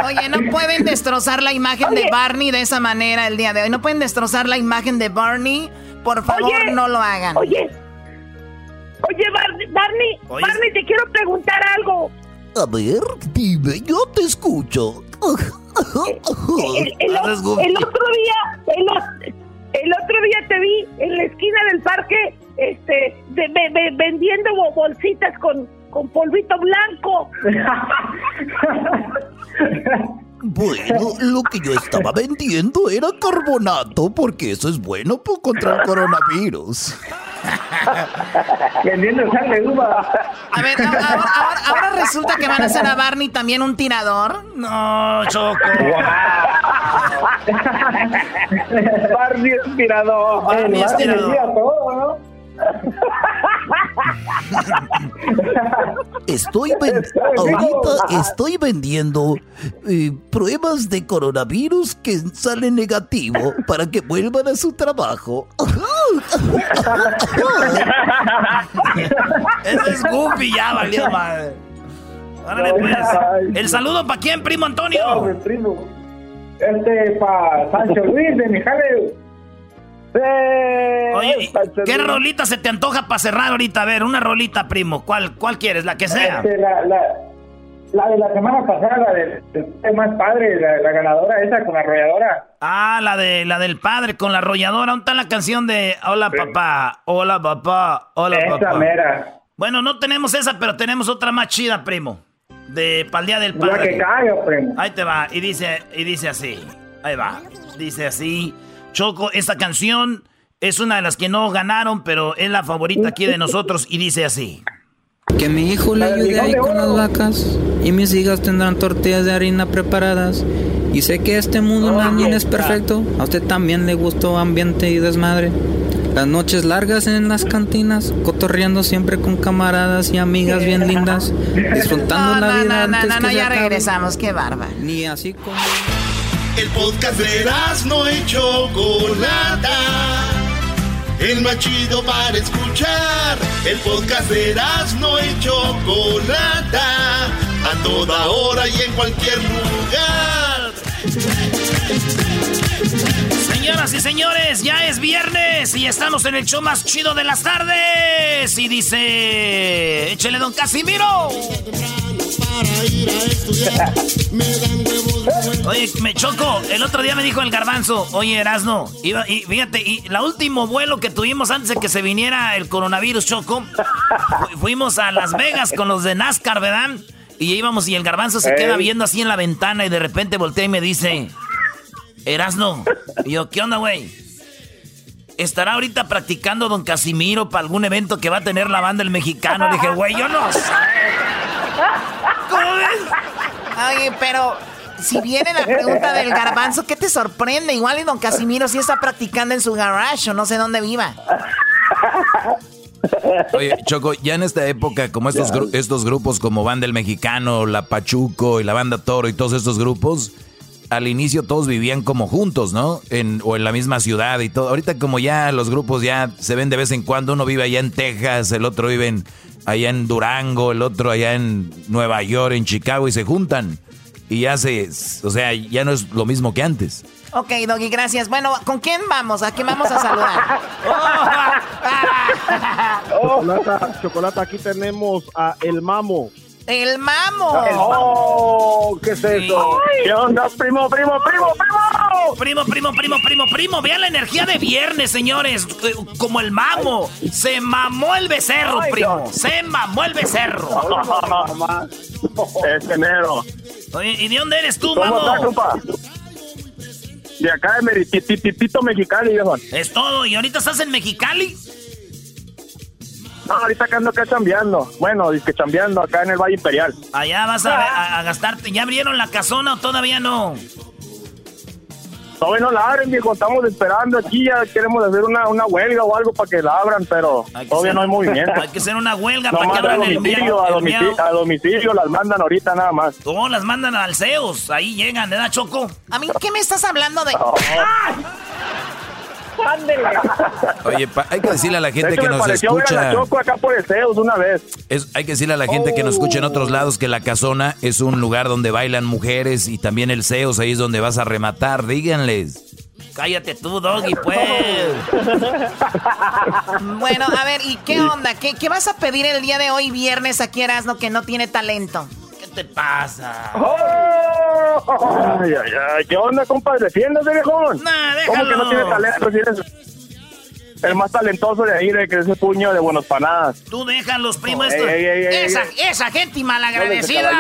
Oye, no pueden destrozar la imagen de Barney de esa manera el día de hoy. No pueden destrozar la imagen de Barney. Por favor, no lo hagan. Oye, Barney, te quiero preguntar algo. A ver, dime, yo te escucho. El otro día te vi en la esquina del parque, vendiendo bolsitas con polvito blanco. Bueno, lo que yo estaba vendiendo era carbonato, porque eso es bueno contra el coronavirus. Vendiendo sal de uva. A ver, ahora resulta que van a hacer a Barney también un tirador. No, Choco. Barney es tirador. Barney es tirador. Ahorita estoy vendiendo pruebas de coronavirus que salen negativo para que vuelvan a su trabajo. Ese es Goofy, ya valió madre. Árale, pues. El saludo para quién, primo Antonio. No, mi primo. Para Sancho Luis de Mijares. Oye, ¿qué rolita se te antoja para cerrar ahorita? A ver, una rolita, primo. ¿Cuál quieres? La que sea. La de la semana pasada, la del más padre, la ganadora esa con la arrolladora. Ah, la del padre con la arrolladora. ¿Dónde está la canción de Hola papá? Hola papá, hola esa papá. Esa mera. Bueno, no tenemos esa, pero tenemos otra más chida, primo. De pa'l día del padre. La que cae, primo. Ahí te va. Y dice así. Ahí va. Dice así. Choco, esta canción es una de las que no ganaron, pero es la favorita aquí de nosotros y dice así. Que mi hijo le ayude ahí con las vacas y mis hijas tendrán tortillas de harina preparadas. Y sé que este mundo también es perfecto, a usted también le gustó ambiente y desmadre. Las noches largas en las cantinas, cotorreando siempre con camaradas y amigas bien lindas, disfrutando la vida. No, ya regresamos, qué bárbaro. Ni así como... El podcast de Erazno y Chocolata, el más chido para escuchar. El podcast de Erazno y Chocolata, a toda hora y en cualquier lugar. Señoras y señores, ya es viernes y estamos en el show más chido de las tardes. Y dice, échele don Casimiro. Para ir a estudiar, me dan huevos. Oye, me choco. El otro día me dijo el garbanzo, oye, Erazno, fíjate, el último vuelo que tuvimos antes de que se viniera el coronavirus, Choco, fuimos a Las Vegas con los de NASCAR, ¿verdad? Y íbamos y el garbanzo se queda viendo así en la ventana y de repente voltea y me dice, Erazno, y yo, ¿qué onda, güey? ¿Estará ahorita practicando don Casimiro para algún evento que va a tener la banda El Mexicano? Le dije, güey, yo no sé. ¿Cómo ves? Oye, pero si viene la pregunta del garbanzo, ¿qué te sorprende? Igual y don Casimiro sí está practicando en su garage o no sé dónde viva. Oye, Choco, ya en esta época, como estos grupos como Banda El Mexicano, La Pachuco y la Banda Toro y todos estos grupos, al inicio todos vivían como juntos, ¿no? O en la misma ciudad y todo. Ahorita como ya los grupos ya se ven de vez en cuando, uno vive allá en Texas, el otro vive allá en Durango, el otro allá en Nueva York, en Chicago, y se juntan. Y ya ya no es lo mismo que antes. Ok, Doggy, gracias. Bueno, ¿con quién vamos? ¿A quién vamos a saludar? Chocolata, aquí tenemos a El Mamo. ¡El Mamo! ¡Oh! ¿Qué es eso? Ay. ¿Qué onda, primo? Primo. Vean la energía de viernes, señores. Como el Mamo. Ay. Se mamó el becerro, ay, primo. Dios. Se mamó el becerro. Es enero. Oye, ¿y de dónde eres tú, Mamo? ¿Cómo estás, compa? De acá, de Meritititito, Mexicali, viejo. Es todo. ¿Y ahorita estás en Mexicali? No, ahorita acá ando acá chambeando. Bueno, dice que chambeando acá en el Valle Imperial. Allá vas a gastarte. ¿Ya abrieron la casona o todavía no? Todavía no la abren, viejo. Estamos esperando aquí. Ya queremos hacer una huelga o algo para que la abran, pero todavía no hay movimiento. Hay que hacer una huelga para que abran el miau. A domicilio las mandan ahorita nada más. No, las mandan al CEOS. Ahí llegan, ¿verdad, Choco? ¿A mí qué me estás hablando de...? No. ¡Ah! Oye, hay que decirle a la gente que nos escucha. Acá por Eseos una vez. Hay que decirle a la gente que nos escucha en otros lados que la casona es un lugar donde bailan mujeres y también el Seos, ahí es donde vas a rematar. Díganles. Cállate tú, Doggy, pues. Bueno, a ver, ¿y qué onda? ¿Qué vas a pedir el día de hoy, viernes, aquí Erazno, que no tiene talento? ¿Qué te pasa? ¡Oh! Ay, ¿qué onda, compadre? Defiéndase, viejón. Nah, déjalo. ¿Cómo que no tiene talento? Si eres el más talentoso de ahí, de que ese puño de buenos panadas. Tú déjalos, primo. Esa gente malagradecida.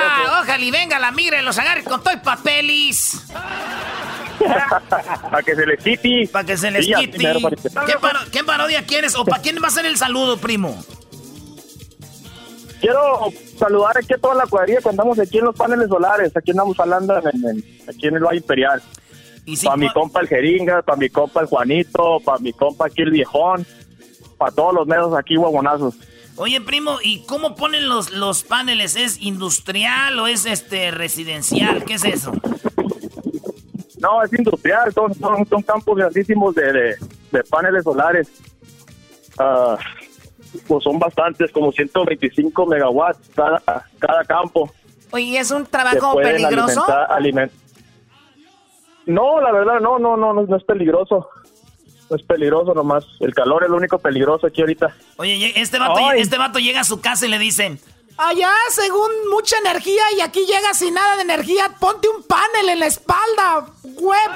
Ojalá y venga la migra y los agarre con todo y papeles. Para que se les quite. Para que se les quite. ¿Qué parodia quieres? ¿O para quién va a ser el saludo, primo? Quiero saludar aquí a toda la cuadrilla cuando andamos aquí en los paneles solares. Aquí andamos hablando aquí en el Valle Imperial. Si para mi compa el Jeringa, para mi compa el Juanito, para mi compa aquí el Viejón, para todos los medos aquí guabonazos. Oye, primo, ¿y cómo ponen los paneles? ¿Es industrial o es residencial? ¿Qué es eso? No, es industrial. Son campos grandísimos de paneles solares. Pues son bastantes, como 125 megawatts cada campo. Oye, ¿es un trabajo peligroso? No, la verdad, no es peligroso. No es peligroso nomás. El calor es lo único peligroso aquí ahorita. Oye, este vato llega a su casa y le dicen, allá según mucha energía y aquí llega sin nada de energía, ponte un panel en la espalda, web.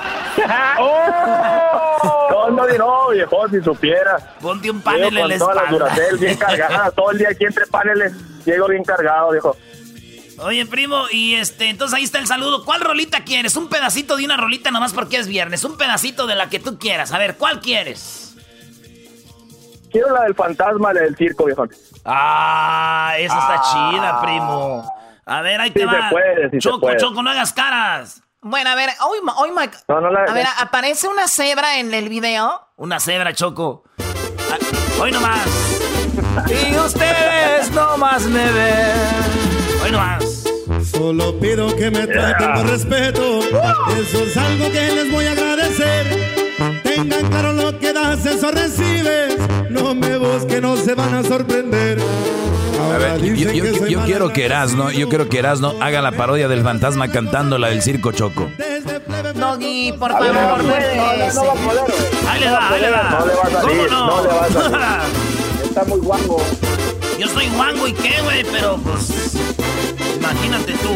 No, viejo, si supiera. Ponte un panel en la espalda. Con toda la Duracell bien cargada, todo el día aquí entre paneles, llego bien cargado, viejo. Oye, primo, y entonces ahí está el saludo. ¿Cuál rolita quieres? Un pedacito de una rolita nomás porque es viernes, un pedacito de la que tú quieras. A ver, ¿cuál quieres? Quiero la del fantasma, la del circo, viejo. Ah, esa está chida, primo. A ver, ahí te va. Se puede, Choco, no hagas caras. Bueno, a ver, hoy Mike. A ver, aparece una cebra en el video. Una cebra, Choco. Hoy nomás. Y ustedes nomás me ven. Hoy nomás. Solo pido que me traten con respeto. Eso es algo que les voy a agradecer. Tengan claro lo que das, eso recibes. No me busquen, no se van a sorprender. Ahora a ver, yo quiero que Erazno, haga la parodia del fantasma cantando la del circo, Choco. Doggy, por favor, ahí le va. No le va a salir. Está muy guango. Yo soy guango y qué, güey, pero pues imagínate tú.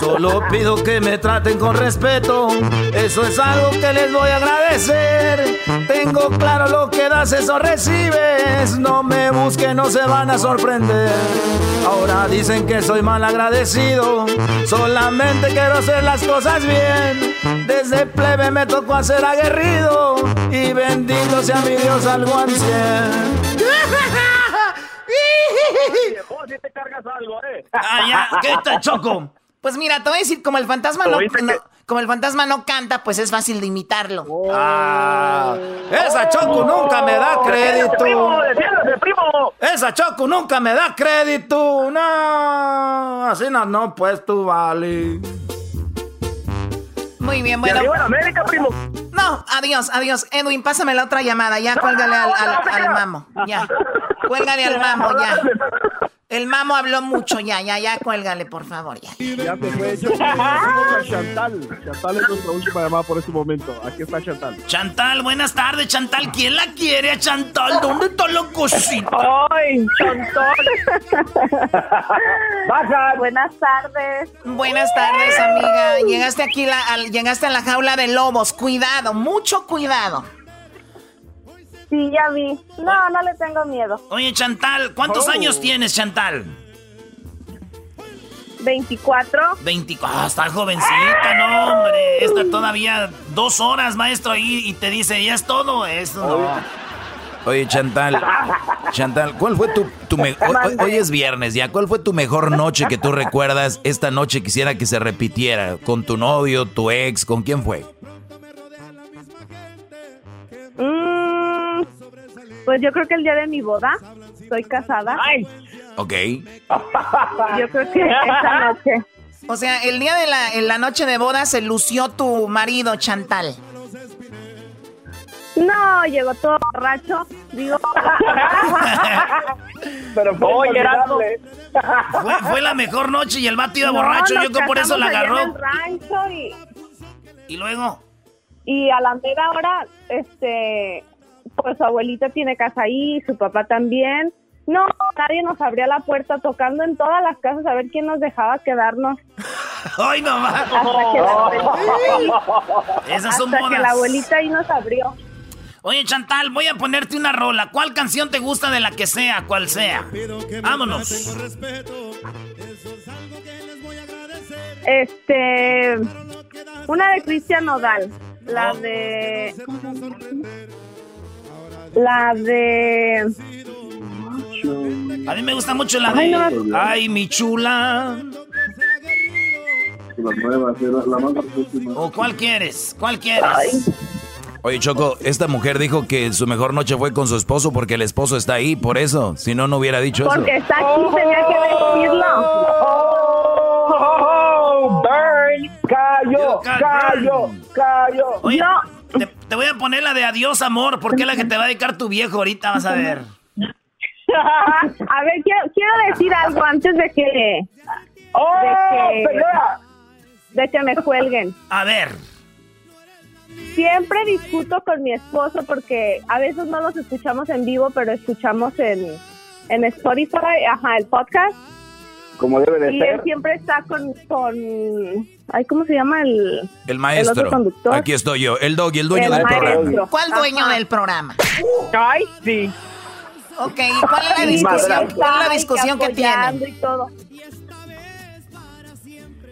Solo pido que me traten con respeto. Eso es algo que les voy a agradecer. Tengo claro lo que das, eso recibes. No me busquen, no se van a sorprender. Ahora dicen que soy mal agradecido. Solamente quiero hacer las cosas bien. Desde plebe me tocó hacer aguerrido. Y bendito sea mi Dios al guancién. Viejón, si te cargas algo, ¿Qué está, Choco? Pues mira, te voy a decir, como el fantasma no canta, pues es fácil de imitarlo. Esa Choco nunca me da crédito. Defiéndete, primo. Esa Choco nunca me da crédito. No, así no, pues tú vale. Muy bien, bueno. ¡Arriba la América, primo! No, adiós, adiós. Edwin, pásame la otra llamada. Ya, cuélgale al mamo. Ya. Cuélgale al mamo, ya. El mamo habló mucho, ya, cuélgale, por favor, ya. Ya te fue, yo Chantal. Chantal es nuestra última llamada por este momento. Aquí está Chantal. Chantal, buenas tardes, Chantal. ¿Quién la quiere a Chantal? ¿Dónde está la cosita? ¡Ay, Chantal! ¡Baja! Buenas tardes. Buenas tardes, amiga. Llegaste aquí, llegaste a la jaula de lobos. Cuidado, mucho cuidado. Sí, ya vi. No, no le tengo miedo. Oye, Chantal, ¿cuántos años tienes, Chantal? 24. 24. Ah, está jovencita, no, hombre. Está todavía 2 horas, maestro, ahí y te dice, ya es todo. Eso no. Oye, Chantal, ¿cuál fue tu mejor... Hoy es viernes ya. ¿Cuál fue tu mejor noche que tú recuerdas? Esta noche quisiera que se repitiera. ¿Con tu novio, tu ex? ¿Con quién fue? Pues yo creo que el día de mi boda, estoy casada. ¡Ay! Ok. Yo creo que esta noche. O sea, el día de la noche de boda se lució tu marido, Chantal. No, llegó todo borracho, digo. Pero fue la mejor noche y el vato iba borracho, yo creo por eso la agarró. En el rancho y luego... Y a la mera hora, pues su abuelita tiene casa ahí, su papá también. No, nadie nos abría la puerta, tocando en todas las casas a ver quién nos dejaba quedarnos. ¡Ay, no más! Esas son modas. Hasta que la abuelita ahí nos abrió. Oye, Chantal, voy a ponerte una rola. ¿Cuál canción te gusta de la que sea, cual sea? Vámonos. Una de Cristian Nodal. A mí me gusta mucho la de... Ay, mi chula. ¿O cuál quieres? ¿Cuál quieres? Oye, Choco, esta mujer dijo que su mejor noche fue con su esposo porque el esposo está ahí, por eso. Si no, no hubiera dicho eso. Porque está aquí, tenía que decirlo. Cayó. Oye, no. Te voy a poner la de Adiós, amor, porque es la que te va a dedicar tu viejo ahorita, vas a ver. A ver, quiero decir algo antes de que... De que me cuelguen. A ver. Siempre discuto con mi esposo porque a veces no los escuchamos en vivo, pero escuchamos en Spotify, el podcast. Como debe de ser. Y él siempre está con... Ay, ¿cómo se llama el...? El maestro. El otro conductor. Aquí estoy yo, el doggy, el dueño del programa. ¿Cuál dueño del programa? Ay, sí. Ok, ¿y cuál es la discusión, que tiene? Y todo.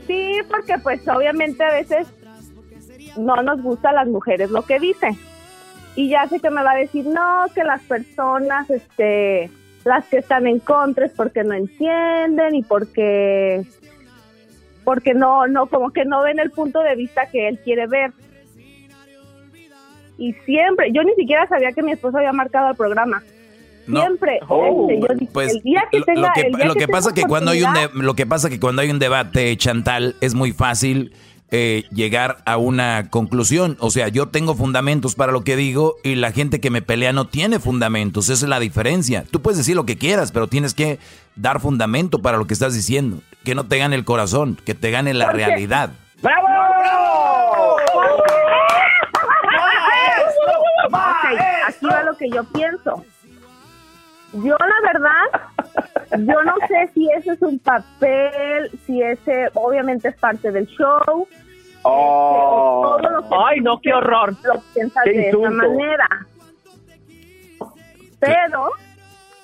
Sí, porque pues obviamente a veces no nos gusta a las mujeres lo que dicen. Y ya sé que me va a decir, no, que las personas, las que están en contra es porque no entienden y porque no como que no ven el punto de vista que él quiere ver. Y siempre, yo ni siquiera sabía que mi esposo había marcado el programa. No. Siempre. Lo que pasa que cuando hay un debate, Chantal, es muy fácil llegar a una conclusión. O sea, yo tengo fundamentos para lo que digo y la gente que me pelea no tiene fundamentos. Esa es la diferencia. Tú puedes decir lo que quieras, pero tienes que dar fundamento para lo que estás diciendo. Que no te gane el corazón, que te gane la realidad. ¡Bravo! ¡Bravo! Okay, aquí va lo que yo pienso. Yo, la verdad, yo no sé si ese es un papel, si ese obviamente es parte del show. Oh. Ay, no, qué horror. Lo piensas de esa manera. Pero...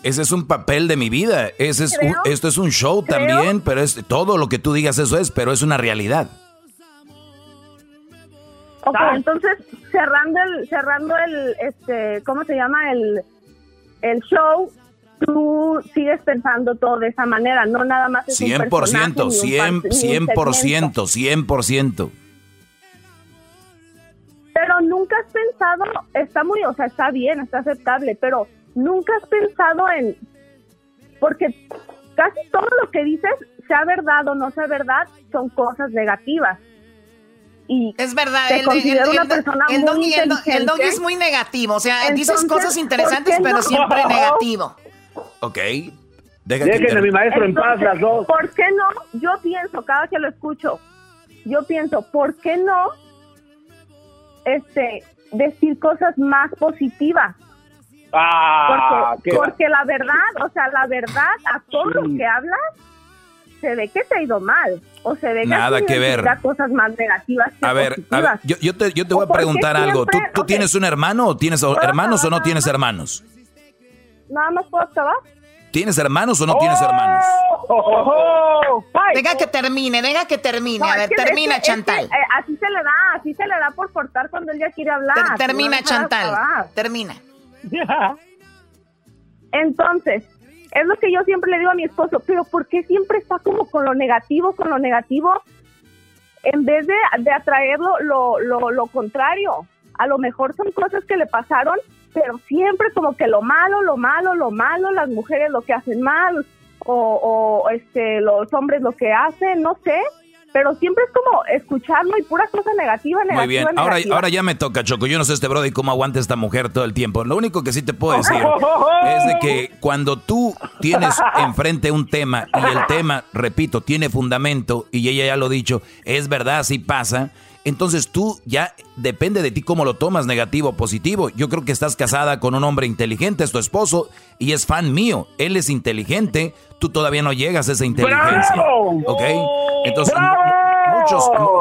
Ese es un papel de mi vida. Esto es un show también, pero es todo lo que tú digas, eso es, pero es una realidad. Ok, entonces, cerrando el ¿cómo se llama? El show, tú sigues pensando todo de esa manera, no nada más es 100%, un personaje, ni un 100%. Pero nunca has pensado, está bien, está aceptable, pero nunca has pensado en, porque casi todo lo que dices, sea verdad o no sea verdad, son cosas negativas. y es verdad, se considera una persona muy inteligente. El doggy es muy negativo, o sea, entonces, dices cosas interesantes, pero no? Siempre negativo. Ok. Dejen a mi maestro entonces, en paz las dos. ¿Por qué no? Yo pienso, cada que lo escucho, yo pienso, ¿por qué no decir cosas más positivas? Ah, porque la verdad, o sea, la verdad, a todo lo que hablas, se ve que te ha ido mal. O se ve nada que ver. Cosas más negativas que positivas. A ver, yo te voy a preguntar algo. ¿Tú okay. tienes un hermano o tienes hermanos o no tienes hermanos? Nada más puedo acabar. ¿Tienes hermanos o no tienes hermanos? Deja que termine. No, a ver, termina, Chantal. Así se le da por cortar cuando él ya quiere hablar. Termina, Chantal. Termina. Yeah. Entonces, es lo que yo siempre le digo a mi esposo, pero ¿por qué siempre está como con lo negativo? En vez de atraerlo lo contrario. A lo mejor son cosas que le pasaron, pero siempre como que lo malo, las mujeres lo que hacen mal, o los hombres lo que hacen, no sé. Pero siempre es como escucharlo y pura cosa negativa. Muy bien, ahora ya me toca, Choco. Yo no sé brody cómo aguanta esta mujer todo el tiempo. Lo único que sí te puedo decir es de que cuando tú tienes enfrente un tema y el tema, repito, tiene fundamento y ella ya lo ha dicho, es verdad, así pasa, entonces tú ya depende de ti cómo lo tomas, negativo o positivo. Yo creo que estás casada con un hombre inteligente, es tu esposo y es fan mío. Él es inteligente, tú todavía no llegas a esa inteligencia. ¡Bravo! ¿Ok? Entonces,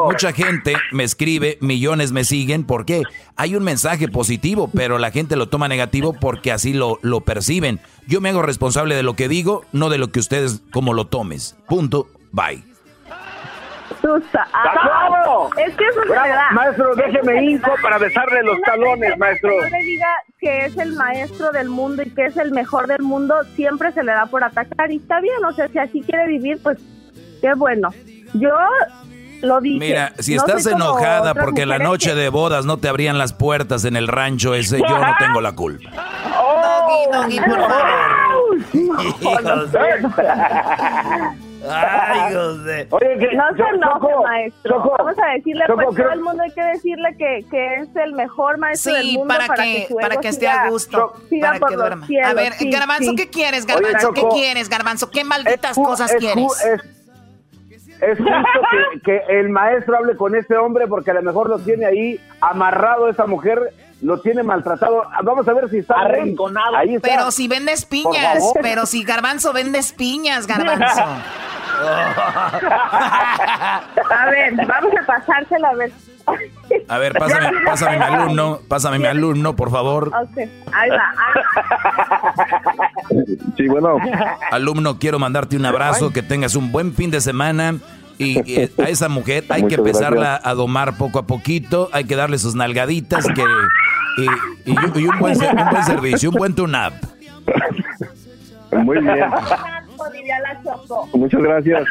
mucha gente me escribe, millones me siguen, ¿por qué? Hay un mensaje positivo, pero la gente lo toma negativo porque así lo perciben. Yo me hago responsable de lo que digo, no de lo que ustedes como lo tomes. Punto. Bye. ¡Bravo! Es que eso es verdad. Maestro, déjeme hinco para besarle los talones, maestro. No le diga que es el maestro del mundo y que es el mejor del mundo, siempre se le da por atacar y está bien, o sea, si así quiere vivir, pues qué bueno. Yo lo dije. Mira, si estás enojada porque la noche de bodas no te abrían las puertas en el rancho ese, yo no tengo la culpa. Doggy, por favor. Ay, José. Oye, que no se enoje, maestro. Choco, vamos a decirle, Choco, pues todo el mundo hay que decirle que es el mejor maestro del mundo para que esté a gusto, para que duerma. A ver, Garbanzo, ¿qué quieres, Garbanzo? Oye, Choco, ¿qué quieres, Garbanzo? ¿Qué malditas cosas quieres? Es justo que el maestro hable con ese hombre porque a lo mejor lo tiene ahí amarrado esa mujer, lo tiene maltratado. Vamos a ver si está arrinconado. Ahí está. Pero si vendes piñas, pero si Garbanzo vendes piñas, Garbanzo. A ver, vamos a pasárselo a ver. A ver, pásame mi alumno, por favor. Okay, ahí va. Sí, bueno. Alumno, quiero mandarte un abrazo, que tengas un buen fin de semana y a esa mujer hay que empezarla a domar poco a poquito, hay que darle sus nalgaditas y un buen servicio, un buen tune-up. Muy bien. Diría la Choco. Muchas gracias.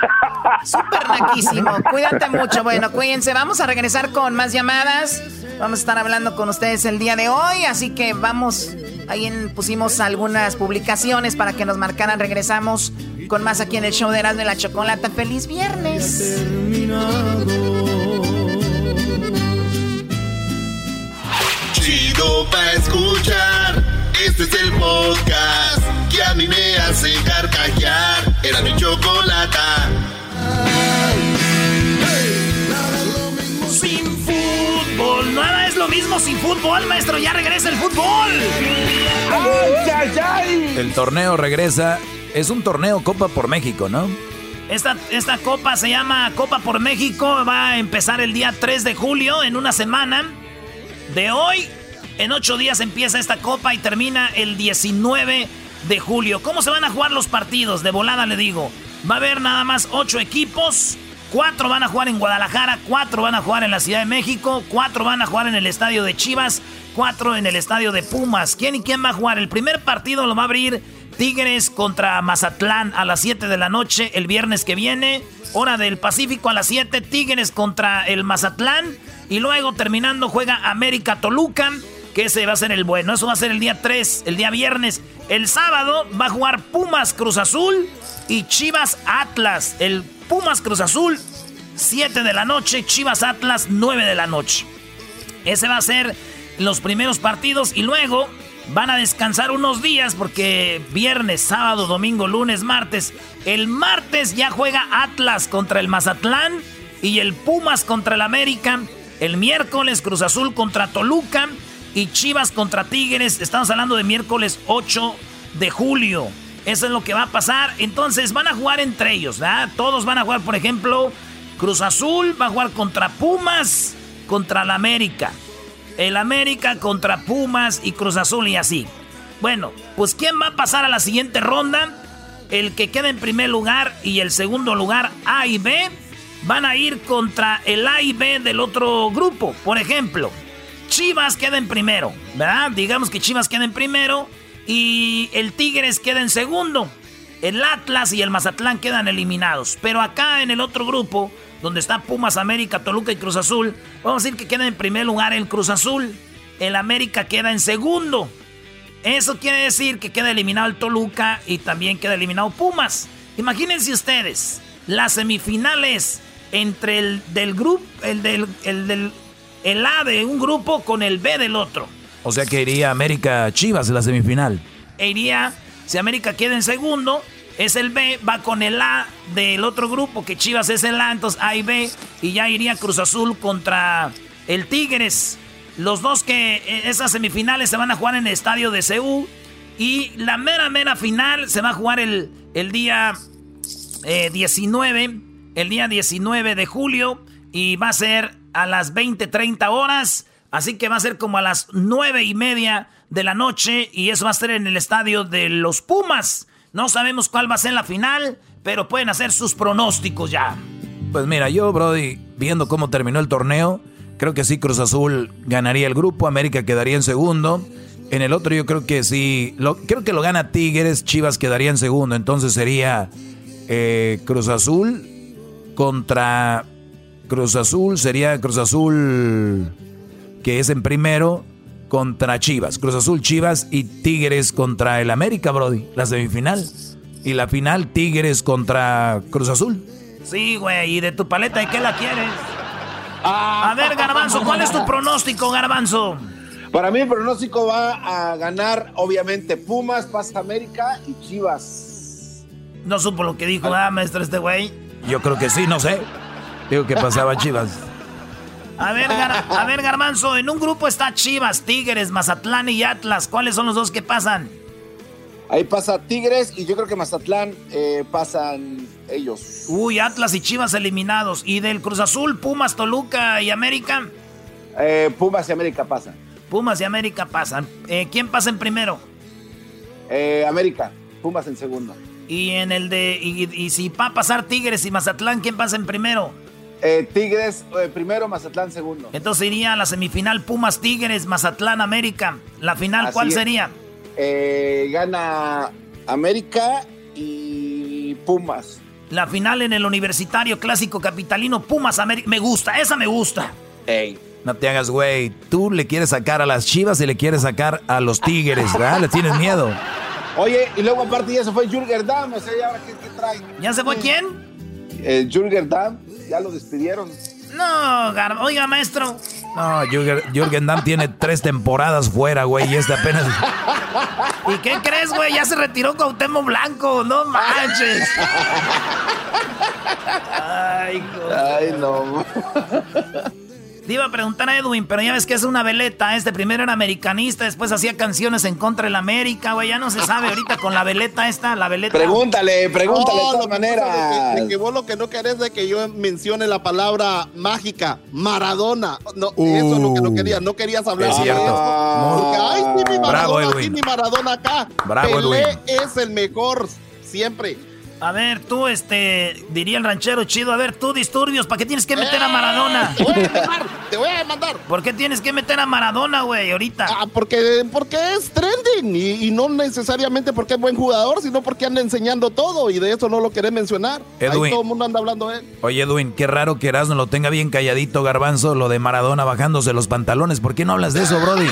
Súper naquísimo. Cuídate mucho. Bueno, cuídense. Vamos a regresar con más llamadas. Vamos a estar hablando con ustedes el día de hoy. Así que vamos. Ahí pusimos algunas publicaciones para que nos marcaran. Regresamos con más aquí en el show de Erasmo y la Chocolata. ¡Feliz viernes! Chido pa' escuchar. Este es el podcast que a mí me hace carcajear. Era mi chocolata. Sin fútbol. Nada es lo mismo sin fútbol, maestro. Ya regresa el fútbol. El torneo regresa. Es un torneo Copa por México, ¿no? Esta copa se llama Copa por México. Va a empezar el día 3 de julio, en una semana de hoy. En 8 días empieza esta copa y termina el 19 de julio. ¿Cómo se van a jugar los partidos? De volada le digo. Va a haber nada más 8 equipos. 4 van a jugar en Guadalajara, 4 van a jugar en la Ciudad de México, 4 van a jugar en el estadio de Chivas, 4 en el estadio de Pumas. ¿Quién y quién va a jugar? El primer partido lo va a abrir Tigres contra Mazatlán a las 7 de la noche el viernes que viene. Hora del Pacífico a las 7, Tigres contra el Mazatlán. Y luego terminando juega América Toluca. Que ese va a ser el bueno. Eso va a ser el día 3, el día viernes. El sábado va a jugar Pumas Cruz Azul y Chivas Atlas. El Pumas Cruz Azul 7 de la noche, Chivas Atlas 9 de la noche. Ese va a ser los primeros partidos y luego van a descansar unos días porque viernes, sábado, domingo, lunes, martes. El martes ya juega Atlas contra el Mazatlán y el Pumas contra el América. El miércoles Cruz Azul contra Toluca y Chivas contra Tigres. Estamos hablando de miércoles 8 de julio. Eso es lo que va a pasar. Entonces van a jugar entre ellos, ¿verdad? Todos van a jugar, por ejemplo, Cruz Azul va a jugar contra Pumas, contra el América. El América contra Pumas y Cruz Azul y así. Bueno, pues ¿quién va a pasar a la siguiente ronda? El que queda en primer lugar y el segundo lugar A y B van a ir contra el A y B del otro grupo. Por ejemplo, Chivas queda en primero, ¿verdad? Digamos que Chivas queda en primero y el Tigres queda en segundo. El Atlas y el Mazatlán quedan eliminados. Pero acá en el otro grupo, donde está Pumas, América, Toluca y Cruz Azul, vamos a decir que queda en primer lugar el Cruz Azul. El América queda en segundo. Eso quiere decir que queda eliminado el Toluca y también queda eliminado Pumas. Imagínense ustedes, las semifinales entre el A de un grupo con el B del otro. O sea que iría América Chivas en la semifinal. Iría... Si América queda en segundo, es el B, va con el A del otro grupo, que Chivas es el A, entonces A y B, y ya iría Cruz Azul contra el Tigres. Los dos que esas semifinales se van a jugar en el estadio de Seúl, y la mera final se va a jugar el día 19, el día 19 de julio, y va a ser a las 20:30 horas, así que va a ser como a las 9:30 de la noche, y eso va a ser en el estadio de los Pumas. No sabemos cuál va a ser la final, pero pueden hacer sus pronósticos ya. Pues mira, yo, Brody, viendo cómo terminó el torneo, creo que sí Cruz Azul ganaría el grupo, América quedaría en segundo. En el otro yo creo que sí, creo que lo gana Tigres, Chivas quedaría en segundo. Entonces sería Cruz Azul contra Cruz Azul, sería Cruz Azul que es en primero contra Chivas, Cruz Azul, Chivas y Tigres contra el América, Brody, la semifinal. Y la final, Tigres contra Cruz Azul. Sí, güey, ¿y de tu paleta de qué la quieres? A ver, Garbanzo, ¿cuál es tu pronóstico, Garbanzo? Para mí el pronóstico va a ganar, obviamente, Pumas, pasa América y Chivas. No supo lo que dijo, maestro, este güey. Yo creo que sí, no sé. Digo que pasaba Chivas. A ver, Garbanzo, en un grupo está Chivas, Tigres, Mazatlán y Atlas. ¿Cuáles son los dos que pasan? Ahí pasa Tigres y yo creo que Mazatlán pasan ellos. Uy, Atlas y Chivas eliminados. ¿Y del Cruz Azul, Pumas, Toluca y América? Pumas y América pasan. Pumas y América pasan. ¿Quién pasa en primero? América, Pumas en segundo. ¿Y en el de y si va a pasar Tigres y Mazatlán, quién pasa en primero? Tigres primero, Mazatlán segundo. Entonces iría a la semifinal Pumas, Tigres, Mazatlán, América. La final, así ¿cuál es. Sería? Gana América y Pumas. La final en el Universitario Clásico Capitalino, Pumas, América. Me gusta, esa me gusta. Ey, no te hagas, güey. Tú le quieres sacar a las Chivas y le quieres sacar a los Tigres, ¿verdad? Le tienes miedo. Oye, y luego aparte ya se fue Jürgen Damm, o sea, ¿y ahora qué trae? ¿Ya se fue quién? Jürgen Damm, ya lo despidieron. No, oiga, maestro. No, Jürgen Damm tiene 3 temporadas fuera, güey, y este apenas. ¿Y qué crees, güey? Ya se retiró Cuauhtémoc Blanco, no manches. Ay, cosa. Ay, no. Te iba a preguntar a Edwin, pero ya ves que es una veleta. Este primero era americanista, después hacía canciones en contra del América, güey. Ya no se sabe ahorita con la veleta esta, la veleta. Pregúntale de todas maneras. Que vos lo que no querés es que yo mencione la palabra mágica, Maradona. No, eso es lo que no querías. No querías hablar de eso. Porque, ay, sí, mi Maradona. Bravo, Edwin. Sí, mi Maradona acá. Bravo, Pelé Edwin. Es el mejor, siempre. A ver, tú, diría el ranchero chido, a ver, tú, Disturbios, ¿para qué tienes que meter a Maradona? Te voy a demandar. ¿Por qué tienes que meter a Maradona, güey, ahorita? Ah, porque es trending y no necesariamente porque es buen jugador, sino porque anda enseñando todo y de eso no lo querés mencionar. Edwin. Ahí todo el mundo anda hablando de él. Oye, Edwin, qué raro que Erasmo lo tenga bien calladito, Garbanzo, lo de Maradona bajándose los pantalones. ¿Por qué no hablas de eso, Brody?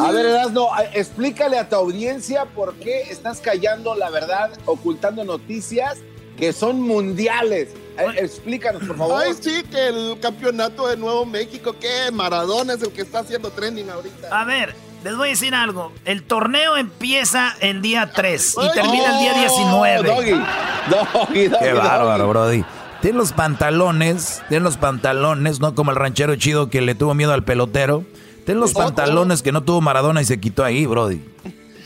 A ver, Erasmo, explícale a tu audiencia por qué estás callando la verdad, ocultando noticias que son mundiales. Explícanos, por favor. Ay, sí, que el campeonato de Nuevo México, que Maradona es el que está haciendo trending ahorita. A ver, les voy a decir algo. El torneo empieza el día 3 y termina el día 19. Doggy. Qué bárbaro, Brody. Ten los pantalones, no como el ranchero chido que le tuvo miedo al pelotero. Ten los pantalones que no tuvo Maradona y se quitó ahí, Brody.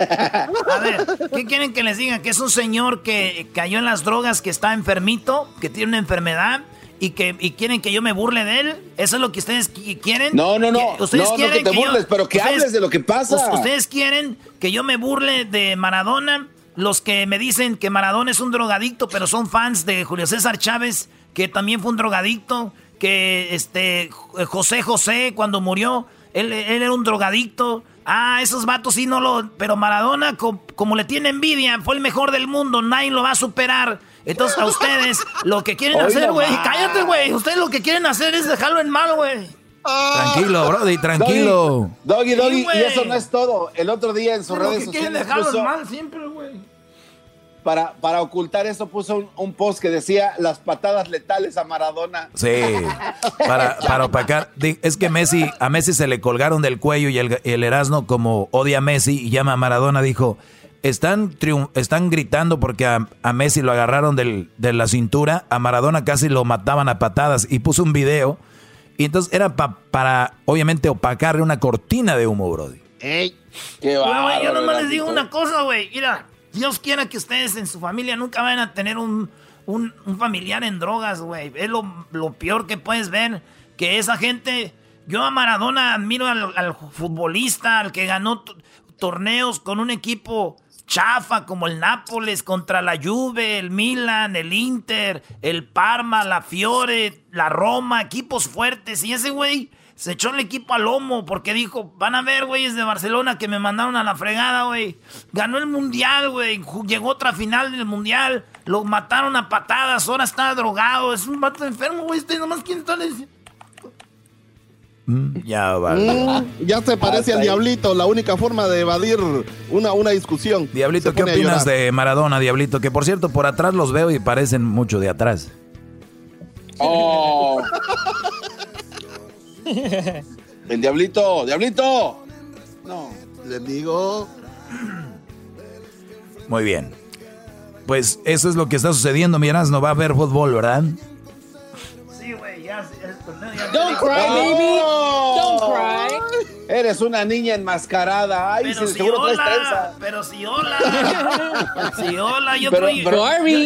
A ver, ¿qué quieren que les diga? Que es un señor que cayó en las drogas, que está enfermito, que tiene una enfermedad y quieren que yo me burle de él. ¿Eso es lo que ustedes quieren? No. Ustedes no quieren que te burles, pero que ustedes, hables de lo que pasa. Ustedes quieren que yo me burle de Maradona. Los que me dicen que Maradona es un drogadicto, pero son fans de Julio César Chávez, que también fue un drogadicto, que José cuando murió, él era un drogadicto. Ah, esos vatos sí no lo... Pero Maradona, como le tiene envidia, fue el mejor del mundo, nadie lo va a superar. Entonces a ustedes lo que quieren hacer, güey... Cállate, güey. Ustedes lo que quieren hacer es dejarlo en mal, güey. Tranquilo, Brody, tranquilo. Doggy, y eso no es todo. El otro día en sus redes sociales... Lo que quieren dejarlo en mal siempre, güey. Para ocultar eso puso un post que decía las patadas letales a Maradona. Sí, para opacar. Es que a Messi se le colgaron del cuello y el Erasmo, como odia a Messi y llama a Maradona, dijo, están gritando porque a Messi lo agarraron de la cintura, a Maradona casi lo mataban a patadas, y puso un video. Y entonces era para obviamente opacarle una cortina de humo, Brody. ¡Ey! ¡Qué va! Yo nomás les digo una cosa, güey. Mira, Dios quiera que ustedes en su familia nunca vayan a tener un familiar en drogas, güey. Es lo peor que puedes ver, que esa gente... Yo a Maradona admiro al futbolista, al que ganó torneos con un equipo chafa como el Nápoles contra la Juve, el Milan, el Inter, el Parma, la Fiore, la Roma, equipos fuertes. Y ese güey se echó el equipo al lomo porque dijo, van a ver, güeyes de Barcelona que me mandaron a la fregada, güey. Ganó el Mundial, güey. Llegó otra final del Mundial. Lo mataron a patadas. Ahora está drogado. Es un vato enfermo, güey. Ustedes nomás quieren estar diciendo... Ya, vale. Ya se parece al Diablito. La única forma de evadir una discusión. Diablito, ¿qué opinas de Maradona, Diablito? Que por cierto, por atrás los veo y parecen mucho de atrás. Oh. El Diablito. No, les digo. Muy bien. Pues eso es lo que está sucediendo. Miras, no va a haber fútbol, ¿verdad? Sí, güey, ya. Don't cry, baby. Don't cry. Eres una niña enmascarada. Ay, pero seguro traes trenza. Pero si hola. Yo soy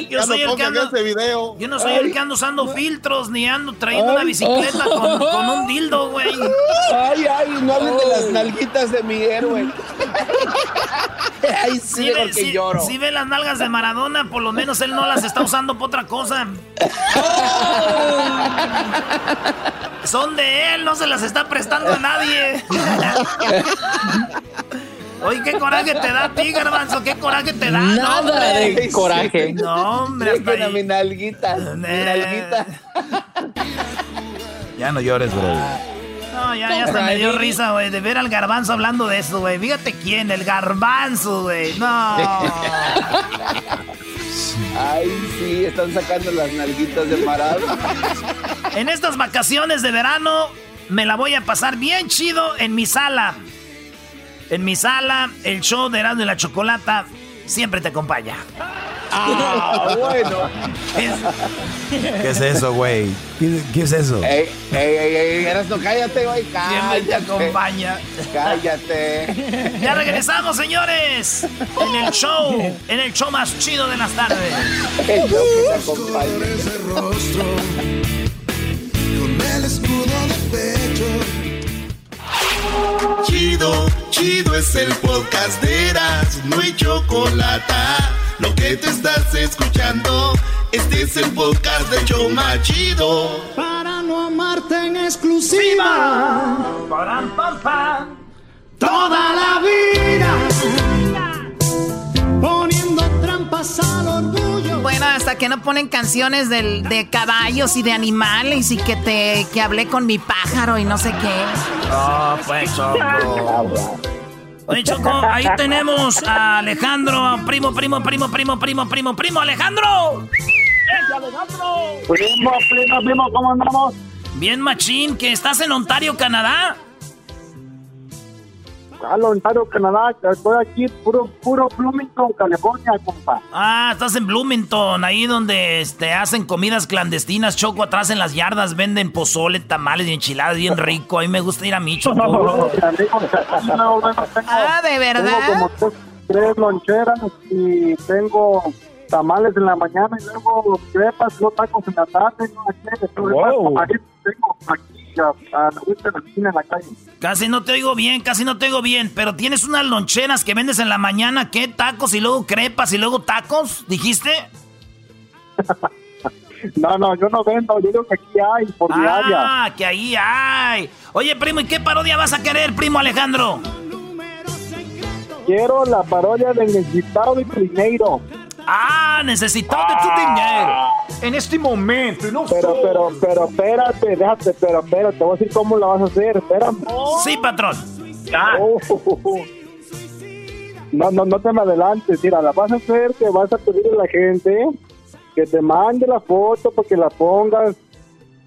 Yo no soy el que ando usando filtros, ni ando trayendo una bicicleta con un dildo, güey. Ay, no hables de las nalguitas de mi héroe. Ay, sí, porque lloro. Si ve las nalgas de Maradona, por lo menos él no las está usando para otra cosa. Son de él, no se las está prestando a nadie. Oye, ¿qué coraje te da a ti, Garbanzo? ¿Qué coraje te da? Nada, no, de coraje. No, hombre. Déjame mi nalguita. Ya no llores, bro. No, ya hasta me dio risa, güey, de ver al Garbanzo hablando de eso, güey. Fíjate quién, el Garbanzo, güey. No. Ay, sí, están sacando las nalguitas de Maradona. En estas vacaciones de verano me la voy a pasar bien chido en mi sala. El show de Erasmo y la Chocolata siempre te acompaña. Ah, bueno. ¿Qué es eso, güey? ¿Qué es eso? Ey, Erasmo, cállate, güey. Siempre te acompaña. Cállate. Ya regresamos, señores. En el show más chido de las tardes. El show que te acompaña. Con ese rostro, con el escudo de pecho. Chido es el podcast de Erasmo y Chocolata. Lo que te estás escuchando, este es el podcast de Choma Chido. Para no amarte en exclusiva, toda la vida, poniendo trampas al orgullo. Bueno, hasta que no ponen canciones de caballos y de animales y que hablé con mi pájaro y no sé qué. No, pues, Choco. Oye, Choco, ahí tenemos a Alejandro, primo, Alejandro. Alejandro. Primo, ¿cómo andamos? Bien, machín, que estás en Ontario, Canadá. Ontario, Canadá, estoy aquí, puro Bloomington, California, compa. Ah, estás en Bloomington, ahí donde hacen comidas clandestinas, Choco, atrás en las yardas venden pozole, tamales y enchiladas bien rico. A mí me gusta ir a Micho. Ah, ¿de verdad? Tengo como tres loncheras y tengo tamales en la mañana y luego crepas, dos tacos en la tarde. Wow. Tengo aquí. A la vuelta de la esquina en la calle. Casi no te oigo bien, pero tienes unas loncheras que vendes en la mañana, ¿qué? Tacos y luego crepas y luego tacos, ¿dijiste? No, yo no vendo, yo digo que aquí hay, por diaria. Ah, que ahí hay. Oye, primo, ¿y qué parodia vas a querer, primo Alejandro? Quiero la parodia de Necesitado y Primeiro. Ah, necesitado de tu dinero en este momento. No, pero espérate, déjate, pero te voy a decir cómo la vas a hacer, espérame. Sí, patrón. No te me adelantes, mira, la vas a hacer, que vas a pedir a la gente que te mande la foto para que la pongas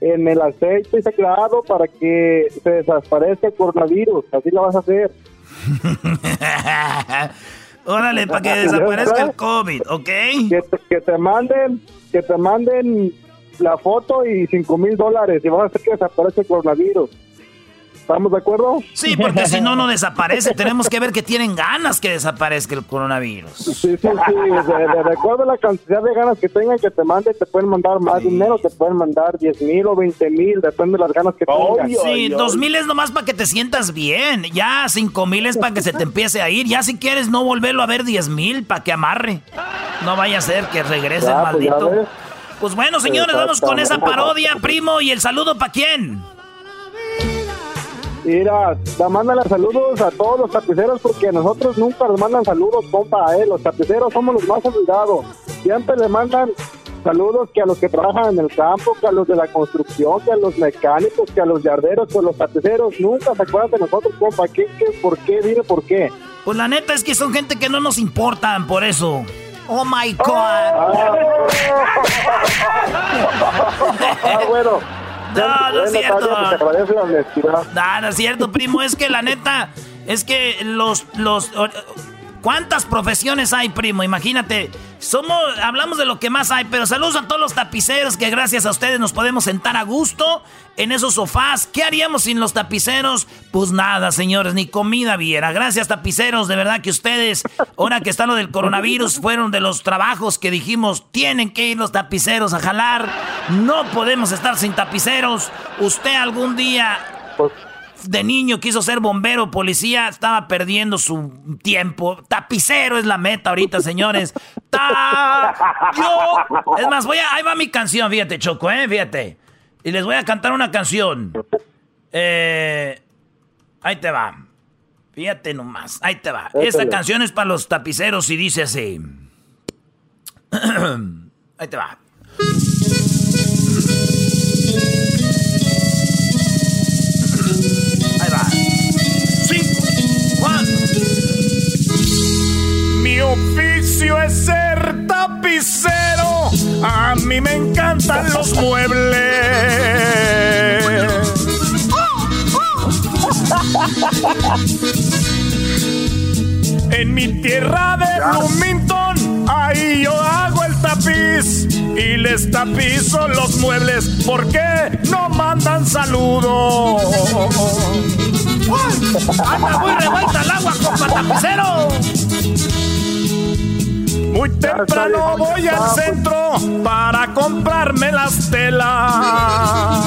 en el aceite y saclado para que se desaparezca el coronavirus, así la vas a hacer. Órale, para que desaparezca el COVID, ¿ok? Que te manden la foto y $5,000 y vas a hacer que desaparezca el coronavirus. ¿Estamos de acuerdo? Sí, porque si no desaparece. Tenemos que ver que tienen ganas que desaparezca el coronavirus. Sí. Recuerda la cantidad de ganas que tengan que te manden. Te pueden mandar más dinero, te pueden mandar 10,000 o 20,000, depende de las ganas que tengan. Sí, 2,000 es nomás para que te sientas bien. Ya 5,000 es para que se te empiece a ir. Ya si quieres no volverlo a ver, 10,000 para que amarre. No vaya a ser que regrese el maldito. Pues bueno, señores, vamos con esa parodia, primo. ¿Y el saludo para quién? Mira, mándale saludos a todos los tapiceros porque a nosotros nunca nos mandan saludos, compa, los tapiceros somos los más olvidados. Siempre le mandan saludos que a los que trabajan en el campo, que a los de la construcción, que a los mecánicos, que a los yarderos, que a los tapiceros. Nunca se acuerdan de nosotros, compa. ¿Por qué? Dime por qué. Pues la neta es que son gente que no nos importan, por eso. ¡Oh, my God! Bueno. No es cierto. No es cierto, primo. Es que la neta, es que los ¿cuántas profesiones hay, primo? Imagínate, hablamos de lo que más hay, pero saludos a todos los tapiceros que gracias a ustedes nos podemos sentar a gusto en esos sofás. ¿Qué haríamos sin los tapiceros? Pues nada, señores, ni comida viera. Gracias, tapiceros, de verdad que ustedes, ahora que está lo del coronavirus, fueron de los trabajos que dijimos, tienen que ir los tapiceros a jalar. No podemos estar sin tapiceros. Usted algún día... de niño quiso ser bombero, policía, estaba perdiendo su tiempo. Tapicero es la meta ahorita, señores. Yo. Es más, ahí va mi canción, fíjate, Choco, fíjate. Y les voy a cantar una canción. Ahí te va. Fíjate nomás, ahí te va. Esta canción es para los tapiceros y dice así. Ahí te va. Mi oficio es ser tapicero, a mí me encantan los muebles. En mi tierra de Bloomington, ahí yo hago el tapiz y les tapizo los muebles. ¿Por qué no mandan saludos? ¡Anda muy revuelta el agua, compa tapicero! Muy temprano voy al centro para comprarme las telas.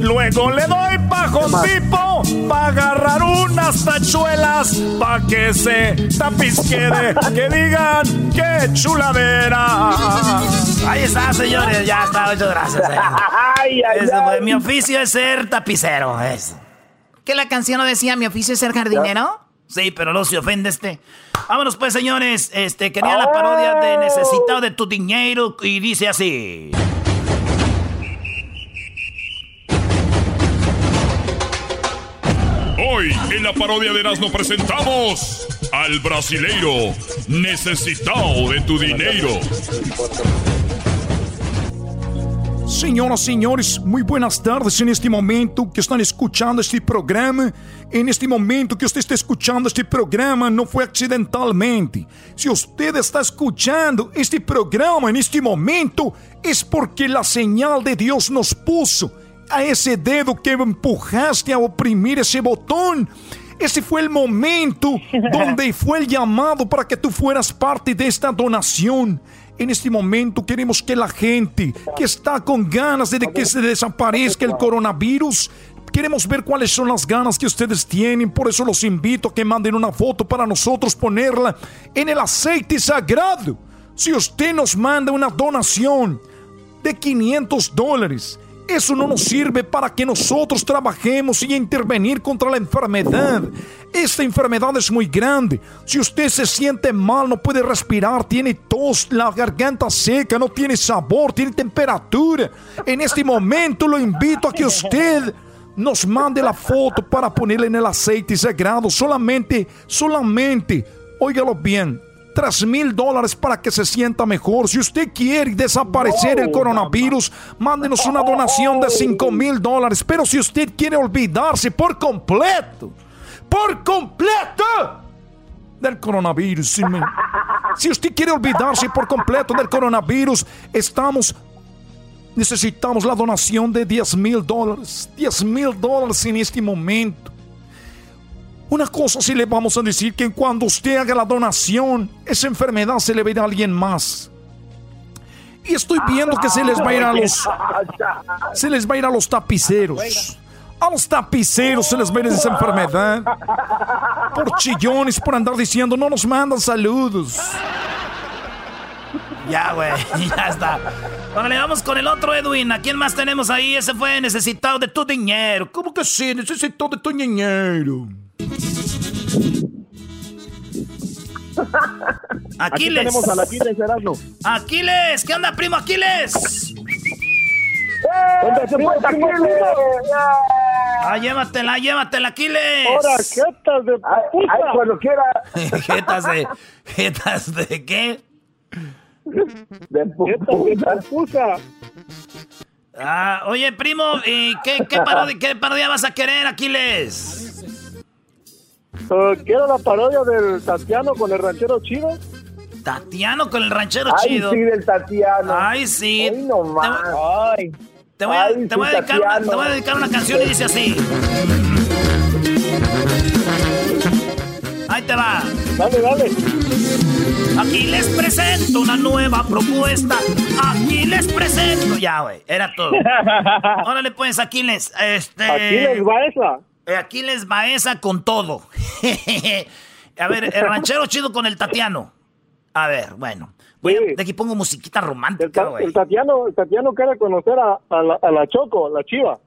Luego le doy bajo tipo para agarrar unas tachuelas para que se tapizquede, que digan qué chuladera. Ahí está, señores, ya está, muchas gracias. Mi oficio es ser tapicero, es. ¿Que la canción no decía mi oficio es ser jardinero? Sí, pero no se ofende . Vámonos pues, señores. Quería la parodia de Necesitado de tu dinero y dice así. Hoy en la parodia de Erasmo presentamos al brasileiro necesitado de tu dinero. Señoras, señores, muy buenas tardes. En este momento que están escuchando este programa, en este momento que usted está escuchando este programa, no fue accidentalmente. Si usted está escuchando este programa en este momento, es porque la señal de Dios nos puso a ese dedo que empujaste a oprimir ese botón. Ese fue el momento donde fue el llamado para que tú fueras parte de esta donación. En este momento queremos que la gente que está con ganas de que se desaparezca el coronavirus, queremos ver cuáles son las ganas que ustedes tienen. Por eso los invito a que manden una foto para nosotros ponerla en el aceite sagrado. Si usted nos manda una donación de $500, eso no nos sirve para que nosotros trabajemos y intervenir contra la enfermedad. Esta enfermedad es muy grande. Si usted se siente mal, no puede respirar, tiene tos, la garganta seca, no tiene sabor, tiene temperatura, en este momento lo invito a que usted nos mande la foto para ponerla en el aceite sagrado. Solamente, óigalo bien, $3,000 para que se sienta mejor. Si usted quiere desaparecer el coronavirus, mándenos una donación de $5,000. Pero si usted quiere olvidarse por completo del coronavirus, si usted quiere olvidarse por completo del coronavirus, necesitamos la donación de $10,000. $10,000 en este momento. Una cosa sí le vamos a decir, que cuando usted haga la donación, esa enfermedad se le va a ir a alguien más. Y estoy viendo que se les va a ir a los tapiceros. A los tapiceros se les va a ir esa enfermedad. Por chillones, por andar diciendo, no nos mandan saludos. Ya, güey, ya está. Ahora le vamos con el otro, Edwin. ¿A quién más tenemos ahí? Ese fue necesitado de tu dinero. ¿Cómo que sí? Necesitado de tu dinero. Aquiles. Aquí tenemos al Aquiles, Erasmo. Aquiles, ¿qué onda, primo Aquiles? ¿Dónde se fue Aquiles? Ah, llévatela, Aquiles. Ahora, jetas de puta. Ay, cuando quiera. ¿Jetas de qué? De puta. Ah, oye, primo, ¿qué parodia vas a querer, Aquiles? Quiero la parodia del Tatiano con el ranchero chido. ¿Tatiano con el ranchero chido? Ay, sí, del Tatiano. Ay, sí. Ay, no más. Te voy a dedicar una canción y dice así. Ahí te va. Dale. Aquí les presento una nueva propuesta. Aquí les presento. Ya, güey, era todo. Órale, pues, Aquiles. Aquiles va esa. Aquí les va esa con todo. A ver, el ranchero chido con el Tatiano. A ver, bueno. Sí. De aquí pongo musiquita romántica, güey. El Tatiano quiere conocer a la Choco, la Chiva.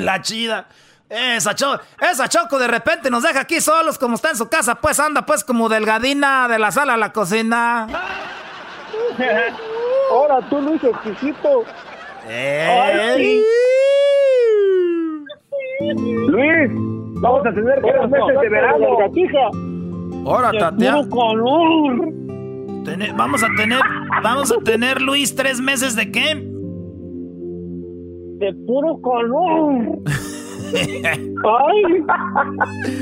La chida. Esa Choco de repente nos deja aquí solos como está en su casa. Pues anda pues como delgadina de la sala a la cocina. Ahora tú, Luis Exquisito. Ay, sí. Luis, vamos a tener 3 meses de verano. Ahora, Tatiana. Color. Vamos a tener, Luis, 3 meses de qué? De puro color. Ay.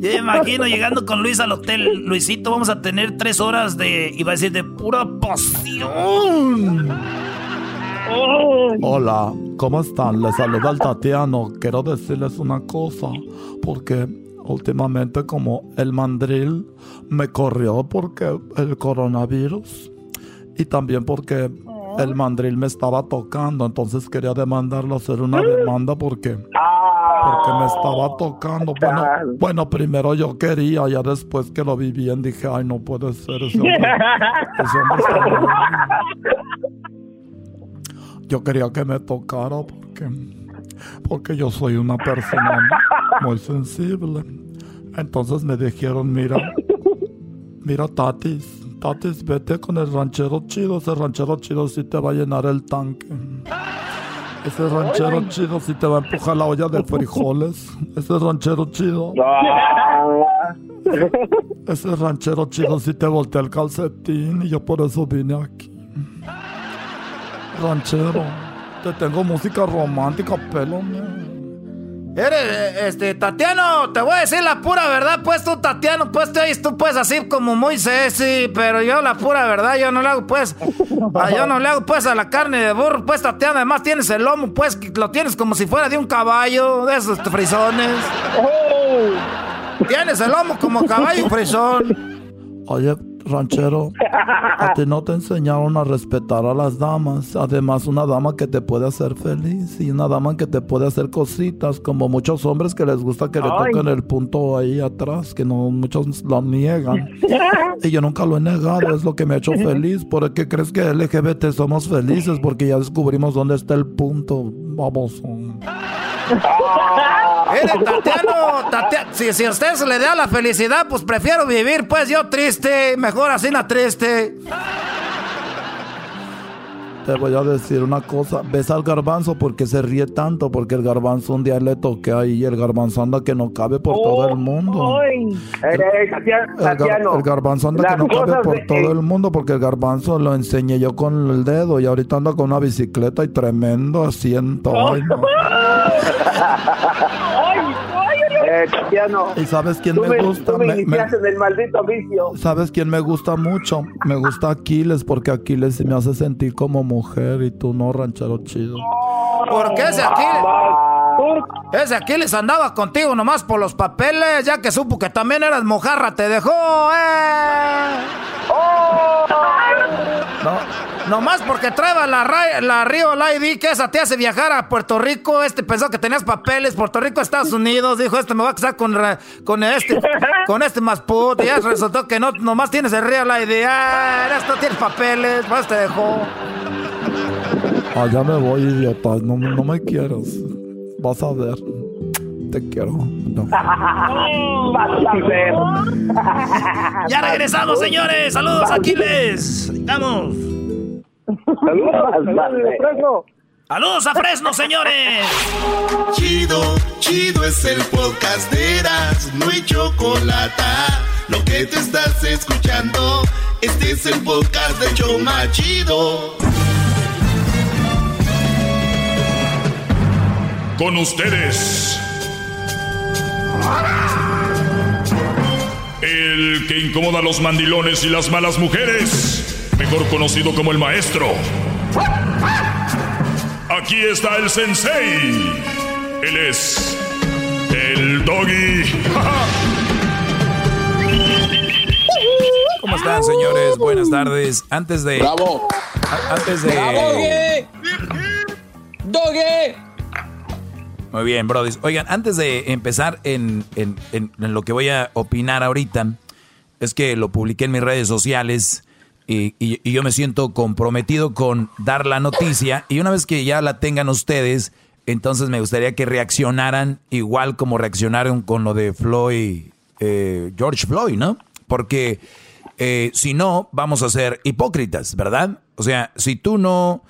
Yo imagino llegando con Luis al hotel. Luisito, vamos a tener 3 horas de, iba a decir, de pura pasión. Ay. Hola. ¿Cómo están? Les saluda el Tatiano. Quiero decirles una cosa, porque últimamente como el mandril me corrió porque el coronavirus y también porque el mandril me estaba tocando, entonces quería demandarlo, hacer una demanda porque me estaba tocando. Bueno, primero yo quería, ya después que lo vi bien dije, ay, no puede ser ese hombre está bien. Yo quería que me tocara porque yo soy una persona muy sensible. Entonces me dijeron, mira Tatis, vete con el ranchero chido. Ese ranchero chido sí te va a llenar el tanque. Ese ranchero chido, si te va a empujar la olla de frijoles. Ese ranchero chido. Ese ranchero chido, si te voltea el calcetín. Y yo por eso vine aquí. Ranchero, te tengo música romántica, pelo. Eres, Tatiano, te voy a decir la pura verdad, pues tú, Tatiano, pues te oyes tú, pues, así como muy sexy, pero yo la pura verdad, yo no le hago, pues, a la carne de burro, pues, Tatiano, además tienes el lomo, pues, que lo tienes como si fuera de un caballo, de esos frisones. Tienes el lomo como caballo frisón. Oye, ranchero, a ti no te enseñaron a respetar a las damas. Además, una dama que te puede hacer feliz y una dama que te puede hacer cositas, como muchos hombres que les gusta que le toquen el punto ahí atrás, que no muchos lo niegan. Y yo nunca lo he negado, es lo que me ha hecho feliz. ¿Por qué crees que LGBT somos felices? Porque ya descubrimos dónde está el punto. Vamos. Tatiano, si a usted se le da la felicidad, pues prefiero vivir, pues, yo triste, mejor así na triste. Te voy a decir una cosa, ves al garbanzo porque se ríe tanto, porque el garbanzo un día le toqué ahí y el garbanzo anda que no cabe por todo el mundo. El garbanzo anda que no cabe por todo el mundo porque el garbanzo lo enseñé yo con el dedo y ahorita anda con una bicicleta y tremendo asiento. Ay, no. ¿Y sabes quién me gusta? Tú me iniciaste en el maldito vicio. ¿Sabes quién me gusta mucho? Me gusta Aquiles, porque Aquiles me hace sentir como mujer y tú no, ranchero chido. ¿Por qué ese Aquiles? Ese Aquiles andaba contigo nomás por los papeles, ya que supo que también eras mojarra, te dejó, No, nomás porque traeba la Río ID, que esa te hace viajar a Puerto Rico. Pensó que tenías papeles, Puerto Rico, Estados Unidos. Dijo, me va a casar con este más puto. Y ya resultó que no, nomás tienes el Río ID. No tienes papeles, pues te dejó. Allá me voy, idiota. No me quieras. Vas a ver. Te quiero. No. Vas a ver. Ya regresamos, señores. Saludos, Aquiles. Estamos. Saludos. ¡Saludos a Fresno, señores! Chido es el podcast de Erazno y Chocolata. Lo que te estás escuchando, este es el podcast de Choma Chido. Con ustedes, el que incomoda a los mandilones y las malas mujeres, mejor conocido como el maestro. Aquí está el sensei. Él es el Doggy. ¿Cómo están, señores? Buenas tardes. ¡Bravo! ¡Doggy! Muy bien, brothers. Oigan, antes de empezar en lo que voy a opinar ahorita, es que lo publiqué en mis redes sociales. Y yo me siento comprometido con dar la noticia. Y una vez que ya la tengan ustedes, entonces me gustaría que reaccionaran igual como reaccionaron con lo de George Floyd, ¿no? Porque si no, vamos a ser hipócritas, ¿verdad? O sea, si tú no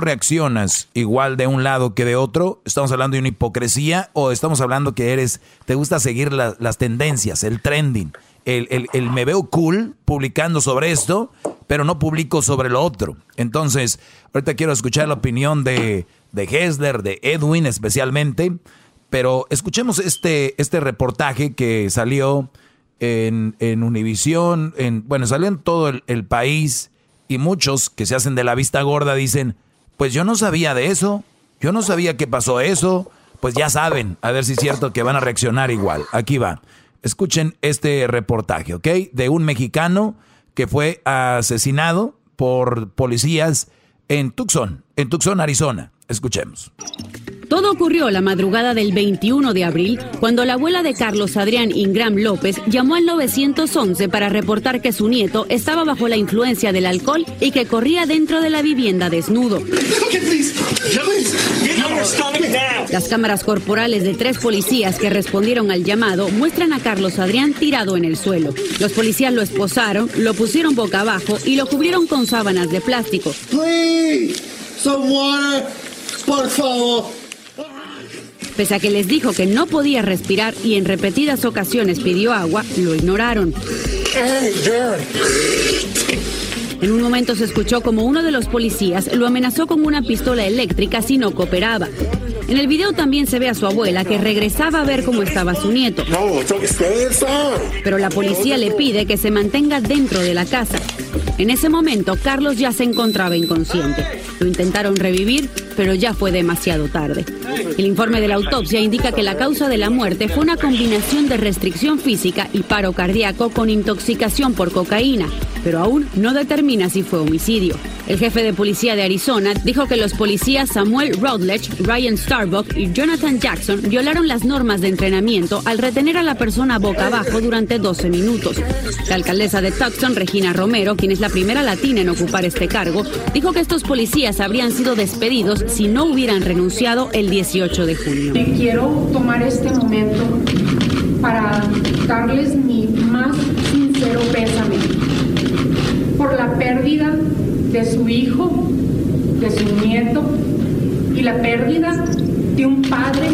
reaccionas igual de un lado que de otro, estamos hablando de una hipocresía o estamos hablando que te gusta seguir las tendencias, el trending. El me veo cool publicando sobre esto, pero no publico sobre lo otro. Entonces, ahorita quiero escuchar la opinión de Hessler, de Edwin especialmente, pero escuchemos este reportaje que salió en Univisión, bueno, salió en todo el país, y muchos que se hacen de la vista gorda dicen, pues yo no sabía de eso, yo no sabía que pasó eso, pues ya saben, a ver si es cierto que van a reaccionar igual. Aquí va. Escuchen este reportaje, ¿ok? De un mexicano que fue asesinado por policías en Tucson, Arizona. Escuchemos. Todo ocurrió la madrugada del 21 de abril, cuando la abuela de Carlos Adrián Ingram López llamó al 911 para reportar que su nieto estaba bajo la influencia del alcohol y que corría dentro de la vivienda desnudo. Las cámaras corporales de 3 policías que respondieron al llamado muestran a Carlos Adrián tirado en el suelo. Los policías lo esposaron, lo pusieron boca abajo y lo cubrieron con sábanas de plástico. Please, some water. ¡Por favor! Pese a que les dijo que no podía respirar y en repetidas ocasiones pidió agua, lo ignoraron. En un momento se escuchó como uno de los policías lo amenazó con una pistola eléctrica si no cooperaba. En el video también se ve a su abuela que regresaba a ver cómo estaba su nieto. Pero la policía le pide que se mantenga dentro de la casa. En ese momento, Carlos ya se encontraba inconsciente. Lo intentaron revivir, pero ya fue demasiado tarde. El informe de la autopsia indica que la causa de la muerte fue una combinación de restricción física y paro cardíaco con intoxicación por cocaína, pero aún no determina si fue homicidio. El jefe de policía de Arizona dijo que los policías Samuel Routledge, Ryan Starbuck y Jonathan Jackson violaron las normas de entrenamiento al retener a la persona boca abajo durante 12 minutos. La alcaldesa de Tucson, Regina Romero, quien es la primera latina en ocupar este cargo, dijo que estos policías habrían sido despedidos si no hubieran renunciado el 18 de junio. Quiero tomar este momento para darles mi más sincero pésame por la pérdida de su hijo, de su nieto y la pérdida de un padre.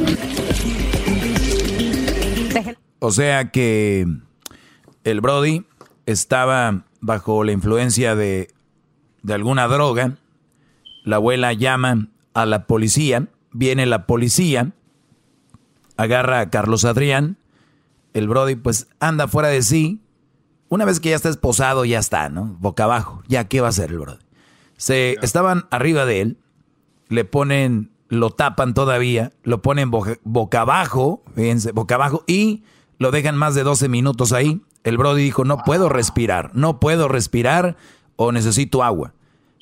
O sea que el Brody estaba bajo la influencia de alguna droga. La abuela llama a la policía, viene la policía, agarra a Carlos Adrián. El Brody pues anda fuera de sí. Una vez que ya está esposado, ya está, ¿no? Boca abajo. ¿Ya qué va a hacer el Brody? Estaban arriba de él, le ponen, lo tapan todavía, lo ponen boca abajo, fíjense, boca abajo, y lo dejan más de 12 minutos ahí. El Brody dijo, no puedo respirar o necesito agua.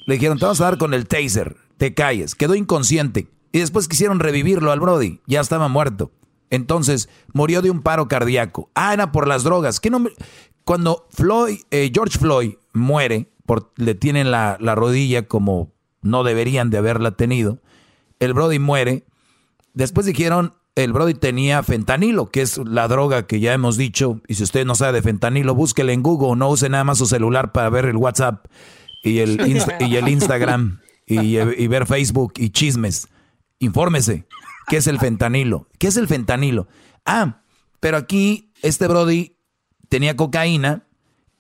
Le dijeron, te vas a dar con el taser, te calles. Quedó inconsciente. Y después quisieron revivirlo al Brody, ya estaba muerto. Entonces, murió de un paro cardíaco. Ah, era por las drogas. ¿Qué nombre? Cuando George Floyd muere, le tienen la rodilla como no deberían de haberla tenido. El Brody muere. Después dijeron, el Brody tenía fentanilo, que es la droga que ya hemos dicho. Y si usted no sabe de fentanilo, búsquele en Google. No use nada más su celular para ver el WhatsApp y el Instagram y ver Facebook y chismes. Infórmese. ¿Qué es el fentanilo? Ah, pero aquí este Brody tenía cocaína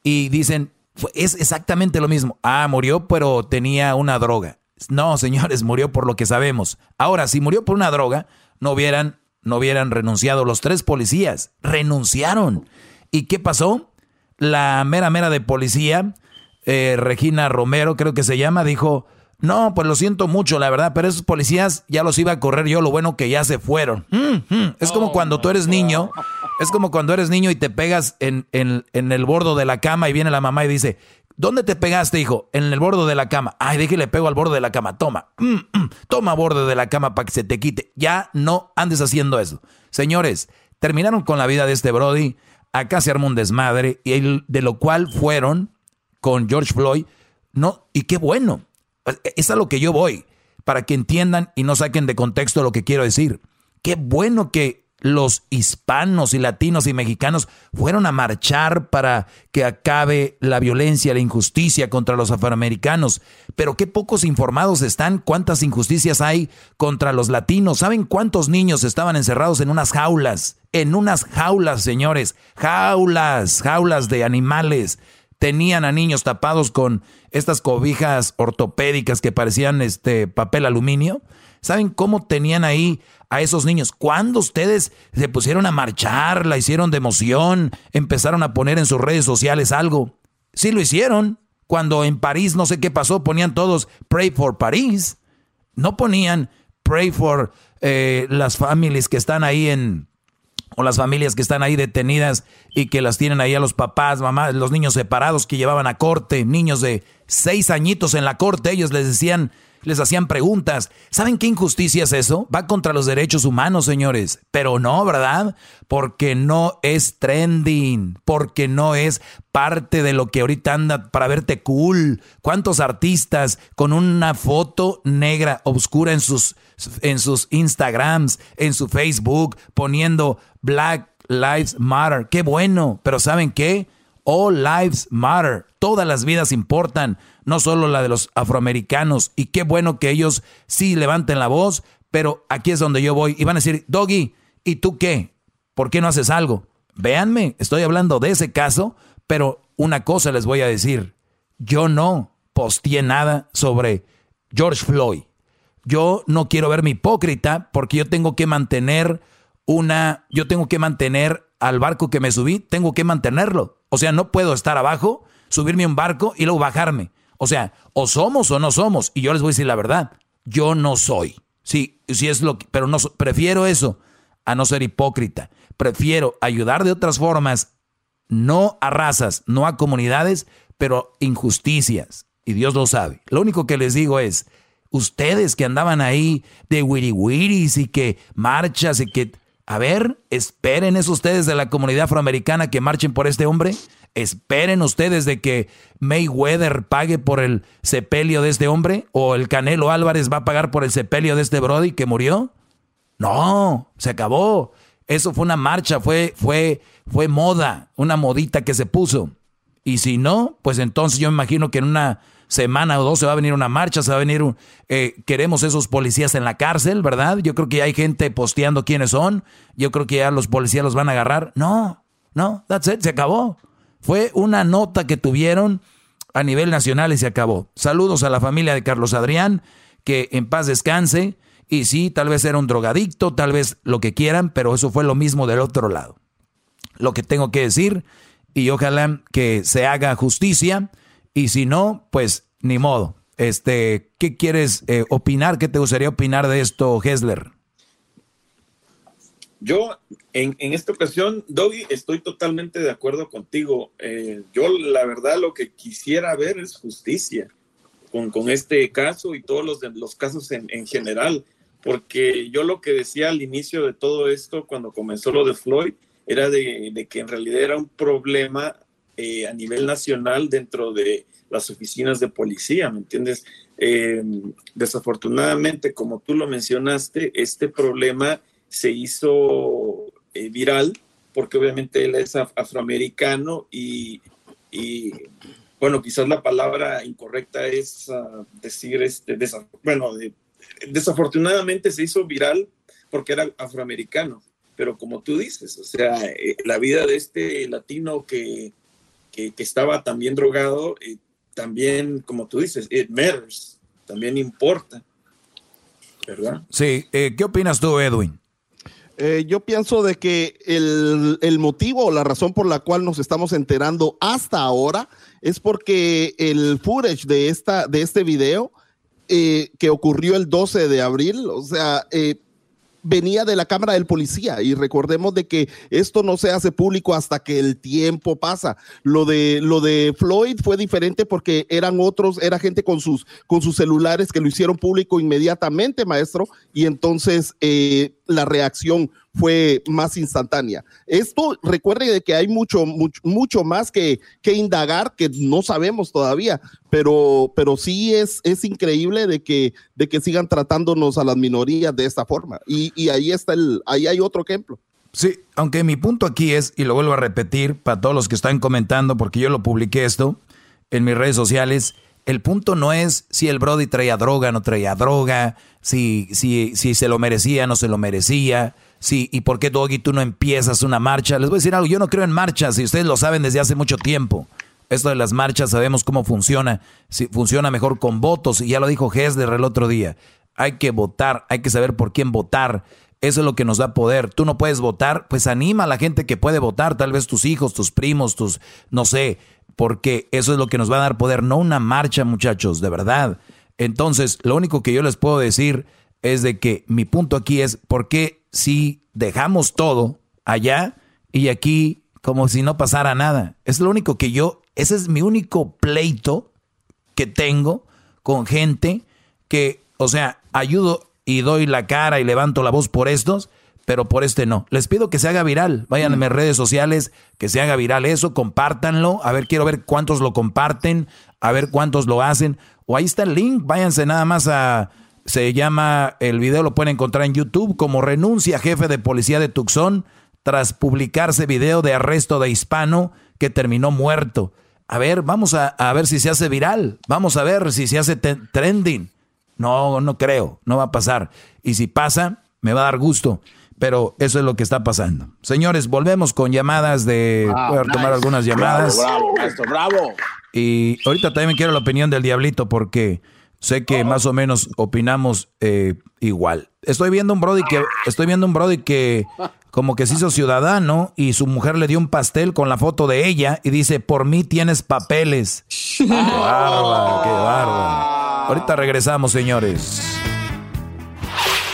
y dicen... Es exactamente lo mismo. Ah, murió, pero tenía una droga. No, señores, murió por lo que sabemos. Ahora, si murió por una droga, no hubieran renunciado. Los tres policías renunciaron. ¿Y qué pasó? La mera de policía, Regina Romero, creo que se llama, dijo, no, pues lo siento mucho, la verdad, pero esos policías ya los iba a correr yo, lo bueno que ya se fueron. Es como cuando tú eres niño... Es como cuando eres niño y te pegas en el bordo de la cama y viene la mamá y dice, ¿dónde te pegaste, hijo? En el bordo de la cama. Ay, déjale, pego al borde de la cama. Toma borde de la cama para que se te quite. Ya no andes haciendo eso. Señores, terminaron con la vida de este Brody. Acá se armó un desmadre, y de lo cual fueron con George Floyd. No, y qué bueno. Es a lo que yo voy, para que entiendan y no saquen de contexto lo que quiero decir. Qué bueno que... Los hispanos y latinos y mexicanos fueron a marchar para que acabe la violencia, la injusticia contra los afroamericanos. Pero qué pocos informados están, cuántas injusticias hay contra los latinos. ¿Saben cuántos niños estaban encerrados en unas jaulas? En unas jaulas, señores. Jaulas de animales. Tenían a niños tapados con estas cobijas ortopédicas que parecían papel aluminio. ¿Saben cómo tenían ahí a esos niños? Cuando ustedes se pusieron a marchar, la hicieron de emoción, empezaron a poner en sus redes sociales algo. Sí lo hicieron. Cuando en París, no sé qué pasó, ponían todos Pray for París. No ponían Pray for las familias que están ahí o las familias que están ahí detenidas y que las tienen ahí a los papás, mamás, los niños separados que llevaban a corte, niños de 6 añitos en la corte. Ellos les decían... Les hacían preguntas. ¿Saben qué injusticia es eso? Va contra los derechos humanos, señores. Pero no, ¿verdad? Porque no es trending. Porque no es parte de lo que ahorita anda para verte cool. ¿Cuántos artistas con una foto negra, oscura en sus Instagrams, en su Facebook, poniendo Black Lives Matter? ¡Qué bueno! Pero ¿saben qué? All Lives Matter. Todas las vidas importan. no solo la de los afroamericanos, y qué bueno que ellos sí levanten la voz, pero aquí es donde yo voy, y van a decir, Doggy, ¿y tú qué? ¿Por qué no haces algo? Véanme, estoy hablando de ese caso, pero una cosa les voy a decir, yo no posteé nada sobre George Floyd. Yo no quiero verme hipócrita porque yo tengo que mantener al barco que me subí, tengo que mantenerlo. O sea, no puedo estar abajo, subirme a un barco y luego bajarme. O sea, o somos o no somos. Y yo les voy a decir la verdad, yo no soy. Sí es lo que, pero no prefiero eso a no ser hipócrita. Prefiero ayudar de otras formas, no a razas, no a comunidades, pero injusticias. Y Dios lo sabe. Lo único que les digo es, ustedes que andaban ahí de wiriwiris y que marchas y que... A ver, esperen eso ustedes de la comunidad afroamericana que marchen por este hombre. Esperen ustedes de que Mayweather pague por el sepelio de este hombre o el Canelo Álvarez va a pagar por el sepelio de este brody que murió. No, se acabó. Eso fue una marcha, fue moda, una modita que se puso. Y si no, pues entonces yo imagino que en una semana o dos se va a venir una marcha, se va a venir queremos esos policías en la cárcel, ¿verdad? Yo creo que ya hay gente posteando quiénes son, yo creo que ya los policías los van a agarrar. No, that's it, se acabó. Fue una nota que tuvieron a nivel nacional y se acabó. Saludos a la familia de Carlos Adrián, que en paz descanse, y sí, tal vez era un drogadicto, tal vez lo que quieran, pero eso fue lo mismo del otro lado. Lo que tengo que decir, y ojalá que se haga justicia. Y si no, pues ni modo. ¿Qué quieres opinar? ¿Qué te gustaría opinar de esto, Hessler? Yo, en esta ocasión, Doggy, estoy totalmente de acuerdo contigo. Yo, la verdad, lo que quisiera ver es justicia con este caso y todos los casos en general. Porque yo lo que decía al inicio de todo esto, cuando comenzó lo de Floyd, era de que en realidad era un problema a nivel nacional dentro de las oficinas de policía, ¿me entiendes? Desafortunadamente, como tú lo mencionaste, este problema se hizo viral porque obviamente él es afroamericano y bueno, quizás la palabra incorrecta es decir, desafortunadamente se hizo viral porque era afroamericano, pero como tú dices, o sea, la vida de este latino que estaba también drogado, también, como tú dices, it matters, también importa, ¿verdad? Sí, ¿qué opinas tú, Edwin? Yo pienso de que el motivo o la razón por la cual nos estamos enterando hasta ahora es porque el footage de este video que ocurrió el 12 de abril, o sea... venía de la cámara del policía y recordemos de que esto no se hace público hasta que el tiempo pasa. Lo de Floyd fue diferente porque era gente con sus celulares que lo hicieron público inmediatamente, maestro, y entonces la reacción fue más instantánea. Esto, recuerde de que hay mucho más que indagar que no sabemos todavía, pero sí es increíble de que sigan tratándonos a las minorías de esta forma. Y ahí hay otro ejemplo. Sí, aunque mi punto aquí es, y lo vuelvo a repetir para todos los que están comentando, porque yo lo publiqué esto en mis redes sociales, el punto no es si el brody traía droga, no traía droga, si se lo merecía, no se lo merecía. Sí, ¿y por qué, Doggy, tú no empiezas una marcha? Les voy a decir algo, yo no creo en marchas, y ustedes lo saben desde hace mucho tiempo. Esto de las marchas sabemos cómo funciona, si funciona mejor con votos, y ya lo dijo Hessler el otro día. Hay que votar, hay que saber por quién votar, eso es lo que nos da poder. Tú no puedes votar, pues anima a la gente que puede votar, tal vez tus hijos, tus primos, no sé, porque eso es lo que nos va a dar poder, no una marcha, muchachos, de verdad. Entonces, lo único que yo les puedo decir es de que mi punto aquí es, ¿por qué? Si dejamos todo allá y aquí como si no pasara nada. Es lo único que ese es mi único pleito que tengo con gente que, o sea, ayudo y doy la cara y levanto la voz por estos, pero por este no. Les pido que se haga viral. Vayan a mis redes sociales, que se haga viral eso, compártanlo. A ver, quiero ver cuántos lo comparten, a ver cuántos lo hacen. O ahí está el link, váyanse nada más a... Se llama, el video lo pueden encontrar en YouTube como renuncia jefe de policía de Tucson tras publicarse video de arresto de hispano que terminó muerto. A ver, vamos a ver si se hace viral. Vamos a ver si se hace trending. No, no creo. No va a pasar. Y si pasa, me va a dar gusto. Pero eso es lo que está pasando. Señores, volvemos con llamadas de... Voy a tomar algunas llamadas. Bravo, bravo, maestro, bravo. Y ahorita también quiero la opinión del Diablito porque sé que más o menos opinamos igual. Estoy viendo un brody que como que se hizo ciudadano y su mujer le dio un pastel con la foto de ella y dice, por mí tienes papeles. ¡Qué bárbaro, qué bárbaro! Ahorita regresamos, señores.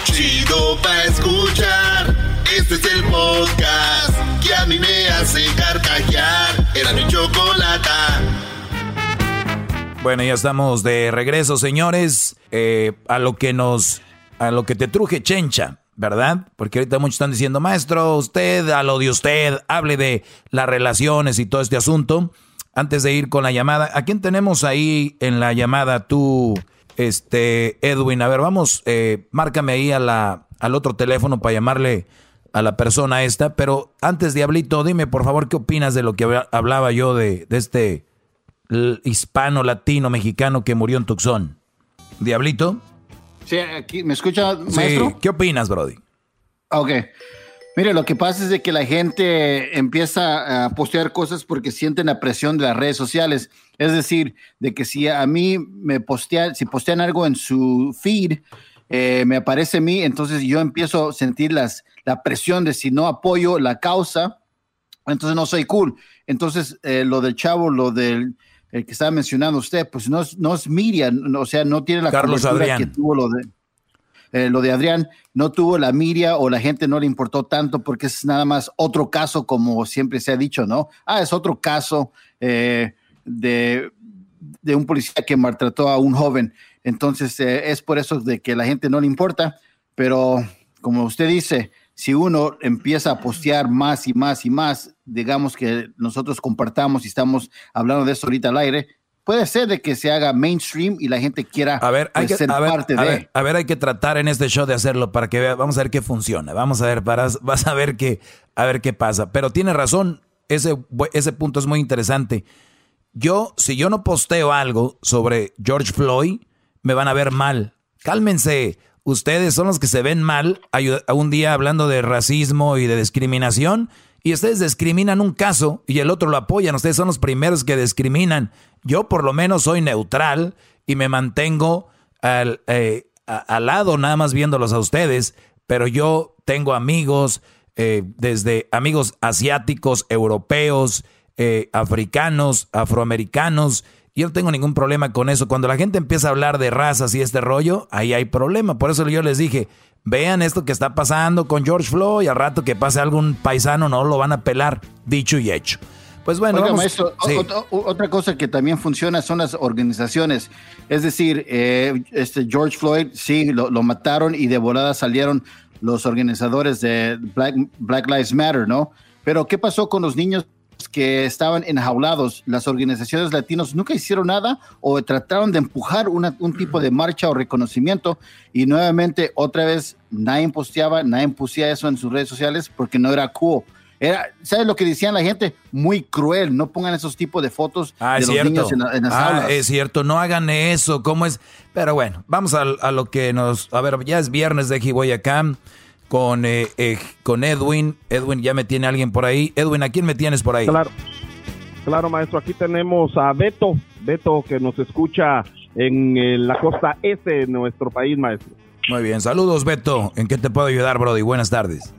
Chido pa' escuchar, este es el podcast que a mí me hace carcajear. Era mi chocolata. Bueno, ya estamos de regreso, señores, a lo que te truje chencha, ¿verdad? Porque ahorita muchos están diciendo, maestro, usted, a lo de usted, hable de las relaciones y todo este asunto. Antes de ir con la llamada, ¿a quién tenemos ahí en la llamada? Tú, Edwin, a ver, vamos, márcame ahí al otro teléfono para llamarle a la persona esta. Pero antes, Diablito, dime, por favor, ¿qué opinas de lo que hablaba yo de este... hispano, latino, mexicano que murió en Tucson? ¿Diablito? Sí, aquí, ¿me escucha, maestro? Sí. ¿Qué opinas, brody? Ok. Mire, lo que pasa es de que la gente empieza a postear cosas porque sienten la presión de las redes sociales. Es decir, de que si a mí si postean algo en su feed, me aparece a mí, entonces yo empiezo a sentir la presión de si no apoyo la causa, entonces no soy cool. Entonces, lo del chavo, lo del... El que estaba mencionando usted, pues no es media, o sea, no tiene la cobertura que tuvo lo de Adrián, no tuvo la media o la gente no le importó tanto porque es nada más otro caso, como siempre se ha dicho, ¿no? Es otro caso de un policía que maltrató a un joven. Entonces, es por eso de que la gente no le importa, pero como usted dice, si uno empieza a postear más y más y más, digamos que nosotros compartamos y estamos hablando de eso ahorita al aire, puede ser de que se haga mainstream y la gente quiera ser parte de... A ver, hay que tratar en este show de hacerlo para que vea, vamos a ver qué funciona, vamos a ver, vas a ver qué pasa. Pero tiene razón, ese punto es muy interesante. Si yo no posteo algo sobre George Floyd, me van a ver mal. Cálmense. Ustedes son los que se ven mal un día hablando de racismo y de discriminación, y ustedes discriminan un caso y el otro lo apoyan. Ustedes son los primeros que discriminan. Yo por lo menos soy neutral y me mantengo al lado, nada más viéndolos a ustedes, pero yo tengo amigos, desde amigos asiáticos, europeos, africanos, afroamericanos. Yo no tengo ningún problema con eso. Cuando la gente empieza a hablar de razas y este rollo, ahí hay problema. Por eso yo les dije, vean esto que está pasando con George Floyd, y al rato que pase algún paisano no lo van a pelar, dicho y hecho. Pues bueno, oiga, maestro, sí. Otra cosa que también funciona son las organizaciones. Es decir, George Floyd, sí, lo mataron y de volada salieron los organizadores de Black Lives Matter, ¿no? Pero ¿qué pasó con los niños que estaban enjaulados? Las organizaciones latinas nunca hicieron nada o trataron de empujar un tipo de marcha o reconocimiento, y nuevamente otra vez nadie pusía eso en sus redes sociales porque no era cool. ¿Sabes lo que decían la gente? Muy cruel, no pongan esos tipos de fotos de los niños en las aulas. Es cierto, no hagan eso, ¿cómo es? Pero bueno, vamos a lo que nos... A ver, ya es viernes de Jiboyacán. Con Edwin. Edwin, ya me tiene alguien por ahí. Edwin, ¿a quién me tienes por ahí? Claro, maestro, aquí tenemos a Beto, que nos escucha en la costa este de nuestro país, maestro. Muy bien, saludos, Beto. ¿En qué te puedo ayudar, brody? Buenas tardes.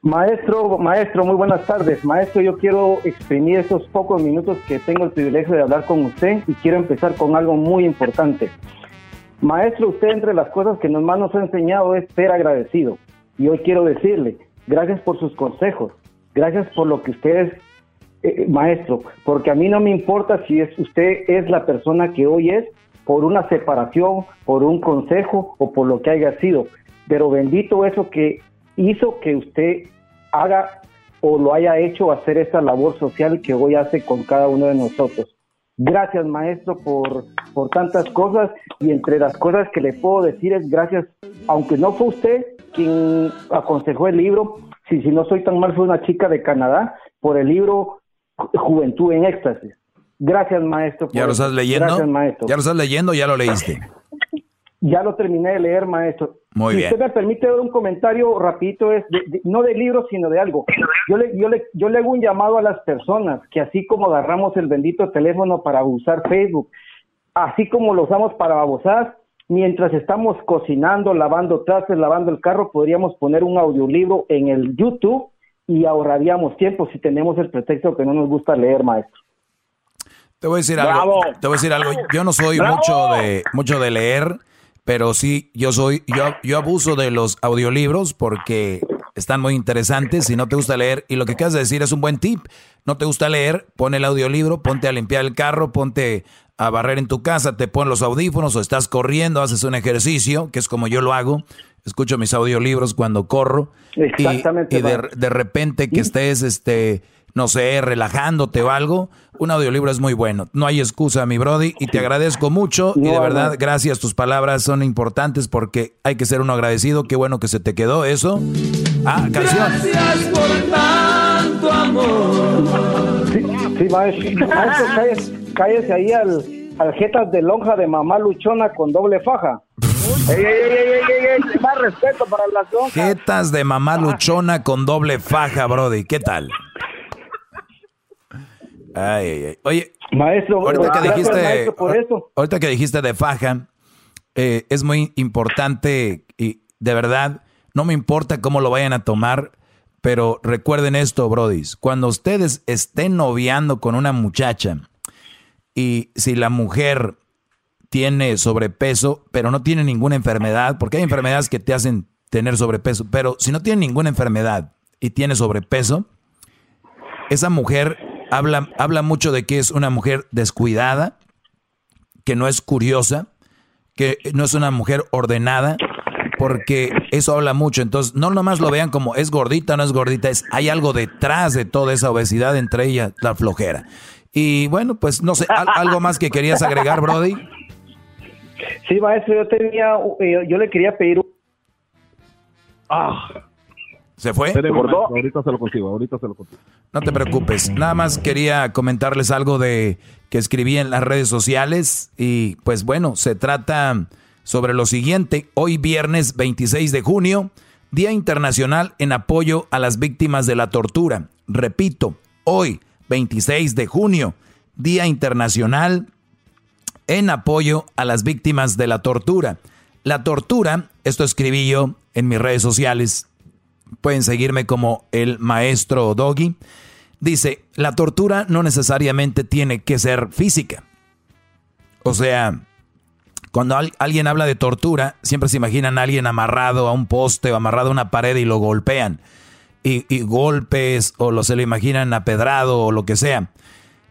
Maestro, muy buenas tardes. Maestro, yo quiero exprimir esos pocos minutos que tengo el privilegio de hablar con usted, y quiero empezar con algo muy importante. Maestro, usted, entre las cosas que más nos ha enseñado es ser agradecido. Y hoy quiero decirle, gracias por sus consejos, gracias por lo que usted es, maestro, porque a mí no me importa si usted es la persona que hoy es, por una separación, por un consejo o por lo que haya sido, pero bendito eso que hizo que usted haga o lo haya hecho hacer esa labor social que hoy hace con cada uno de nosotros. Gracias, maestro, por tantas cosas, y entre las cosas que le puedo decir es gracias, aunque no fue usted quien aconsejó el libro, si no soy tan mal, fue una chica de Canadá, por el libro Juventud en Éxtasis. Gracias, maestro. ¿Ya lo estás leyendo? Gracias, maestro. ¿Ya lo estás leyendo? ¿Ya lo leíste? Ya lo terminé de leer, maestro. Muy bien. Si usted me permite dar un comentario rapidito, es no de libros, sino de algo. Yo le hago un llamado a las personas que así como agarramos el bendito teléfono para usar Facebook, así como lo usamos para babosar, mientras estamos cocinando, lavando trastes, lavando el carro, podríamos poner un audiolibro en el YouTube y ahorraríamos tiempo si tenemos el pretexto que no nos gusta leer, maestro. Te voy a decir algo. Te voy a decir algo. Yo no soy mucho de leer, pero sí yo abuso de los audiolibros porque están muy interesantes. Si no te gusta leer, y lo que acabas de decir es un buen tip, no te gusta leer, pon el audiolibro, ponte a limpiar el carro, ponte a barrer en tu casa, te pon los audífonos o estás corriendo, haces un ejercicio, que es como yo lo hago, escucho mis audiolibros cuando corro. Exactamente. Y de repente que estés no sé, relajándote o algo, un audiolibro es muy bueno. No hay excusa, mi brody, y te agradezco mucho. Y de verdad, gracias, tus palabras son importantes porque hay que ser uno agradecido. Qué bueno que se te quedó eso. Ah, canción. Gracias por tanto amor. Sí, maestro, cállese ahí al jetas de lonja de mamá luchona con doble faja. Más respeto para las lonjas. Jetas de mamá luchona con doble faja, brody, ¿qué tal? Ay. Oye, maestro, ahorita que dijiste de faja, es muy importante y de verdad, no me importa cómo lo vayan a tomar, pero recuerden esto, brodis, cuando ustedes estén noviando con una muchacha y si la mujer tiene sobrepeso, pero no tiene ninguna enfermedad, porque hay enfermedades que te hacen tener sobrepeso, pero si no tiene ninguna enfermedad y tiene sobrepeso, esa mujer habla mucho de que es una mujer descuidada, que no es curiosa, que no es una mujer ordenada, porque eso habla mucho. Entonces, no nomás lo vean como es gordita o no es gordita, hay algo detrás de toda esa obesidad, entre ellas la flojera. Y bueno, pues no sé, ¿algo más que querías agregar, brody? Sí, maestro, yo le quería pedir un... ¿Se fue? Se desbordó. Ahorita se lo consigo. No te preocupes. Nada más quería comentarles algo de que escribí en las redes sociales. Y pues bueno, se trata sobre lo siguiente. Hoy viernes 26 de junio, Día Internacional en apoyo a las víctimas de la tortura. Repito, hoy 26 de junio, Día Internacional en apoyo a las víctimas de la tortura. La tortura, esto escribí yo en mis redes sociales. Pueden seguirme como el maestro Doggy. Dice, la tortura no necesariamente tiene que ser física. O sea, cuando alguien habla de tortura, siempre se imaginan a alguien amarrado a un poste o amarrado a una pared y lo golpean. Y golpes o se lo imaginan apedrado o lo que sea.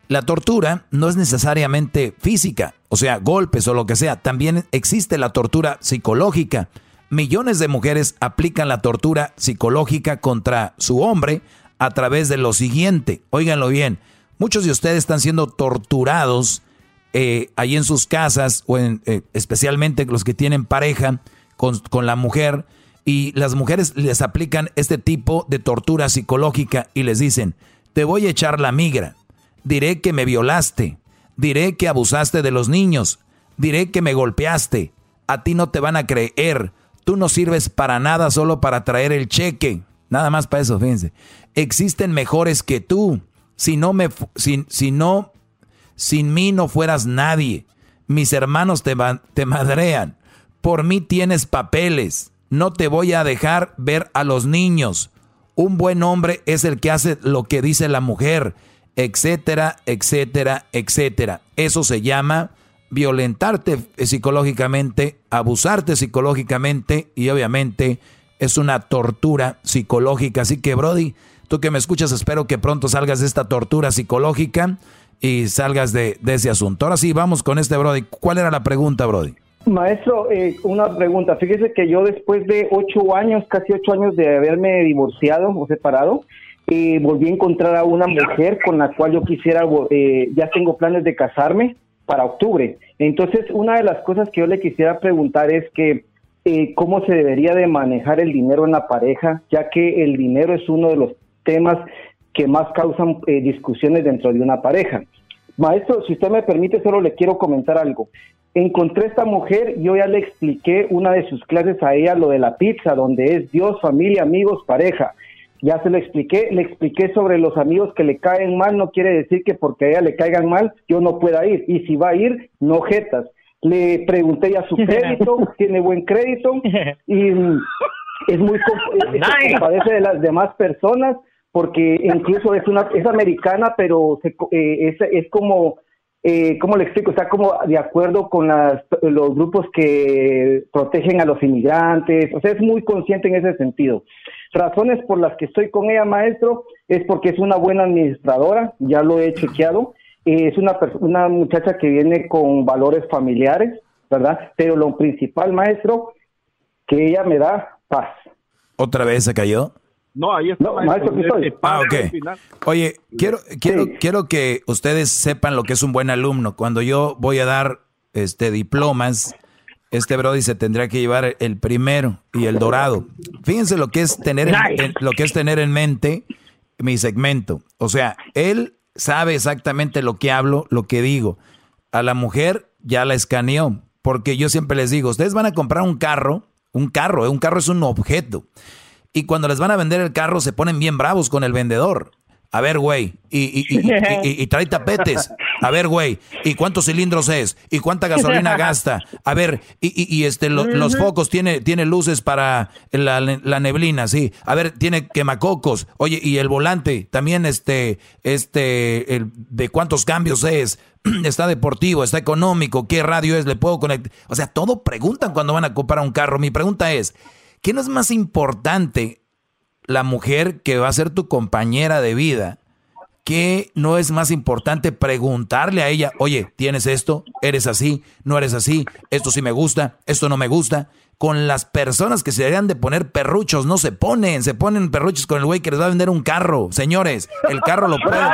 La tortura no es necesariamente física, o sea, golpes o lo que sea. También existe la tortura psicológica. Millones de mujeres aplican la tortura psicológica contra su hombre a través de lo siguiente. Óiganlo bien, muchos de ustedes están siendo torturados ahí en sus casas, o especialmente los que tienen pareja con la mujer, y las mujeres les aplican este tipo de tortura psicológica y les dicen, te voy a echar la migra, diré que me violaste, diré que abusaste de los niños, diré que me golpeaste, a ti no te van a creer. Tú no sirves para nada, solo para traer el cheque. Nada más para eso, fíjense. Existen mejores que tú. Sin mí no fueras nadie. Mis hermanos te madrean. Por mí tienes papeles. No te voy a dejar ver a los niños. Un buen hombre es el que hace lo que dice la mujer. Etcétera, etcétera, etcétera. Eso se llama... violentarte psicológicamente, abusarte psicológicamente, y obviamente es una tortura psicológica. Así que, brody, tú que me escuchas, espero que pronto salgas de esta tortura psicológica y salgas de ese asunto. Ahora sí, vamos con este, brody. ¿Cuál era la pregunta, brody? Maestro, una pregunta. Fíjese que yo después de 8 años, casi 8 años de haberme divorciado o separado, volví a encontrar a una mujer con la cual yo quisiera, ya tengo planes de casarme para octubre. Entonces, una de las cosas que yo le quisiera preguntar es que cómo se debería de manejar el dinero en la pareja, ya que el dinero es uno de los temas que más causan discusiones dentro de una pareja. Maestro, si usted me permite, solo le quiero comentar algo. Encontré a esta mujer, yo ya le expliqué una de sus clases a ella, lo de la pizza, donde es Dios, familia, amigos, pareja. Ya se lo expliqué, le expliqué sobre los amigos que le caen mal, no quiere decir que porque a ella le caigan mal, yo no pueda ir. Y si va a ir, no jetas. Le pregunté ya su crédito, tiene buen crédito, y es muy compadece de las demás personas, porque incluso es americana, pero es como... ¿cómo le explico? Está como de acuerdo con los grupos que protegen a los inmigrantes, o sea, es muy consciente en ese sentido. Razones por las que estoy con ella, maestro, es porque es una buena administradora, ya lo he chequeado, es una muchacha que viene con valores familiares, ¿verdad? Pero lo principal, maestro, que ella me da paz. ¿Otra vez se cayó? No, ahí está. No, maestro, okay. Oye, quiero que ustedes sepan lo que es un buen alumno. Cuando yo voy a dar diplomas, brody se tendrá que llevar el primero y el dorado. Fíjense lo que es tener en mente mi segmento. O sea, él sabe exactamente lo que hablo, lo que digo. A la mujer ya la escaneó, porque yo siempre les digo, ustedes van a comprar un carro es un objeto. Y cuando les van a vender el carro, se ponen bien bravos con el vendedor. A ver, güey, y trae tapetes. A ver, güey, ¿y cuántos cilindros es? ¿Y cuánta gasolina gasta? A ver, los focos, tiene luces para la neblina, sí. A ver, tiene quemacocos. Oye, y el volante, también ¿de cuántos cambios es? Está deportivo, está económico, ¿qué radio es? ¿Le puedo conectar? O sea, todo preguntan cuando van a comprar un carro. Mi pregunta es... ¿Qué no es más importante la mujer que va a ser tu compañera de vida? ¿Qué no es más importante preguntarle a ella, oye, ¿tienes esto? ¿Eres así? ¿No eres así? ¿Esto sí me gusta? ¿Esto no me gusta? Con las personas que se deberían de poner perruchos, no se ponen perruchos con el güey que les va a vender un carro. Señores, el carro lo puede.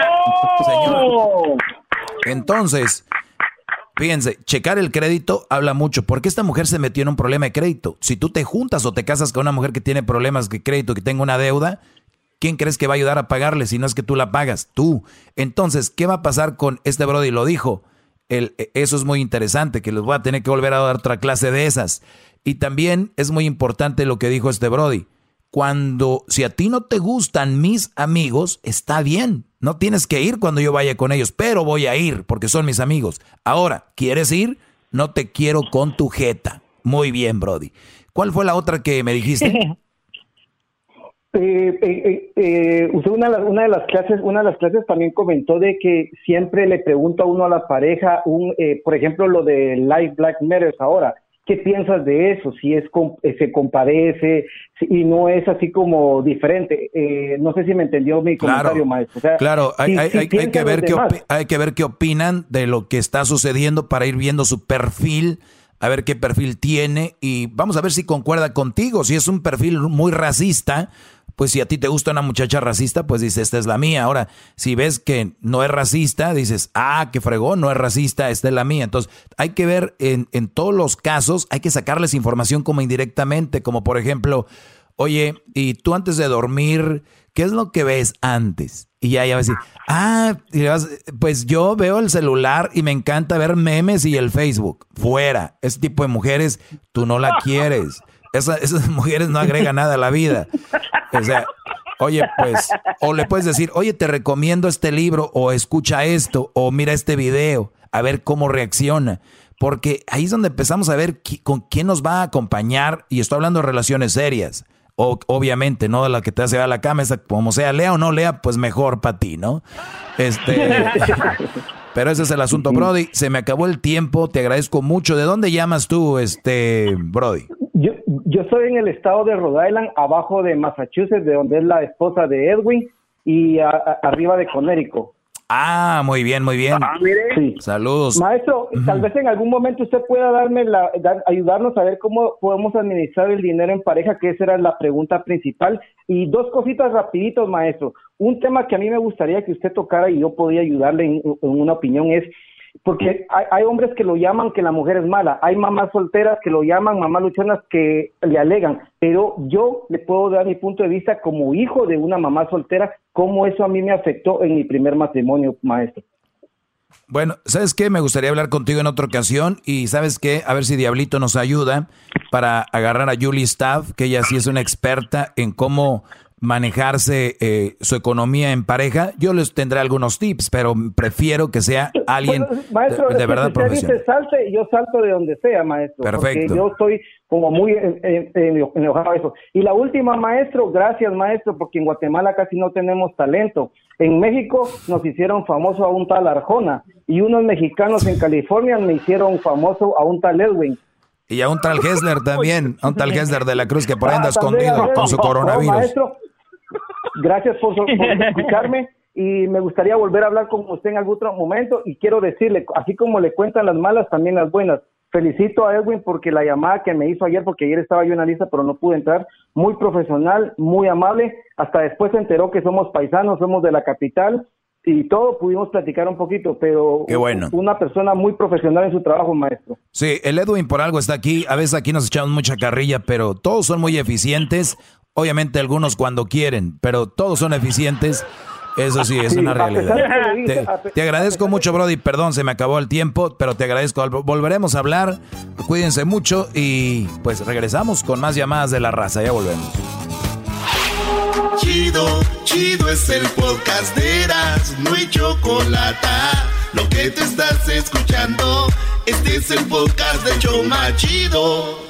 Señor. Entonces... Fíjense, checar el crédito habla mucho. ¿Por qué esta mujer se metió en un problema de crédito? Si tú te juntas o te casas con una mujer que tiene problemas de crédito, que tenga una deuda, ¿quién crees que va a ayudar a pagarle si no es que tú la pagas? Tú. Entonces, ¿qué va a pasar con este brody? Lo dijo. Eso es muy interesante, que les voy a tener que volver a dar otra clase de esas. Y también es muy importante lo que dijo este brody. Si a ti no te gustan mis amigos, está bien. No tienes que ir cuando yo vaya con ellos, pero voy a ir porque son mis amigos. Ahora, ¿quieres ir? No te quiero con tu jeta. Muy bien, Brody. ¿Cuál fue la otra que me dijiste? Usted una de las clases también comentó de que siempre le pregunta uno a la pareja, por ejemplo, lo de Life Black Matters ahora. ¿Qué piensas de eso? Si se compadece y no es así como diferente. No sé si me entendió mi comentario, maestro. O sea, claro, hay que ver qué opinan de lo que está sucediendo para ir viendo su perfil, a ver qué perfil tiene y vamos a ver si concuerda contigo. Si es un perfil muy racista, pues si a ti te gusta una muchacha racista, pues dices, esta es la mía. Ahora, si ves que no es racista, dices, qué fregón, no es racista, esta es la mía. Entonces, hay que ver en todos los casos, hay que sacarles información como indirectamente, como por ejemplo, oye, y tú antes de dormir, ¿qué es lo que ves antes? Y ya vas a decir, pues yo veo el celular y me encanta ver memes y el Facebook. Fuera, ese tipo de mujeres, tú no la quieres. Esas mujeres no agregan nada a la vida. O sea, oye, pues, o le puedes decir, oye, te recomiendo este libro, o escucha esto, o mira este video, a ver cómo reacciona. Porque ahí es donde empezamos a ver con quién nos va a acompañar, y estoy hablando de relaciones serias. Obviamente, no de la que te hace a la cama, esa, como sea, lea o no lea, pues mejor para ti, ¿no? Pero ese es el asunto, Brody. Se me acabó el tiempo, te agradezco mucho. ¿De dónde llamas tú, Brody? Yo estoy en el estado de Rhode Island, abajo de Massachusetts, de donde es la esposa de Edwin, y arriba de Connecticut. Muy bien, muy bien. Sí. Saludos. Maestro, tal vez en algún momento usted pueda ayudarnos a ver cómo podemos administrar el dinero en pareja, que esa era la pregunta principal. Y dos cositas rapiditos, maestro. Un tema que a mí me gustaría que usted tocara y yo podía ayudarle en una opinión es... Porque hay hombres que lo llaman que la mujer es mala, hay mamás solteras que lo llaman, mamás luchonas que le alegan, pero yo le puedo dar mi punto de vista como hijo de una mamá soltera, cómo eso a mí me afectó en mi primer matrimonio, maestro. Bueno, ¿sabes qué? Me gustaría hablar contigo en otra ocasión y ¿sabes qué? A ver si Diablito nos ayuda para agarrar a Julie Staff, que ella sí es una experta en cómo manejarse su economía en pareja. Yo les tendré algunos tips, pero prefiero que sea alguien, bueno, maestro, de verdad profesional. Dice salte, yo salto de donde sea, maestro. Perfecto. Porque yo estoy como muy enojado eso. Y la última, maestro, gracias, maestro, porque en Guatemala casi no tenemos talento. En México nos hicieron famoso a un tal Arjona y unos mexicanos en California me hicieron famoso a un tal Edwin. Y a un tal Hessler también, a un tal Hessler de la Cruz que por ahí anda escondido con su coronavirus. Maestro, gracias por escucharme y me gustaría volver a hablar con usted en algún otro momento y quiero decirle, así como le cuentan las malas, también las buenas. Felicito a Edwin porque la llamada que me hizo ayer, porque ayer estaba yo en la lista pero no pude entrar, muy profesional, muy amable, hasta después se enteró que somos paisanos, somos de la capital y todo, pudimos platicar un poquito, pero qué bueno. Una persona muy profesional en su trabajo, maestro. Sí, el Edwin por algo está aquí, a veces aquí nos echamos mucha carrilla, pero todos son muy eficientes, obviamente algunos cuando quieren, pero todos son eficientes. Eso sí, es una realidad. Te agradezco mucho, Brody. Perdón, se me acabó el tiempo, pero te agradezco. Volveremos a hablar. Cuídense mucho y pues regresamos con más llamadas de la raza. Ya volvemos. Chido, chido es el podcast de Erazno y Chocolata. Lo que te estás escuchando, este es el podcast de Choma Chido.